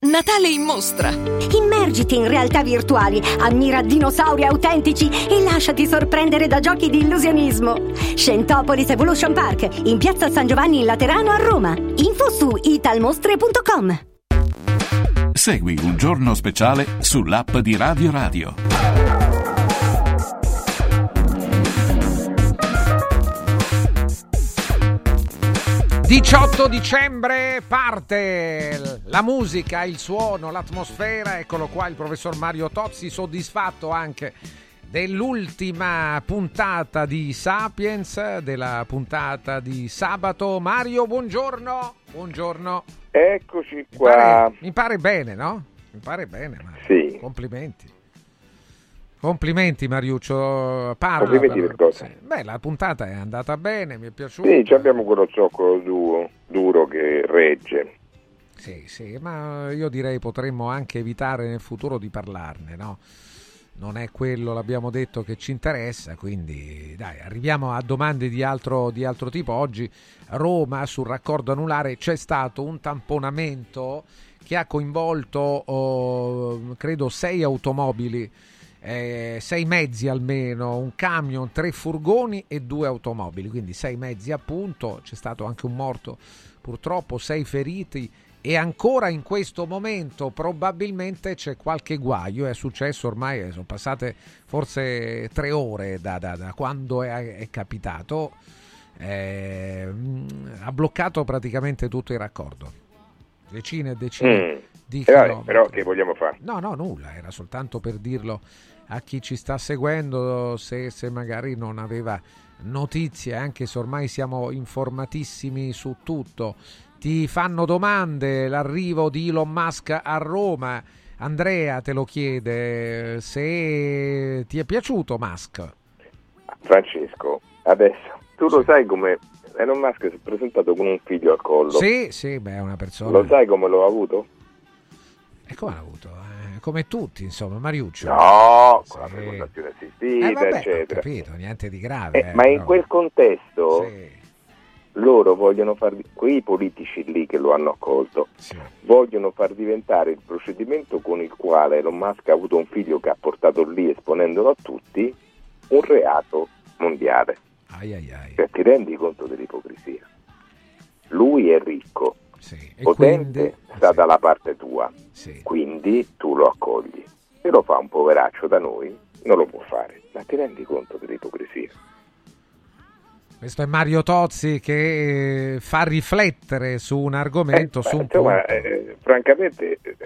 Natale in mostra. Immergiti in realtà virtuali, ammira dinosauri autentici e lasciati sorprendere da giochi di illusionismo. Scientopolis Evolution Park, in piazza San Giovanni in Laterano a Roma. Info su italmostre punto com. Segui Un Giorno Speciale sull'app di Radio Radio. diciotto dicembre parte la musica, il suono, l'atmosfera. Eccolo qua il professor Mario Tozzi, soddisfatto anche dell'ultima puntata di Sapiens, della puntata di sabato. Mario, buongiorno. Buongiorno. Eccoci qua. Mi pare, mi pare bene, no? Mi pare bene, Mario. Sì. Complimenti. Complimenti Mariuccio, parla. Complimenti per cosa? Sì. Beh, la puntata è andata bene, mi è piaciuta. Sì, abbiamo quello zoccolo duro, duro che regge. Sì, sì, ma io direi potremmo anche evitare nel futuro di parlarne, no? Non è quello, l'abbiamo detto, che ci interessa, quindi dai, arriviamo a domande di altro, di altro tipo. Oggi Roma sul raccordo anulare c'è stato un tamponamento che ha coinvolto, oh, credo, sei automobili. Eh, sei mezzi almeno, un camion, tre furgoni e due automobili, quindi sei mezzi appunto. C'è stato anche un morto purtroppo, sei feriti e ancora in questo momento probabilmente c'è qualche guaio. È successo ormai, sono passate forse tre ore da, da, da quando è, è capitato. Eh, ha bloccato praticamente tutto il raccordo, decine e decine mm. Però, però che vogliamo fare? No, no, nulla, era soltanto per dirlo a chi ci sta seguendo, se, se magari non aveva notizie, anche se ormai siamo informatissimi su tutto. Ti fanno domande, l'arrivo di Elon Musk a Roma. Andrea te lo chiede, se ti è piaciuto Musk. Francesco, adesso tu lo sai come Elon Musk si è presentato con un figlio al collo. Sì, sì, beh, è una persona. Lo sai come l'ho avuto? E come l'ha avuto? Eh? come tutti, insomma, Mariuccio. No, sì, con la fecondazione assistita, eh, vabbè, eccetera. Ho capito, niente di grave. Eh, eh, ma però in quel contesto sì, loro vogliono far, quei politici lì che lo hanno accolto, sì, vogliono far diventare il procedimento con il quale Elon Musk ha avuto un figlio che ha portato lì, esponendolo a tutti, un reato mondiale. Ai ai ai. Cioè, ti rendi conto dell'ipocrisia? Lui è ricco, sì, e potente, quindi sta, sì, dalla parte tua, sì, quindi tu lo accogli. Se lo fa un poveraccio da noi non lo può fare, ma ti rendi conto dell'ipocrisia? Questo è Mario Tozzi che fa riflettere su un argomento, eh, su un insomma, punto. Eh, francamente eh,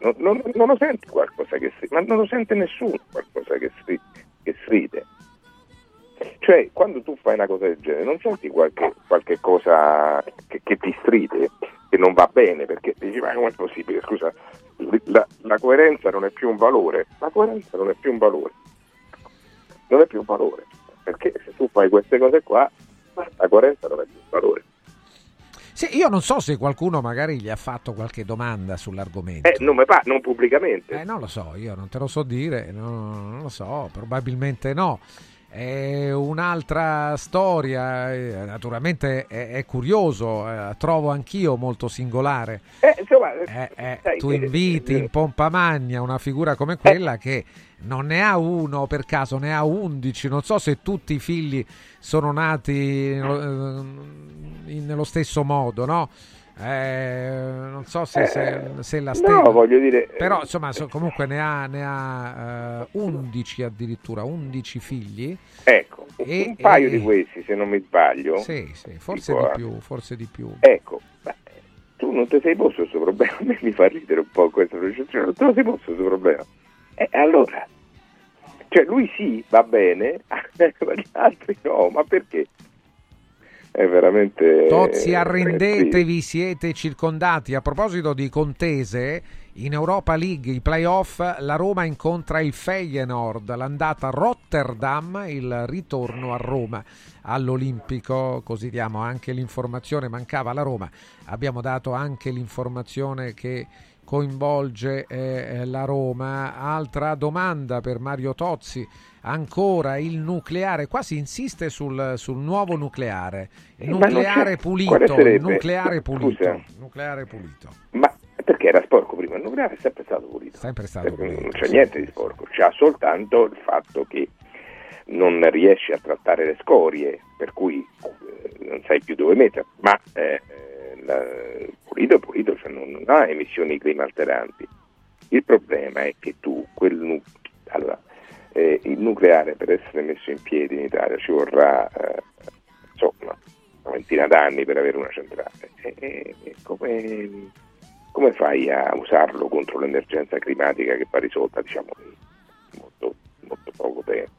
non, non, non lo sente qualcosa che si, ma non lo sente nessuno qualcosa che si, che ride. Cioè, quando tu fai una cosa del genere non senti qualche, qualche cosa che, che ti stride, che non va bene, perché dici ma com'è possibile, scusa, la, la coerenza non è più un valore, la coerenza non è più un valore, non è più un valore, perché se tu fai queste cose qua la coerenza non è più un valore. Sì, io non so se qualcuno magari gli ha fatto qualche domanda sull'argomento. Eh, non, mi pa- non pubblicamente. Eh, non lo so, io non te lo so dire, non, non lo so, probabilmente no. È un'altra storia, naturalmente è, è curioso, eh, trovo anch'io molto singolare. Eh, insomma, eh, eh, sai, tu inviti eh, in pompa magna una figura come quella eh. che non ne ha uno per caso, ne ha undici. Non so se tutti i figli sono nati eh, nello stesso modo, no? Eh, non so se, se, se la stella, no, voglio dire, però insomma so, comunque ne ha, ne ha uh, undici addirittura, undici figli, ecco, e, un paio e, di questi se non mi sbaglio, sì, sì, forse dico, di più, forse di più, ecco. Tu non te sei posto questo problema, a me mi fa ridere un po' questa percezione, non te lo sei posto questo problema, e eh, allora cioè lui sì, va bene, gli altri no, ma perché? È veramente. Tozzi, arrendetevi, siete circondati. A proposito di contese, in Europa League, i playoff, la Roma incontra il Feyenoord, l'andata a Rotterdam, il ritorno a Roma all'Olimpico, così diamo anche l'informazione, mancava la Roma, abbiamo dato anche l'informazione che coinvolge eh, la Roma. Altra domanda per Mario Tozzi, ancora il nucleare, qua si insiste sul, sul nuovo nucleare, nucleare pulito, nucleare pulito, Scusa. nucleare pulito. Ma perché era sporco prima? Il nucleare è sempre stato pulito, sempre stato perché pulito. Non c'è niente di sporco, c'è soltanto il fatto che non riesci a trattare le scorie, per cui eh, non sai più dove mettere, ma eh, pulito pulito, cioè non ha emissioni climalteranti. Il problema è che tu quel nu- allora, eh, il nucleare per essere messo in piedi in Italia ci vorrà eh, insomma una ventina d'anni per avere una centrale, e, e, e come, come fai a usarlo contro l'emergenza climatica che va risolta, diciamo, in molto, molto poco tempo?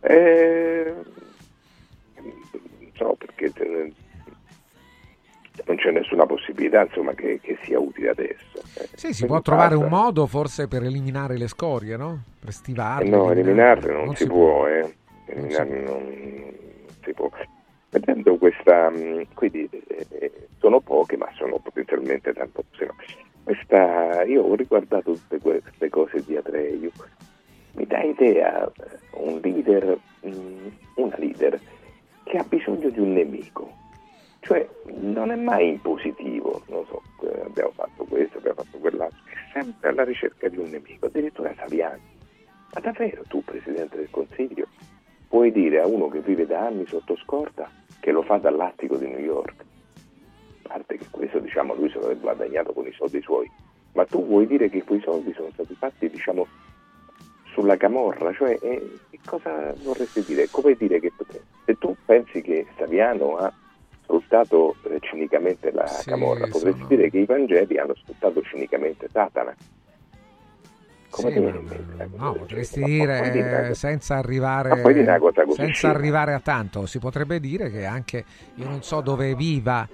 eh, non so perché te, non c'è nessuna possibilità, insomma, che, che sia utile adesso. Sì, eh, si può trovare un modo forse per eliminare le scorie, no? Per stivarle. Eh no, eliminarle non, non si può, può eh. eliminarle non si, non si può. Vedendo questa, quindi eh, sono poche, ma sono potenzialmente tanto. Se no, questa, io ho riguardato tutte queste cose di Atreju. Mi dà idea un leader, una leader che ha bisogno di un nemico. Cioè non è mai in positivo, non so, abbiamo fatto questo, abbiamo fatto quell'altro, è sempre alla ricerca di un nemico, addirittura Saviano. Ma davvero tu, Presidente del Consiglio, puoi dire a uno che vive da anni sotto scorta che lo fa dall'attico di New York? A parte che questo, diciamo, lui se lo è guadagnato con i soldi suoi, ma tu vuoi dire che quei soldi sono stati fatti, diciamo, sulla camorra? Cioè, eh, che cosa vorresti dire? Come dire che se tu pensi che Saviano ha sfruttato eh, cinicamente la sì, camorra, potresti sono... dire che i Vangeli hanno sfruttato cinicamente Satana. Come sì, ma, no, potresti dire, dire senza arrivare senza arrivare a tanto, si potrebbe dire che anche, io non so dove viva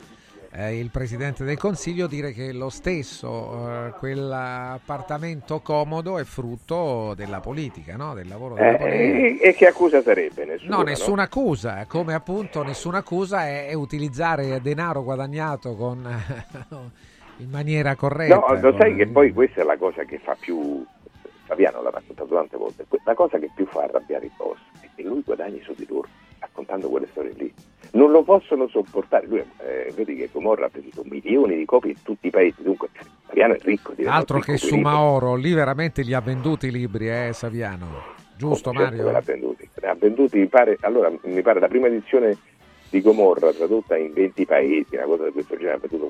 eh, il Presidente del Consiglio, dire che lo stesso eh, quell'appartamento comodo è frutto della politica, no? Del lavoro della eh, politica. E, e che accusa sarebbe? Nessuna, no, nessuna no? accusa, come appunto nessuna accusa è, è utilizzare denaro guadagnato con in maniera corretta. No, lo sai che poi questa è la cosa che fa più, Saviano l'ha raccontato tante volte, la cosa che più fa arrabbiare i boss è che lui guadagni su di loro raccontando quelle storie lì. Non lo possono sopportare. Lui eh, vedi che Comorra ha venduto milioni di copie in tutti i paesi, dunque Saviano è ricco. Altro che su Maoro, lì veramente gli ha venduti i libri, eh Saviano, giusto? Come Mario? Certo, venduti. Ne ha venduti, pare, allora mi pare la prima edizione di Gomorra tradotta in venti paesi, una cosa di questo genere, ha venduto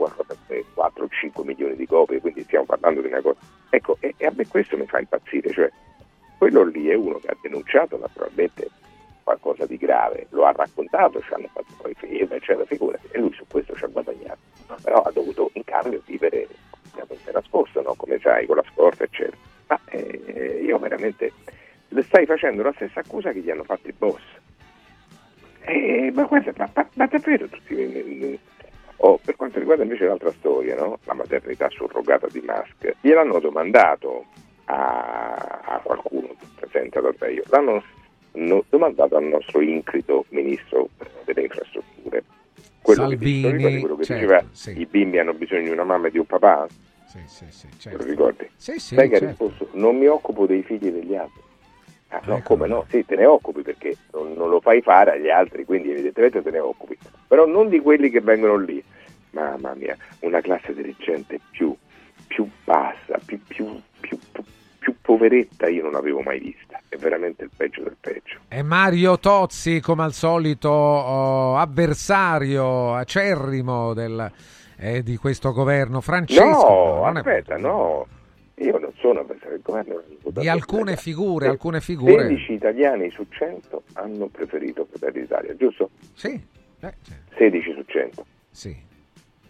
quattro o cinque milioni di copie, quindi stiamo parlando di una cosa. Ecco, e, e a me questo mi fa impazzire, cioè quello lì è uno che ha denunciato naturalmente qualcosa di grave, lo ha raccontato, ci hanno fatto poi film, eccetera, figura, e lui su questo ci ha guadagnato, però ha dovuto in cambio vivere la sera scorsa, no? Come sai, con la scorta, eccetera. Ma eh, io veramente le stai facendo la stessa accusa che gli hanno fatto i boss. Eh, ma, guarda, ma, ma, ma davvero tutti eh, oh, per quanto riguarda invece l'altra storia, no? La maternità surrogata di Musk, gliel'hanno domandato a, a qualcuno presente ad Atreju, l'hanno no, domandato al nostro incrito ministro delle infrastrutture, quello Salvini, che, dice, quello che certo, diceva sì. I bimbi hanno bisogno di una mamma e di un papà, sì, sì, sì, certo. Te lo ricordi? Sì, sì, sai che certo. Ha risposto: non mi occupo dei figli degli altri. Ah, no, come no? Sì, te ne occupi perché non, non lo fai fare agli altri, quindi evidentemente te ne occupi, però non di quelli che vengono lì. Mamma mia, una classe dirigente più, più bassa, più, più, più, più poveretta io non l'avevo mai vista, è veramente il peggio del peggio. E Mario Tozzi, come al solito, oh, avversario acerrimo del, eh, di questo governo. Francesco, no, aspetta, è... no. Io non sono avversario del governo di alcune figure, eh, alcune figure. sedici italiani su cento hanno preferito Fratelli d'Italia, giusto? Sì. Beh, certo. sedici su cento. Sì.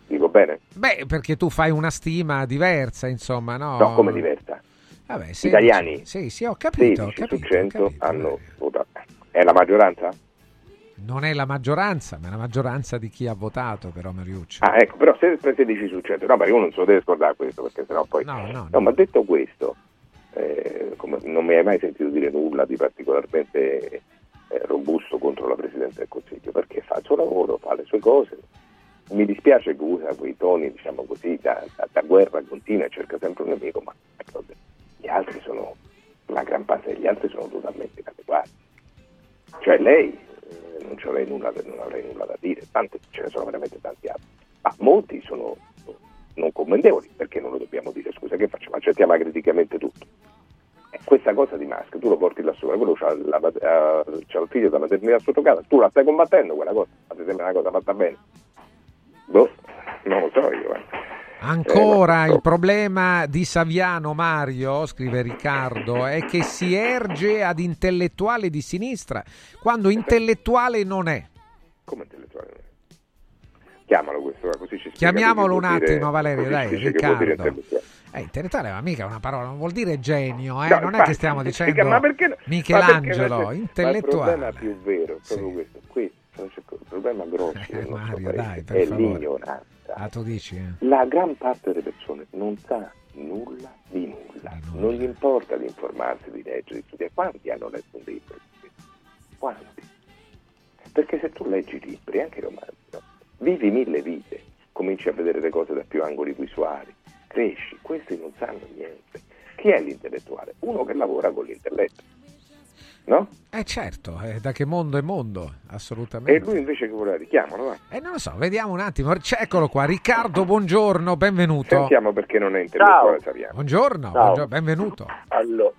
Dico bene? Beh, perché tu fai una stima diversa, insomma, no? No, come diversa? Vabbè, sedici, italiani. Sì, sì, ho capito. sedici ho capito, su cento ho capito, hanno vabbè. votato. È la maggioranza? Non è la maggioranza, ma è la maggioranza di chi ha votato, però, Mariucci. Ah, ecco, però se per sedici su cento, no, ma io non so, deve scordare questo, perché sennò poi... No, no, no, no. Ma detto questo, eh, come non mi hai mai sentito dire nulla di particolarmente eh, robusto contro la Presidente del Consiglio, perché fa il suo lavoro, fa le sue cose. Mi dispiace che usa quei toni, diciamo così, da, da, da guerra continua e cerca sempre un nemico, ma ecco, gli altri sono, la gran parte degli altri sono totalmente inadeguati. Cioè lei... non ce avrei nulla, non avrei nulla da dire, tanti, ce ne sono veramente tanti altri, ma molti sono non commendevoli, perché non lo dobbiamo dire, scusa, che facciamo? Accettiamo criticamente tutto. E questa cosa di Musk, tu lo porti là sopra, quello c'ha, la, uh, c'ha il figlio della maternità sottocata, tu la stai combattendo quella cosa, ma ti sembra una cosa fatta bene? Boh, non lo so io, eh. Ancora il problema di Saviano, Mario, scrive Riccardo, è che si erge ad intellettuale di sinistra quando intellettuale non è. Come intellettuale non è? Chiamalo questo, così ci Chiamiamolo un attimo, dire, Valerio, dai, Riccardo. Eh, intellettuale, ma mica una parola, non vuol dire genio, eh? No, non infatti, è che stiamo dicendo ma perché, Michelangelo, ma perché, intellettuale. Ma il problema più vero è proprio sì. questo, qui il problema grosso eh, Mario, dai, per è favore. L'ignoranza. Ah, tu dici, eh? La gran parte delle persone non sa nulla di nulla, nulla. Non gli importa di informarsi, di leggere, di studiare. Quanti hanno letto un libro? Quanti? Perché se tu leggi libri, anche romanzi, no? Vivi mille vite, cominci a vedere le cose da più angoli visuali, cresci, questi non sanno niente. Chi è l'intellettuale? Uno che lavora con l'intelletto, no? Eh certo, eh, da che mondo è mondo, assolutamente. E lui invece che voleva richiamano, va? Eh non lo so, vediamo un attimo, eccolo qua, Riccardo, buongiorno, benvenuto. Sentiamo perché non è intellettuale Saviano. Buongiorno, buongiorno, benvenuto. Allora,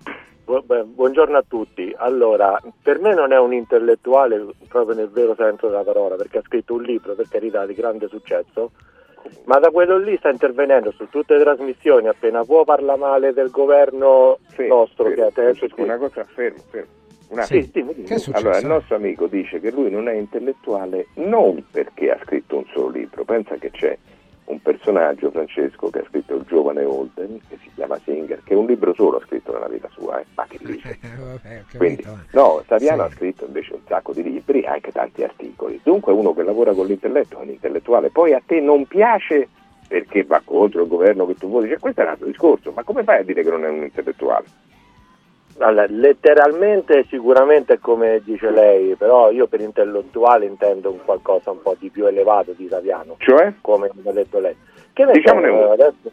buongiorno a tutti. Allora, per me non è un intellettuale proprio nel vero senso della parola, perché ha scritto un libro, per carità, di grande successo, ma da quello lì sta intervenendo su tutte le trasmissioni, appena può parla male del governo sì, nostro fermo, che ha terzo. Una cosa, fermo, fermo. Sì, sì, allora il nostro amico dice che lui non è intellettuale non perché ha scritto un solo libro. Pensa che c'è un personaggio, Francesco, che ha scritto Il giovane Holden, che si chiama Singer, che un libro solo ha scritto nella vita sua, eh? Ma che dice? Vabbè, quindi, no, Saviano sì. ha scritto invece un sacco di libri, anche tanti articoli, dunque uno che lavora con l'intelletto è un intellettuale. Poi a te non piace perché va contro il governo che tu vuoi, cioè, questo è un altro discorso, ma come fai a dire che non è un intellettuale? Allora, letteralmente sicuramente come dice lei, però io per intellettuale intendo un qualcosa un po' di più elevato di Saviano, cioè? Come ha detto lei, Che ne sono adesso?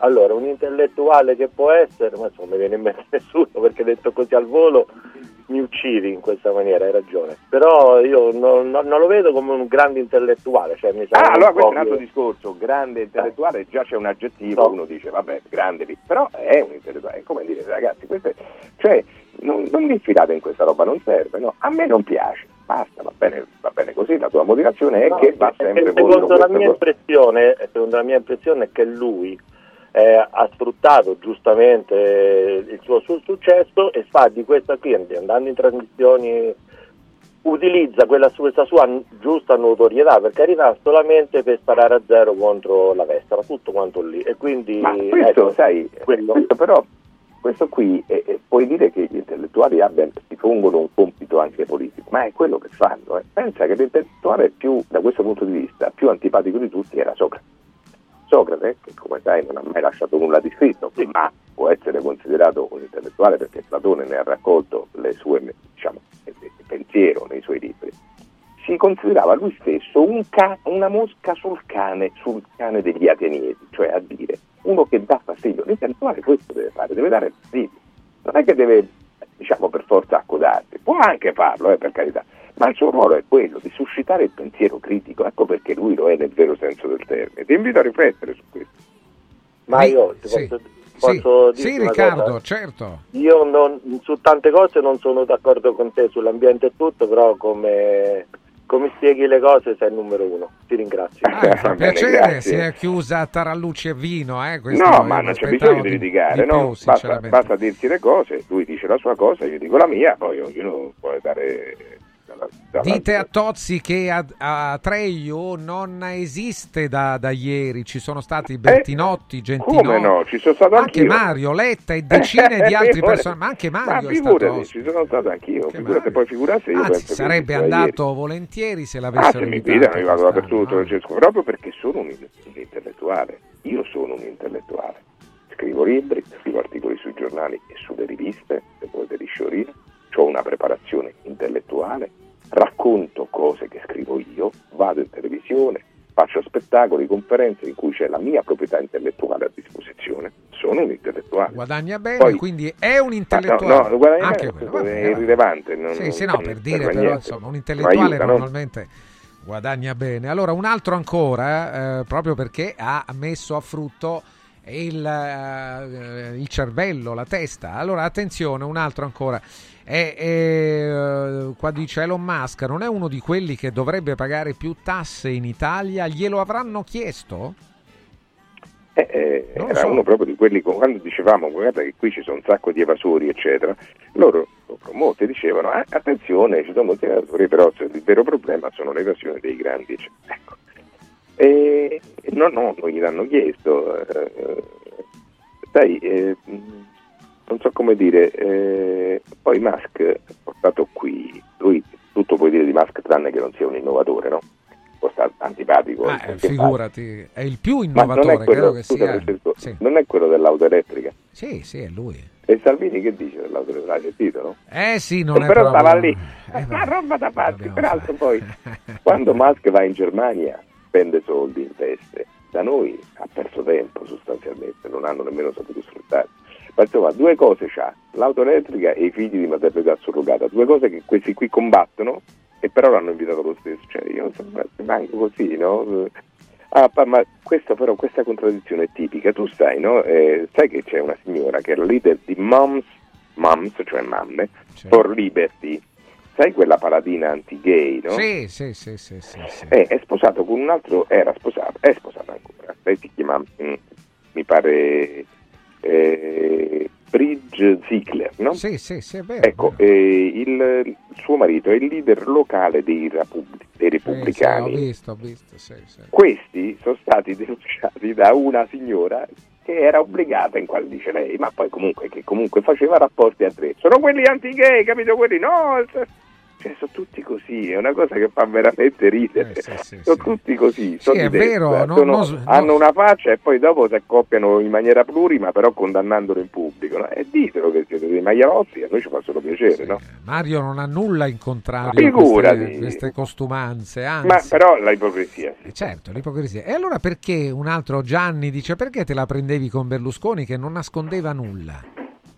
Allora, un intellettuale che può essere, ma non mi viene in mente nessuno, perché detto così al volo mi uccidi in questa maniera, hai ragione. Però io non, non, non lo vedo come un grande intellettuale. Cioè mi ah, allora questo è un altro che... discorso, grande intellettuale, già c'è un aggettivo, no. Uno dice vabbè, grande, però è un intellettuale, è come dire ragazzi, questo è... cioè non, non vi infilate in questa roba, non serve, no? A me non piace. Basta, va bene, va bene così, la tua motivazione è no, che va sempre secondo la mia impressione, secondo la mia impressione è che lui eh, ha sfruttato giustamente il suo, suo successo e fa di questa qui, andando in trasmissioni, utilizza quella, questa sua giusta notorietà, per carità, solamente per sparare a zero contro la Vestra, tutto quanto lì. E quindi ma questo, ecco, sai, quello. Questo però Questo qui eh, eh, puoi dire che gli intellettuali abbiano, si pongono un compito anche politico, ma è quello che fanno. Eh. Pensa che l'intellettuale più, da questo punto di vista, più antipatico di tutti era Socrate. Socrate, che come sai non ha mai lasciato nulla di scritto, sì, ma può essere considerato un intellettuale perché Platone ne ha raccolto le sue, diciamo, pensiero nei suoi libri. Si considerava lui stesso un ca- una mosca sul cane, sul cane degli ateniesi, cioè a dire uno che dà fastidio. L'intellettuale questo deve fare, deve dare fastidio, non è che deve, diciamo, per forza accodarsi, può anche farlo, eh, per carità, ma il suo ruolo è quello di suscitare il pensiero critico, ecco perché lui lo è nel vero senso del termine. Ti invito a riflettere su questo. Ma io ti sì. posso Posso sì, sì Riccardo, cosa? Certo. Io non, su tante cose non sono d'accordo con te, sull'ambiente e tutto, però come, come spieghi le cose sei il numero uno. Ti ringrazio. Ah, ah, piacere, grazie. Si è chiusa a tarallucci e vino. Eh, no, ma non c'è bisogno di litigare, di no? Più, basta, basta dirsi le cose, lui dice la sua cosa, io dico la mia, poi ognuno può dare... Dite a Tozzi che a, a Treio non esiste da, da ieri, ci sono stati Bertinotti, eh, Gentiloni, come no? Ci sono stato anche anch'io. Mario, Letta e decine di altri personaggi, ma anche Mario ma è stato... ci sono stato anch'io, figurate, poi figurate io. Anzi, sarebbe andato ieri. Volentieri se l'avessero ah, invitato. Mi guidano, io vado dappertutto, Francesco, proprio perché sono un intellettuale, io sono un intellettuale, scrivo libri, scrivo articoli sui giornali e sulle riviste, se volete risciorire. Ho una preparazione intellettuale, racconto cose che scrivo io, vado in televisione, faccio spettacoli, conferenze in cui c'è la mia proprietà intellettuale a disposizione, sono un intellettuale. Guadagna bene, poi, quindi è un intellettuale. No, no, guadagna anche bene, quello, è irrilevante. Non, sì, sì, no, per dire per però, insomma, un intellettuale aiuta, normalmente... No? Guadagna bene. Allora, un altro ancora, eh, proprio perché ha messo a frutto... Il, eh, il cervello, la testa. Allora attenzione, un altro ancora è, è, qua dice Elon Musk non è uno di quelli che dovrebbe pagare più tasse in Italia, glielo avranno chiesto? Eh, eh, era so. Uno proprio di quelli, quando dicevamo guarda che qui ci sono un sacco di evasori eccetera, loro molti dicevano eh, attenzione ci sono molti evasori, però il vero problema sono le evasioni dei grandi, eccetera. Ecco. Eh, no, no, non gliel'hanno chiesto, eh, sai, eh, non so come dire, eh, poi Musk portato qui, lui tutto puoi dire di Musk tranne che non sia un innovatore, no? O sta antipatico. Ah, eh, figurati, fa. È il più innovatore, non è quello, credo che sia. Sì. Non è quello dell'auto elettrica. Sì, sì, è lui. E Salvini che dice dell'auto elettrica, titolo? Eh sì, non e è però proprio... stava lì, eh, ma roba da pazzi, peraltro poi, quando Musk va in Germania... spende soldi, investe, da noi ha perso tempo sostanzialmente, non hanno nemmeno saputo sfruttare. Ma insomma due cose c'ha, l'auto elettrica e i figli di maternità surrogata, due cose che questi qui combattono e però l'hanno invitato lo stesso, cioè io non so, manco così, no? Ah, ma questo però, questa contraddizione è tipica, tu sai, no? Eh, sai che c'è una signora che è la leader di Moms, Moms, cioè mamme, c'è. For Liberty. Sai quella paladina anti-gay, no? Sì, sì, sì, sì, sì, sì. Eh, è sposato con un altro, era sposato, è sposato ancora. Lei si chiama, mh, mi pare, eh, Bridge Ziegler, no? Sì, sì, sì, è vero. Ecco, vero. Eh, il, il suo marito è il leader locale dei, rapubblic- dei repubblicani. Sì, sì, ho visto, ho visto, sì, sì. Questi sono stati denunciati da una signora che era obbligata, in quale dice lei, ma poi comunque, che comunque faceva rapporti a tre. Sono quelli anti-gay, capito? Quelli no... Cioè, sono tutti così, è una cosa che fa veramente ridere. Eh, sì, sì, sono sì. Tutti così, sono sì, è vero, non, sono, non, hanno non... una faccia e poi dopo si accoppiano in maniera plurima, però condannandolo in pubblico. No? E ditelo che siete dei Maiotti, a noi ci fa solo piacere, sì, no? Mario non ha nulla in contrario a queste, queste costumanze, anzi. Ma però la ipocrisia. Sì. Certo, l'ipocrisia. E allora perché un altro Gianni dice, perché te la prendevi con Berlusconi che non nascondeva nulla?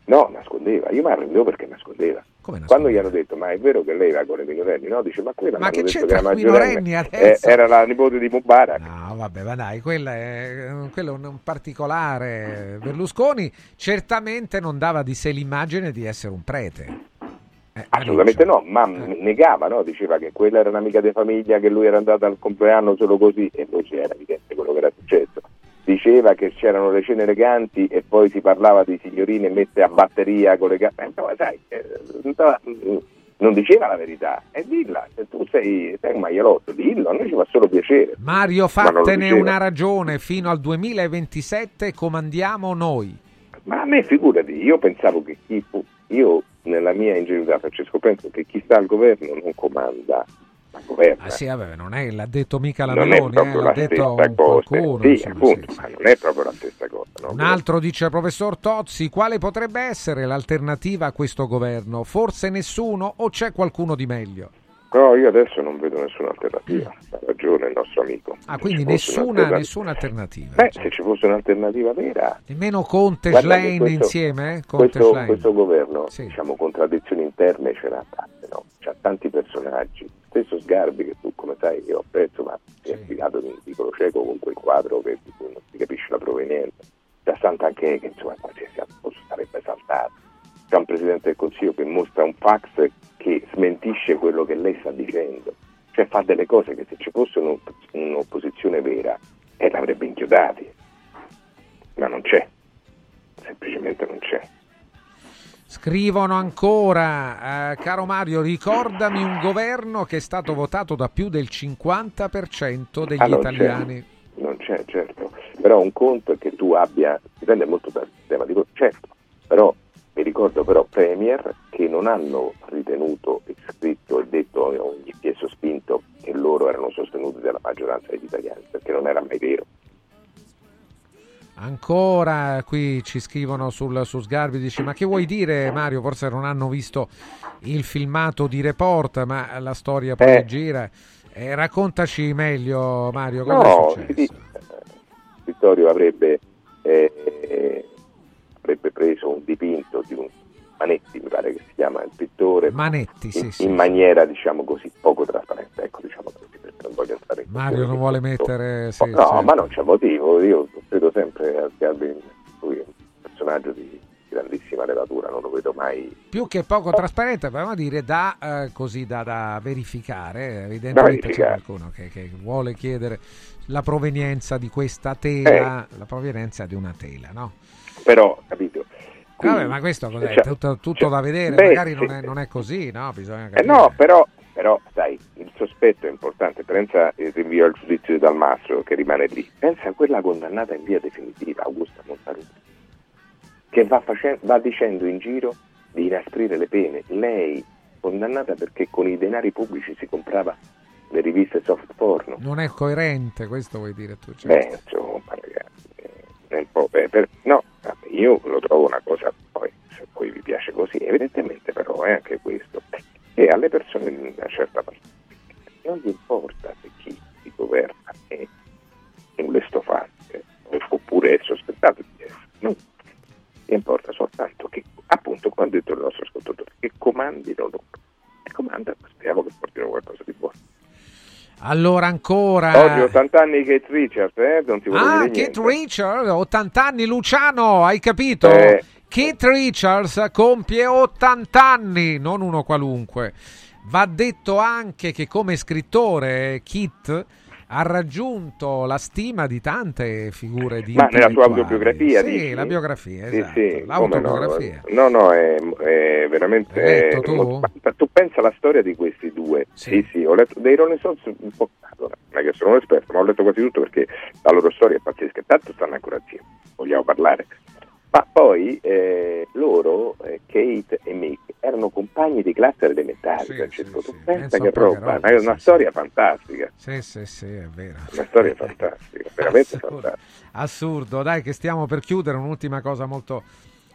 No, nascondeva. Io mi arrendevo perché nascondeva. Come quando gli hanno detto, ma è vero che lei va con i minorenni? No, dice, ma quella, ma che c'entra con i minorenni adesso? Eh, era la nipote di Mubarak. No, vabbè, ma dai, quella è, quello è un, un particolare. Berlusconi certamente non dava di sé l'immagine di essere un prete. Eh, Assolutamente no, ma eh. negava, no? Diceva che quella era un'amica di famiglia, che lui era andato al compleanno solo così, e invece era evidente quello che era successo. Diceva che c'erano le cene eleganti e poi si parlava di signorine messe a batteria con le gambe. No, sai, non diceva la verità. E dilla, se tu sei, sei un maialotto, dillo, a noi ci fa solo piacere. Mario, fattene una ragione, fino al duemilaventisette comandiamo noi. Ma a me, figurati, io pensavo che chi fu, io nella mia ingenuità, Francesco, penso che chi sta al governo non comanda. Ma governa. Ah sì, vabbè, non è, l'ha detto mica la non Meloni, eh, l'ha la detto qualcuno. Sì, insomma, appunto, sì, ma sì. Non è proprio la stessa cosa. No? Un altro dice, professor Tozzi, quale potrebbe essere l'alternativa a questo governo? Forse nessuno, o c'è qualcuno di meglio? No, io adesso non vedo nessuna alternativa, ha ragione il nostro amico. Ah, se quindi nessuna, nessuna alternativa. Beh, cioè, se ci fosse un'alternativa vera. Nemmeno Conte, Schlein questo, insieme? Eh? Conte questo, questo governo, sì. Diciamo, contraddizioni interne ce l'ha tante, no? C'ha tanti personaggi. Stesso Sgarbi, che tu come sai io apprezzo, ma si è affidato di un piccolo cieco con quel quadro che non si capisce la provenienza. Da Sant'Anchè, che insomma qualsiasi altro posto sarebbe saltato. C'è un Presidente del Consiglio che mostra un fax che smentisce quello che lei sta dicendo, cioè fa delle cose che se ci fosse un'opp- un'opposizione vera eh, l'avrebbe inchiodati, ma non c'è, semplicemente non c'è. Scrivono ancora, eh, caro Mario, ricordami un governo che è stato votato da più del cinquanta per cento degli ah, non italiani. C'è. Non c'è, certo, però un conto è che tu abbia, dipende molto dal sistema di governo, certo, però... Mi ricordo però premier che non hanno ritenuto, scritto e detto a ogni piè sospinto che loro erano sostenuti dalla maggioranza degli italiani, perché non era mai vero. Ancora qui ci scrivono sul, su Sgarbi, dice, ma che vuoi dire Mario, forse non hanno visto il filmato di Report, ma la storia poi eh. gira. Eh, raccontaci meglio Mario, cosa no, è successo? Vittorio avrebbe... Eh, eh, avrebbe preso un dipinto di un Manetti, mi pare che si chiama il pittore Manetti, in, sì, sì, in maniera diciamo così poco trasparente, ecco, diciamo così, perché non voglio entrare in Mario non vuole mettere sì, no, certo. Ma non c'è motivo, io credo sempre a Sgarbi, lui è un personaggio di grandissima levatura, non lo vedo mai più che poco trasparente, vogliamo dire da eh, così da, da verificare, evidentemente da verificare. C'è qualcuno che, che vuole chiedere la provenienza di questa tela, eh. la provenienza di una tela, no? Però, capito? Quindi, vabbè, ma questo cos'è? Cioè, tutto tutto cioè, da vedere, beh, magari non è, non è così, no? Bisogna capire. Eh no, però, però, sai, il sospetto è importante. Pensa il rinvio al giudizio di Dalmastro, che rimane lì. Pensa a quella condannata in via definitiva, Augusta Montaruti, che va, facendo, va dicendo in giro di inasprire le pene. Lei, condannata perché con i denari pubblici si comprava le riviste soft porno. Non è coerente, questo vuoi dire tu? Certo. Beh, insomma, ragazzi, nel po- eh, per, no, io lo trovo una cosa, poi se poi vi piace così, evidentemente però è anche questo, e alle persone di una certa parte non gli importa se chi si governa è un lestofante oppure è sospettato di essere, non gli importa soltanto che, appunto come ha detto il nostro ascoltatore, che comandino loro, e comandano, speriamo che portino qualcosa di buono. Allora ancora oggi ottanta anni Keith Richards, eh? Non ti voglio ah, dire Keith Richards, ottanta anni Luciano, hai capito? Eh. Keith Richards compie ottanta anni, non uno qualunque. Va detto anche che come scrittore Keith ha raggiunto la stima di tante figure di ma nella tua autobiografia, sì, dici? La biografia, esatto, sì, sì. L'autobiografia. No, no, no, è, è veramente letto, è, tu? Ma, tu pensa alla storia di questi due, sì, sì, sì, ho letto dei Rolling Stones un po', allora, non è che sono un esperto, ma ho letto quasi tutto perché la loro storia è pazzesca, tanto stanno ancora insieme, vogliamo parlare. Ma poi eh, loro, eh, Kate e Mick, erano compagni di classe elementare, sì, Francesco, sì, tu sì. Pensa che roba, roba, è una sì, storia sì. fantastica. Sì, sì, sì, è vero. Una storia fantastica, veramente assurdo. Fantastica. Assurdo, dai che stiamo per chiudere, un'ultima cosa molto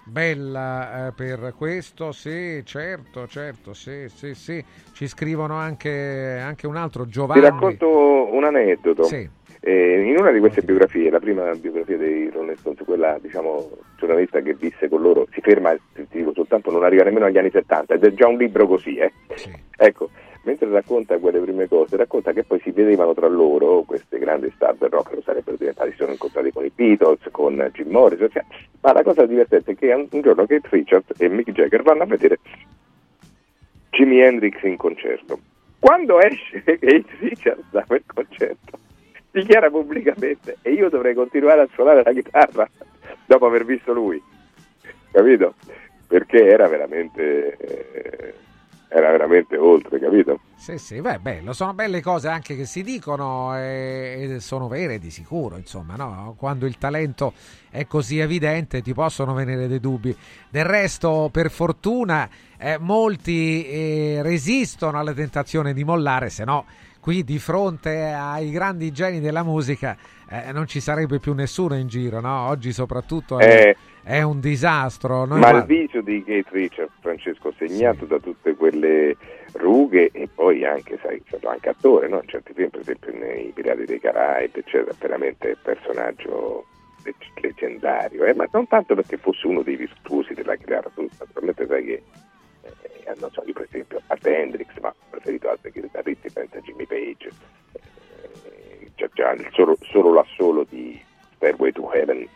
bella eh, per questo. Sì, certo, certo, sì, sì, sì. Ci scrivono anche, anche un altro, Giovanni. Ti racconto un aneddoto. Sì. Eh, in una di queste biografie, la prima biografia dei Rolling Stones, quella, diciamo, giornalista che visse con loro, si ferma, ti dico soltanto, non arriva nemmeno agli anni settanta, ed è già un libro così, eh. Sì. Ecco, mentre racconta quelle prime cose, racconta che poi si vedevano tra loro queste grandi star del rock, che lo sarebbero diventati, si sono incontrati con i Beatles, con Jim Morrison, cioè, ma la cosa divertente è che un giorno Keith Richards e Mick Jagger vanno a vedere Jimi Hendrix in concerto. Quando esce Keith Richards da quel concerto, dichiara pubblicamente: e io dovrei continuare a suonare la chitarra dopo aver visto lui, capito? Perché era veramente eh, era veramente oltre, capito? Sì, sì, beh, bello, sono belle cose anche che si dicono e, e sono vere di sicuro, insomma, no? Quando il talento è così evidente ti possono venire dei dubbi. Del resto, per fortuna, eh, molti eh, resistono alla tentazione di mollare, se no qui di fronte ai grandi geni della musica eh, non ci sarebbe più nessuno in giro, no? Oggi soprattutto è, eh, è un disastro. Noi ma guarda... il viso di Keith Richards, Francesco, segnato sì. da tutte quelle rughe, e poi anche, sai, stato anche attore, no? In certi film, per esempio nei Pirati dei Caraibi, eccetera, veramente personaggio leggendario, eh? Ma non tanto perché fosse uno dei virtuosi della creatura, naturalmente, sai che Eh, non so, io per esempio a Hendrix, ma ho preferito altri chitarristi, penso a Jimmy Page, eh, già, già il solo, solo l'assolo di Stairway to Heaven, eh,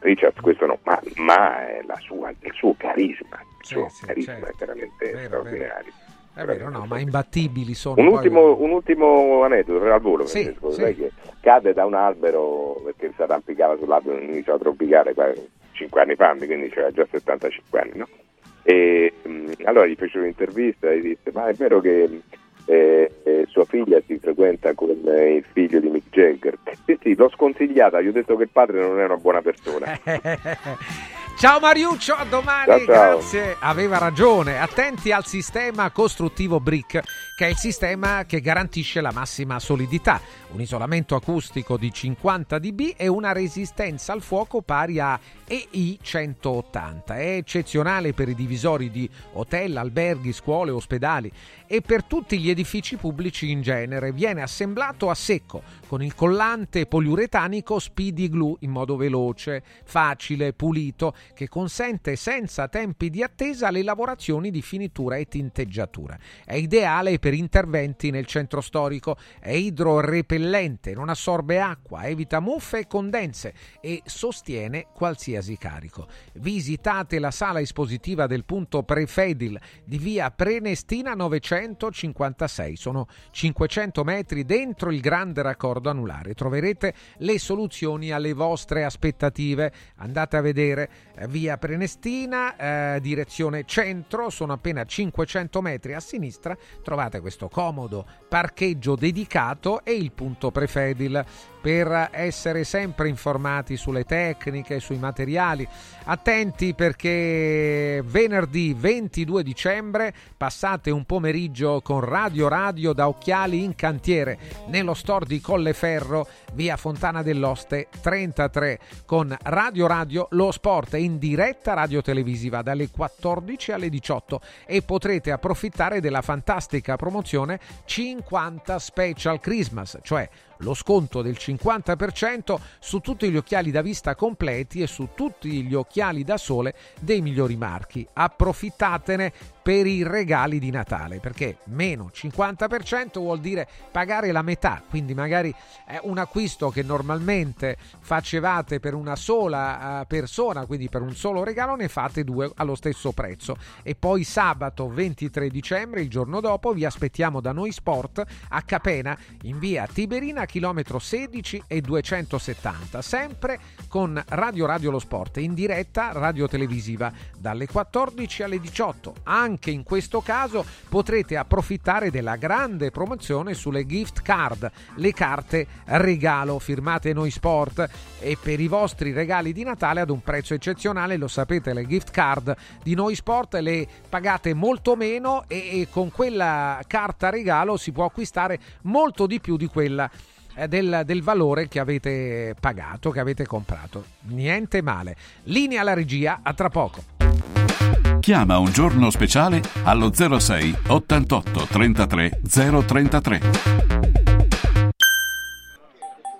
Richards, questo no, ma, ma è la sua, il suo carisma, il sì, suo sì, carisma certo. è veramente vero, straordinario. Vero. È vero, no, ma imbattibili sono. Un ultimo, poi... un ultimo aneddoto al volo, sì, Francesco, sì. Che cade da un albero perché si arrampicava sull'albero, iniziò a tropicare cinque anni fa, quindi c'era già settantacinque anni, no? E allora gli fecero un'intervista e disse: ma è vero che eh, eh, sua figlia si frequenta con il figlio di Mick Jagger? Sì, sì, l'ho sconsigliata, gli ho detto che il padre non è una buona persona. Ciao Mariuccio, a domani, ciao, ciao. Grazie. Aveva ragione, attenti al sistema costruttivo brick, che è il sistema che garantisce la massima solidità, un isolamento acustico di cinquanta decibel e una resistenza al fuoco pari a E I centottanta. È eccezionale per i divisori di hotel, alberghi, scuole, ospedali e per tutti gli edifici pubblici in genere. Viene assemblato a secco con il collante poliuretanico Speedy Glue in modo veloce, facile, pulito, che consente senza tempi di attesa le lavorazioni di finitura e tinteggiatura. È ideale per interventi nel centro storico, è idrorepellente, non assorbe acqua, evita muffe e condense e sostiene qualsiasi carico. Visitate la sala espositiva del punto Prefedil di via Prenestina novecentocinquantasei, sono cinquecento metri dentro il grande raccordo anulare. Troverete le soluzioni alle vostre aspettative. Andate a vedere via Prenestina, eh, direzione centro, sono appena cinquecento metri a sinistra, trovate questo comodo parcheggio dedicato e il punto Prefedil. Per essere sempre informati sulle tecniche, sui materiali, attenti perché venerdì ventidue dicembre passate un pomeriggio con Radio Radio da Occhiali in Cantiere nello store di Colleferro, via Fontana dell'Oste trentatré, con Radio Radio Lo Sport in diretta radiotelevisiva dalle quattordici alle diciotto, e potrete approfittare della fantastica promozione cinquanta Special Christmas, cioè lo sconto del cinquanta per cento su tutti gli occhiali da vista completi e su tutti gli occhiali da sole dei migliori marchi. Approfittatene per i regali di Natale, perché meno cinquanta per cento vuol dire pagare la metà, quindi magari è un acquisto che normalmente facevate per una sola persona, quindi per un solo regalo ne fate due allo stesso prezzo. E poi sabato ventitré dicembre, il giorno dopo, vi aspettiamo da Noi Sport a Capena in via Tiberina chilometro sedici e duecentosettanta, sempre con Radio Radio Lo Sport in diretta radiotelevisiva dalle quattordici alle diciotto. Anche in questo caso potrete approfittare della grande promozione sulle gift card, le carte regalo firmate Noi Sport, e per i vostri regali di Natale ad un prezzo eccezionale. Lo sapete, le gift card di Noi Sport le pagate molto meno e, e con quella carta regalo si può acquistare molto di più di quella del, del valore che avete pagato, che avete comprato. Niente male. Linea alla regia, a tra poco. Chiama Un Giorno Speciale allo zero sei ottantotto trentatré zero trentatré.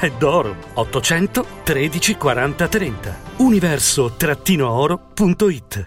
è d'oro. ottocento tredici quaranta trenta. universo oro punto it.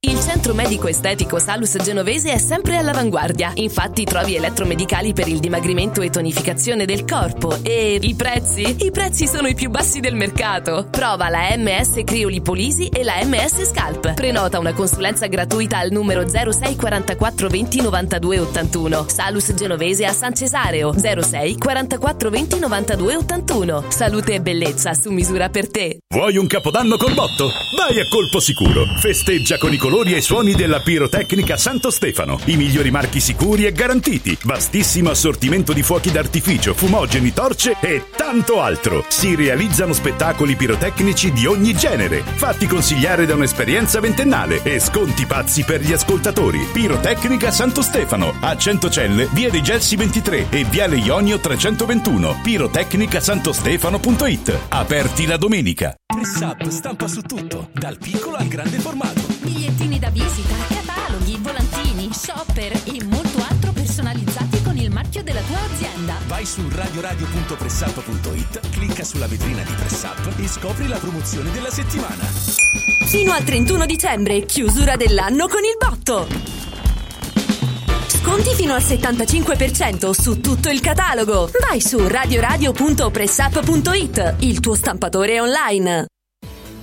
Il centro medico estetico Salus Genovese è sempre all'avanguardia. Infatti trovi elettromedicali per il dimagrimento e tonificazione del corpo. E i prezzi? I prezzi sono i più bassi del mercato. Prova la M S Criolipolisi e la M S Scalp. Prenota una consulenza gratuita al numero zero sei quarantaquattro venti novantadue ottantuno. Salus Genovese a San Cesareo, zero sei quarantaquattro venti novantadue ottantuno. Salute e bellezza su misura per te. Vuoi un capodanno col botto? Vai a colpo sicuro. Festeggia con i colori e suoni della pirotecnica Santo Stefano. I migliori marchi sicuri e garantiti. Vastissimo assortimento di fuochi d'artificio, fumogeni, torce e tanto altro. Si realizzano spettacoli pirotecnici di ogni genere, fatti consigliare da un'esperienza ventennale e sconti pazzi per gli ascoltatori. Pirotecnica Santo Stefano, a Centocelle, via dei Gelsi ventitré e viale Ionio trecentoventuno. pirotecnica santo stefano punto it. Aperti la domenica. Pressup stampa su tutto, dal piccolo al grande formato. Bigliettini da visita, cataloghi, volantini, shopper e molto altro personalizzati con il marchio della tua azienda. Vai su radioradio.pressup.it, clicca sulla vetrina di Pressup e scopri la promozione della settimana. Fino al trentuno dicembre, chiusura dell'anno con il botto. Sconti fino al settantacinque per cento su tutto il catalogo. Vai su radioradio.pressup.it, il tuo stampatore online.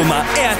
Roma è a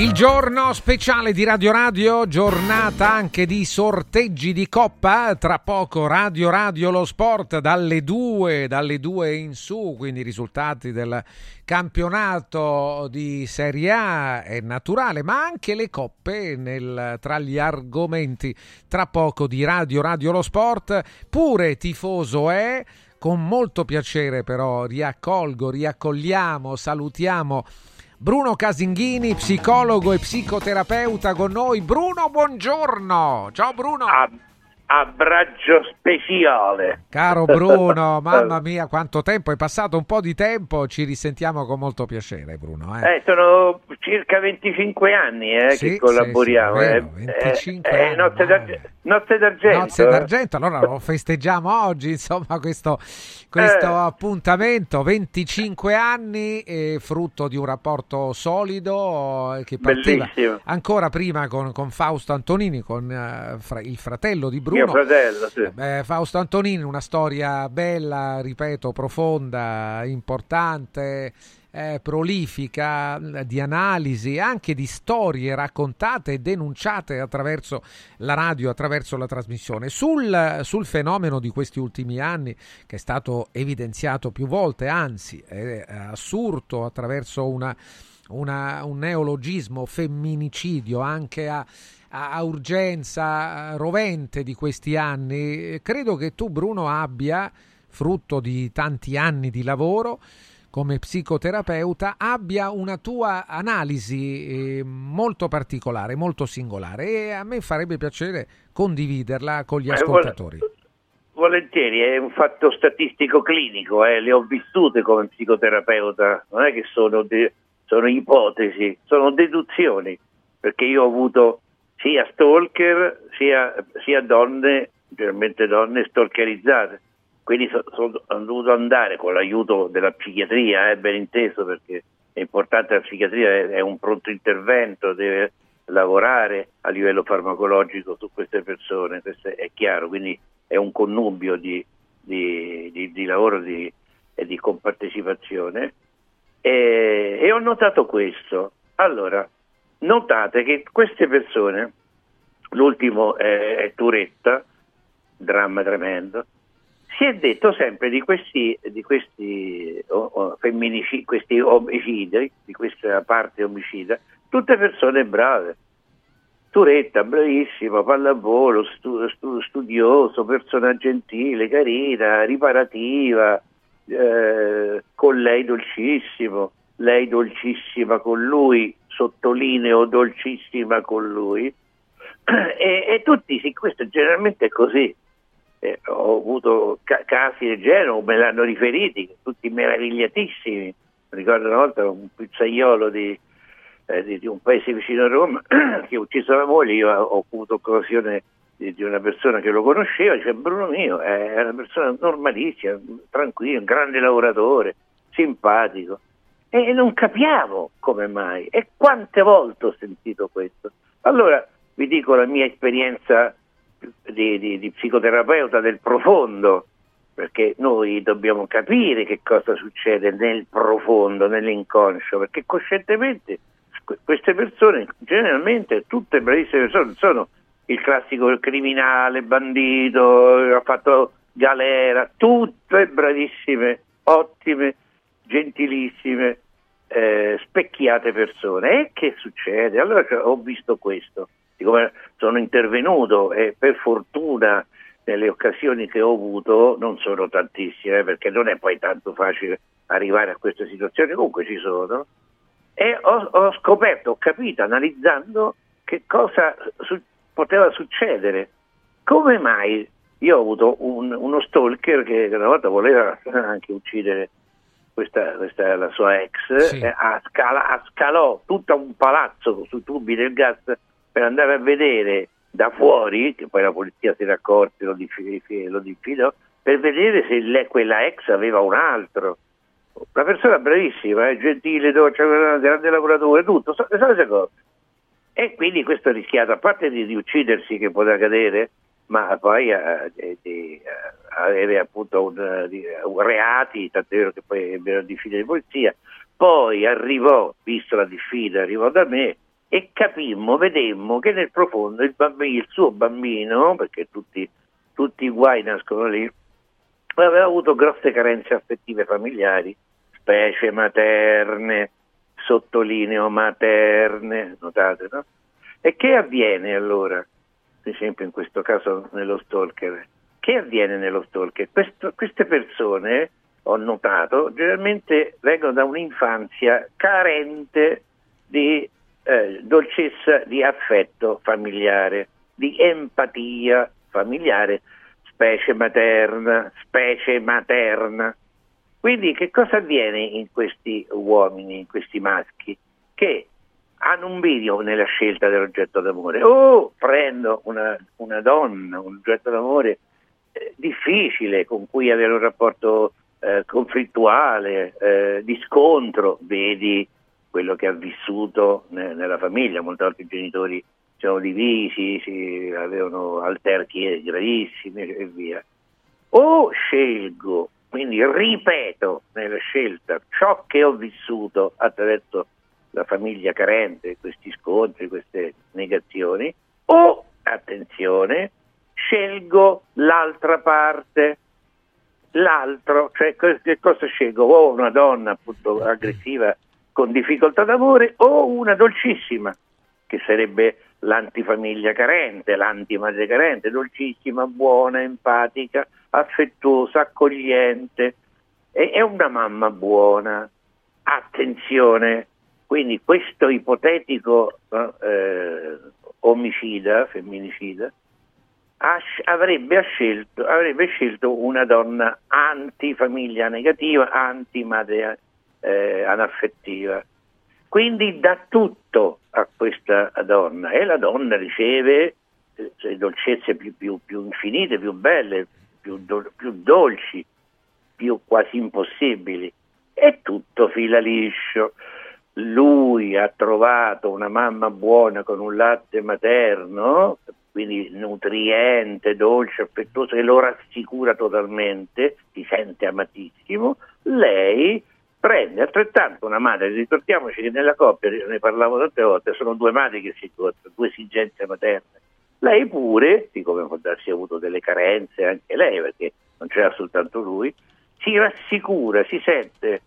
Il giorno speciale di Radio Radio, giornata anche di sorteggi di Coppa. Tra poco Radio Radio Lo Sport dalle due, dalle due in su, quindi i risultati del campionato di Serie A è naturale, ma anche le coppe nel, tra gli argomenti tra poco di Radio Radio Lo Sport. Pure tifoso è, con molto piacere però riaccolgo, riaccogliamo, salutiamo Bruno Casinghini, psicologo e psicoterapeuta con noi. Bruno, buongiorno. Ciao Bruno. Ah. Abbraccio speciale. Caro Bruno, mamma mia quanto tempo, è passato un po' di tempo, ci risentiamo con molto piacere Bruno. Eh, eh sono circa venticinque anni eh, sì, che collaboriamo. Sì, sì, vero, venticinque eh, anni. Eh, notte, d'arge- notte d'argento. Notte d'argento, allora lo festeggiamo oggi, insomma questo, questo eh. appuntamento, venticinque anni, eh, frutto di un rapporto solido eh, che partiva bellissimo, ancora prima con, con Fausto Antonini, con eh, fra- il fratello di Bruno. Mio fratello, sì. eh, Fausto Antonini, una storia bella, ripeto, profonda, importante, eh, prolifica, di analisi, anche di storie raccontate e denunciate attraverso la radio, attraverso la trasmissione. Sul, sul fenomeno di questi ultimi anni, che è stato evidenziato più volte, anzi, è assurdo attraverso una, una, un neologismo, femminicidio, anche a... a urgenza rovente di questi anni, credo che tu Bruno abbia, frutto di tanti anni di lavoro come psicoterapeuta, abbia una tua analisi molto particolare, molto singolare, e a me farebbe piacere condividerla con gli ascoltatori. Volentieri, è un fatto statistico clinico, eh. Le ho vissute come psicoterapeuta, non è che sono, de- sono ipotesi, sono deduzioni, perché io ho avuto sia stalker, sia, sia donne, generalmente donne stalkerizzate. Quindi sono so, so, dovuto andare con l'aiuto della psichiatria, eh, ben inteso, perché è importante la psichiatria, è, è un pronto intervento, deve lavorare a livello farmacologico su queste persone, questo è chiaro, quindi è un connubio di, di, di, di lavoro di, e di compartecipazione. E, e ho notato questo. Allora, notate che queste persone, l'ultimo è, è Turetta, dramma tremendo, si è detto sempre di questi, di questi oh, oh, femminicidi, questi omicidi, di questa parte omicida, tutte persone brave. Turetta, bravissima, pallavolo, stu, stu, studioso, persona gentile, carina, riparativa, eh, con lei dolcissimo, lei dolcissima con lui, sottolineo dolcissima con lui, e, e tutti, sì, questo generalmente è così, eh, ho avuto ca- casi del genere, me l'hanno riferiti, tutti meravigliatissimi. Ricordo una volta un pizzaiolo di, eh, di, di un paese vicino a Roma che ha ucciso la moglie, io ho avuto occasione di, di una persona che lo conosceva, dice: Bruno mio, è una persona normalissima, tranquilla, un grande lavoratore, simpatico. E non capiamo come mai, e quante volte ho sentito questo. Allora vi dico la mia esperienza di, di, di psicoterapeuta del profondo, perché noi dobbiamo capire che cosa succede nel profondo, nell'inconscio, perché coscientemente queste persone, generalmente tutte bravissime persone, sono il classico criminale, bandito, ha fatto galera, tutte bravissime, ottime, gentilissime, eh, specchiate persone. E che succede? Allora cioè, ho visto questo, siccome sono intervenuto e per fortuna nelle occasioni che ho avuto non sono tantissime, perché non è poi tanto facile arrivare a queste situazioni, comunque ci sono, e ho, ho scoperto, ho capito, analizzando che cosa su- poteva succedere, come mai. Io ho avuto un, uno stalker che una volta voleva anche uccidere questa, questa è la sua ex, sì. eh, a scala, a scalò tutto un palazzo sui tubi del gas per andare a vedere da fuori, che poi la polizia si era accorta, lo diffidò, per vedere se lei, quella ex aveva un altro. Una persona bravissima, eh, gentile, dolce, grande lavoratore, tutto, so, so, so, so. E quindi questo ha rischiato, a parte di, di uccidersi, che poteva cadere, ma poi eh, eh, eh, avere appunto un, di, un reati, tant'è vero che poi ebbero diffida di polizia. Poi arrivò, visto la diffida, arrivò da me e capimmo, vedemmo che nel profondo il, bambino, il suo bambino, perché tutti, tutti i guai nascono lì, aveva avuto grosse carenze affettive familiari, specie materne, sottolineo materne, notate, no? E che avviene allora, per esempio in questo caso nello stalker, che avviene nello stalker? Questo, queste persone, ho notato, generalmente vengono da un'infanzia carente di eh, dolcezza di affetto familiare, di empatia familiare, specie materna, specie materna. Quindi che cosa avviene in questi uomini, in questi maschi, che hanno un bivio nella scelta dell'oggetto d'amore? O prendo una, una donna, un oggetto d'amore eh, difficile, con cui avere un rapporto eh, conflittuale, eh, di scontro, vedi quello che ha vissuto ne, nella famiglia, molte volte i genitori si erano divisi, si avevano alterchie gravissime e via. O scelgo, quindi ripeto nella scelta ciò che ho vissuto attraverso la famiglia carente, questi scontri, queste negazioni, o, attenzione, scelgo l'altra parte, l'altro, cioè che cosa scelgo? O una donna appunto aggressiva con difficoltà d'amore, o una dolcissima, che sarebbe l'antifamiglia carente, l'antimadre carente, dolcissima, buona, empatica, affettuosa, accogliente, e è una mamma buona. Attenzione, quindi questo ipotetico eh, omicida, femminicida, avrebbe scelto, avrebbe scelto una donna antifamiglia negativa, antimadre eh, anaffettiva. Quindi dà tutto a questa donna e la donna riceve le dolcezze più, più, più infinite, più belle, più, do, più dolci, più quasi impossibili, e tutto fila liscio. Lui ha trovato una mamma buona con un latte materno, quindi nutriente, dolce, affettuoso, che lo rassicura totalmente, si sente amatissimo. Lei prende altrettanto una madre, ricordiamoci che nella coppia, ne parlavo tante volte, sono due madri che si incontrano, due esigenze materne. Lei pure, siccome può darsi ha avuto delle carenze anche lei, perché non c'era soltanto lui, si rassicura, si sente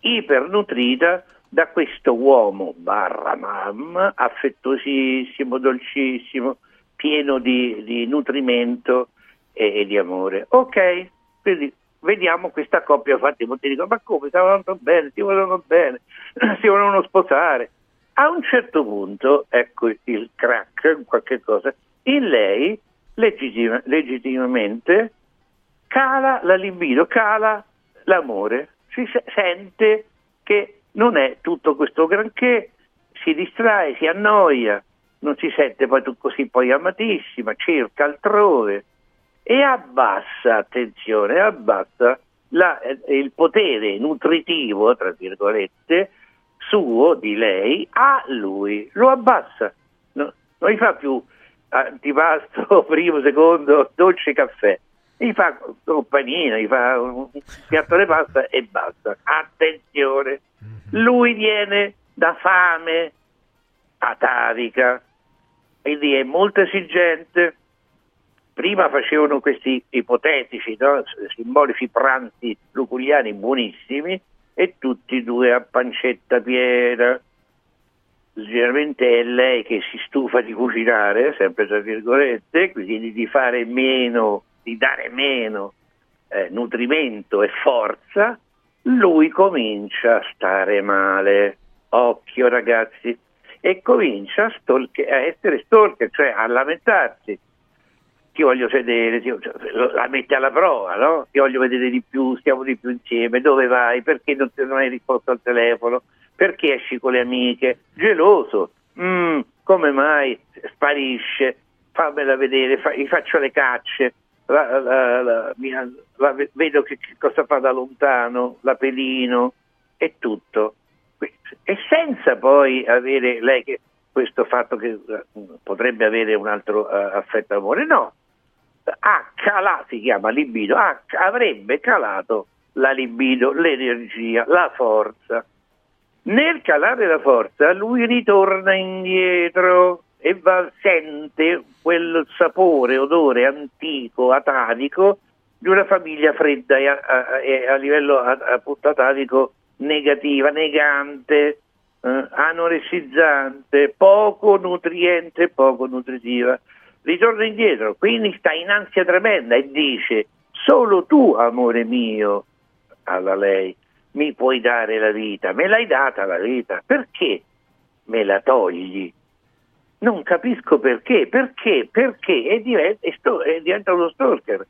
ipernutrita da questo uomo barra mamma, affettuosissimo, dolcissimo, pieno di, di nutrimento e, e di amore. Ok, quindi vediamo questa coppia fatta, molti dicono ma come, stavano bene, si volevano bene, si volevano sposare. A un certo punto, ecco il crack, qualche cosa, in lei legittima, legittimamente cala la libido, cala l'amore, si sente che non è tutto questo granché, si distrae, si annoia, non si sente poi così poi amatissima, cerca altrove. E abbassa, attenzione, abbassa la, eh, il potere nutritivo, tra virgolette, suo, di lei, a lui. Lo abbassa, no, non gli fa più antipasto, primo, secondo, dolce, caffè. Gli fa panino, gli fa un piatto di pasta e basta. Attenzione, lui viene da fame atavica, quindi è molto esigente. Prima facevano questi ipotetici, no? simbolici pranzi luculiani buonissimi e tutti e due a pancetta piena. Generalmente è lei che si stufa di cucinare, sempre tra virgolette, quindi di fare meno, di dare meno eh, nutrimento e forza. Lui comincia a stare male, occhio ragazzi, e comincia a, stalker, a essere stalker, cioè a lamentarsi. ti voglio sedere, ti, la metti alla prova, no? Ti voglio vedere di più, stiamo di più insieme, dove vai, perché non, non hai risposto al telefono, perché esci con le amiche, geloso, mm, come mai, sparisce, fammela vedere, fa, gli faccio le cacce, la, la, la, la, la, vedo che, che cosa fa da lontano, la pelino e tutto. E senza poi avere lei che, questo fatto che uh, potrebbe avere un altro uh, affetto amore, no, ha calato, si chiama libido, ha, avrebbe calato la libido, l'energia, la forza. Nel calare la forza lui ritorna indietro e va, sente quel sapore, odore antico, atavico di una famiglia fredda e a, a, e a livello appunto atavico negativa, negante, eh, anoressizzante, poco nutriente, poco nutritiva. Ritorna indietro, quindi sta in ansia tremenda e dice: solo tu, amore mio, alla lei, mi puoi dare la vita, me l'hai data la vita, perché me la togli? Non capisco perché, perché, perché, e diventa, e sto, e diventa uno stalker.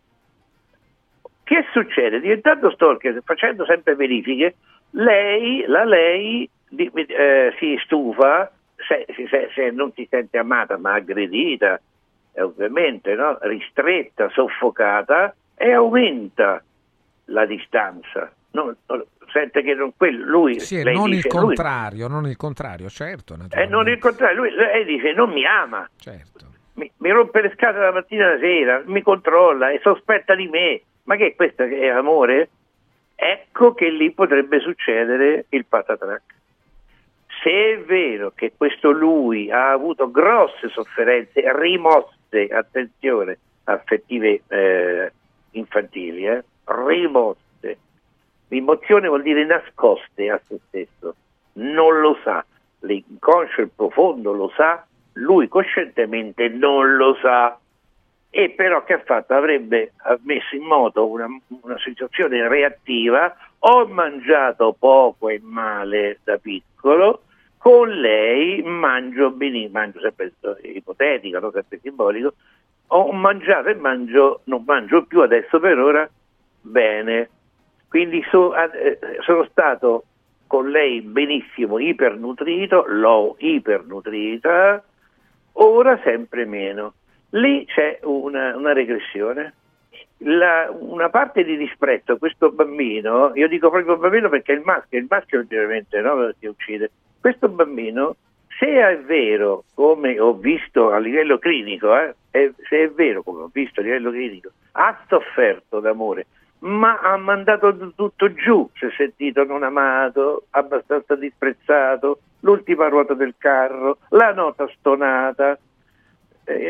Che succede? Diventando stalker, facendo sempre verifiche, lei, la lei eh, si stufa, se, se, se non si sente amata ma aggredita, eh, ovviamente, no? Ristretta, soffocata, e aumenta la distanza. Non, sente che non quello, lui, sì, lei non dice, il contrario, lui, non il contrario, certo. Eh, non il contrario, lui, lei dice non mi ama, certo. mi, mi rompe le scatole la mattina e la sera, mi controlla e sospetta di me, ma che questo è amore? Ecco che lì potrebbe succedere il patatrac. Se è vero che questo lui ha avuto grosse sofferenze, rimosse, attenzione, affettive eh, infantili, eh, rimosse. Rimozione vuol dire nascoste a se stesso, non lo sa, l'inconscio, il profondo lo sa, lui coscientemente non lo sa. E però che ha fatto? Avrebbe messo in moto una, una situazione reattiva: ho mangiato poco e male da piccolo, con lei mangio benissimo, mangio sempre ipotetico, no? Sempre simbolico, ho mangiato e mangio, non mangio più adesso per ora, bene. Quindi so, eh, sono stato con lei benissimo, ipernutrito, l'ho ipernutrita, ora sempre meno. Lì c'è una, una regressione, la, una parte di disprezzo. Questo bambino, io dico proprio bambino perché è il maschio, il maschio ovviamente, no, si uccide. Questo bambino, se è vero, come ho visto a livello clinico, eh, è, se è vero, come ho visto a livello clinico, ha sofferto d'amore, ma ha mandato tutto giù, si è sentito non amato, abbastanza disprezzato, l'ultima ruota del carro, la nota stonata,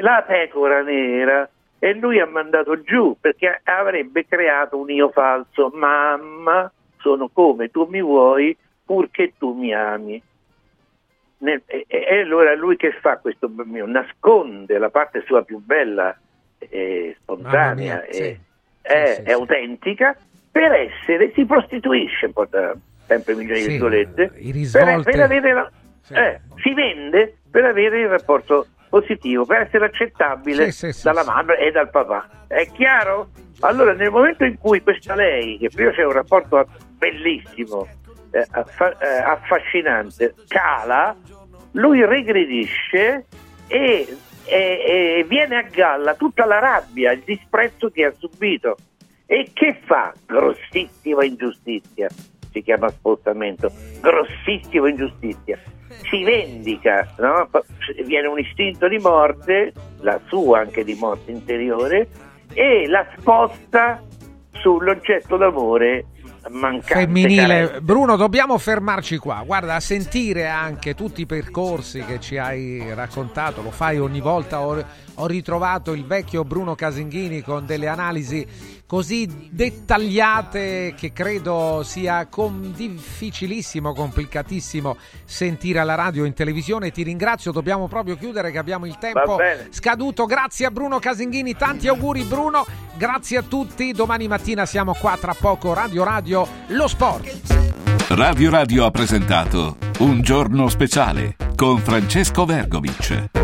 la pecora nera, e lui ha mandato giù perché avrebbe creato un io falso: mamma, sono come tu mi vuoi purché tu mi ami. E allora lui che fa, questo bambino? Nasconde la parte sua più bella, eh, spontanea, mia, e sì. È, sì, sì, è sì. autentica, per essere, si prostituisce, sempre milioni sì, di virgolette, per, per avere la, sì. eh, si vende per avere il rapporto positivo, per essere accettabile sì, sì, dalla sì, mamma sì. e dal papà. È chiaro? Allora, nel momento in cui questa lei, che prima c'è un rapporto bellissimo, eh, affa- eh, affascinante, cala, lui regredisce e, e, e viene a galla tutta la rabbia, il disprezzo che ha subito. E che fa? Grossissima ingiustizia, si chiama spostamento, grossissima ingiustizia. Si vendica, no? Viene un istinto di morte, la sua anche di morte interiore, e la sposta sull'oggetto d'amore mancante, femminile, carente. Bruno, dobbiamo fermarci qua. Guarda, a sentire anche tutti i percorsi che ci hai raccontato, lo fai ogni volta, ho, ho ritrovato il vecchio Bruno Casinghini con delle analisi così dettagliate che credo sia com- difficilissimo, complicatissimo sentire alla radio e in televisione. Ti ringrazio, dobbiamo proprio chiudere che abbiamo il tempo scaduto. Grazie a Bruno Casinghini, tanti auguri Bruno, grazie a tutti, domani mattina siamo qua, tra poco Radio Radio Lo Sport. Radio Radio ha presentato Un giorno speciale con Francesco Vergovich.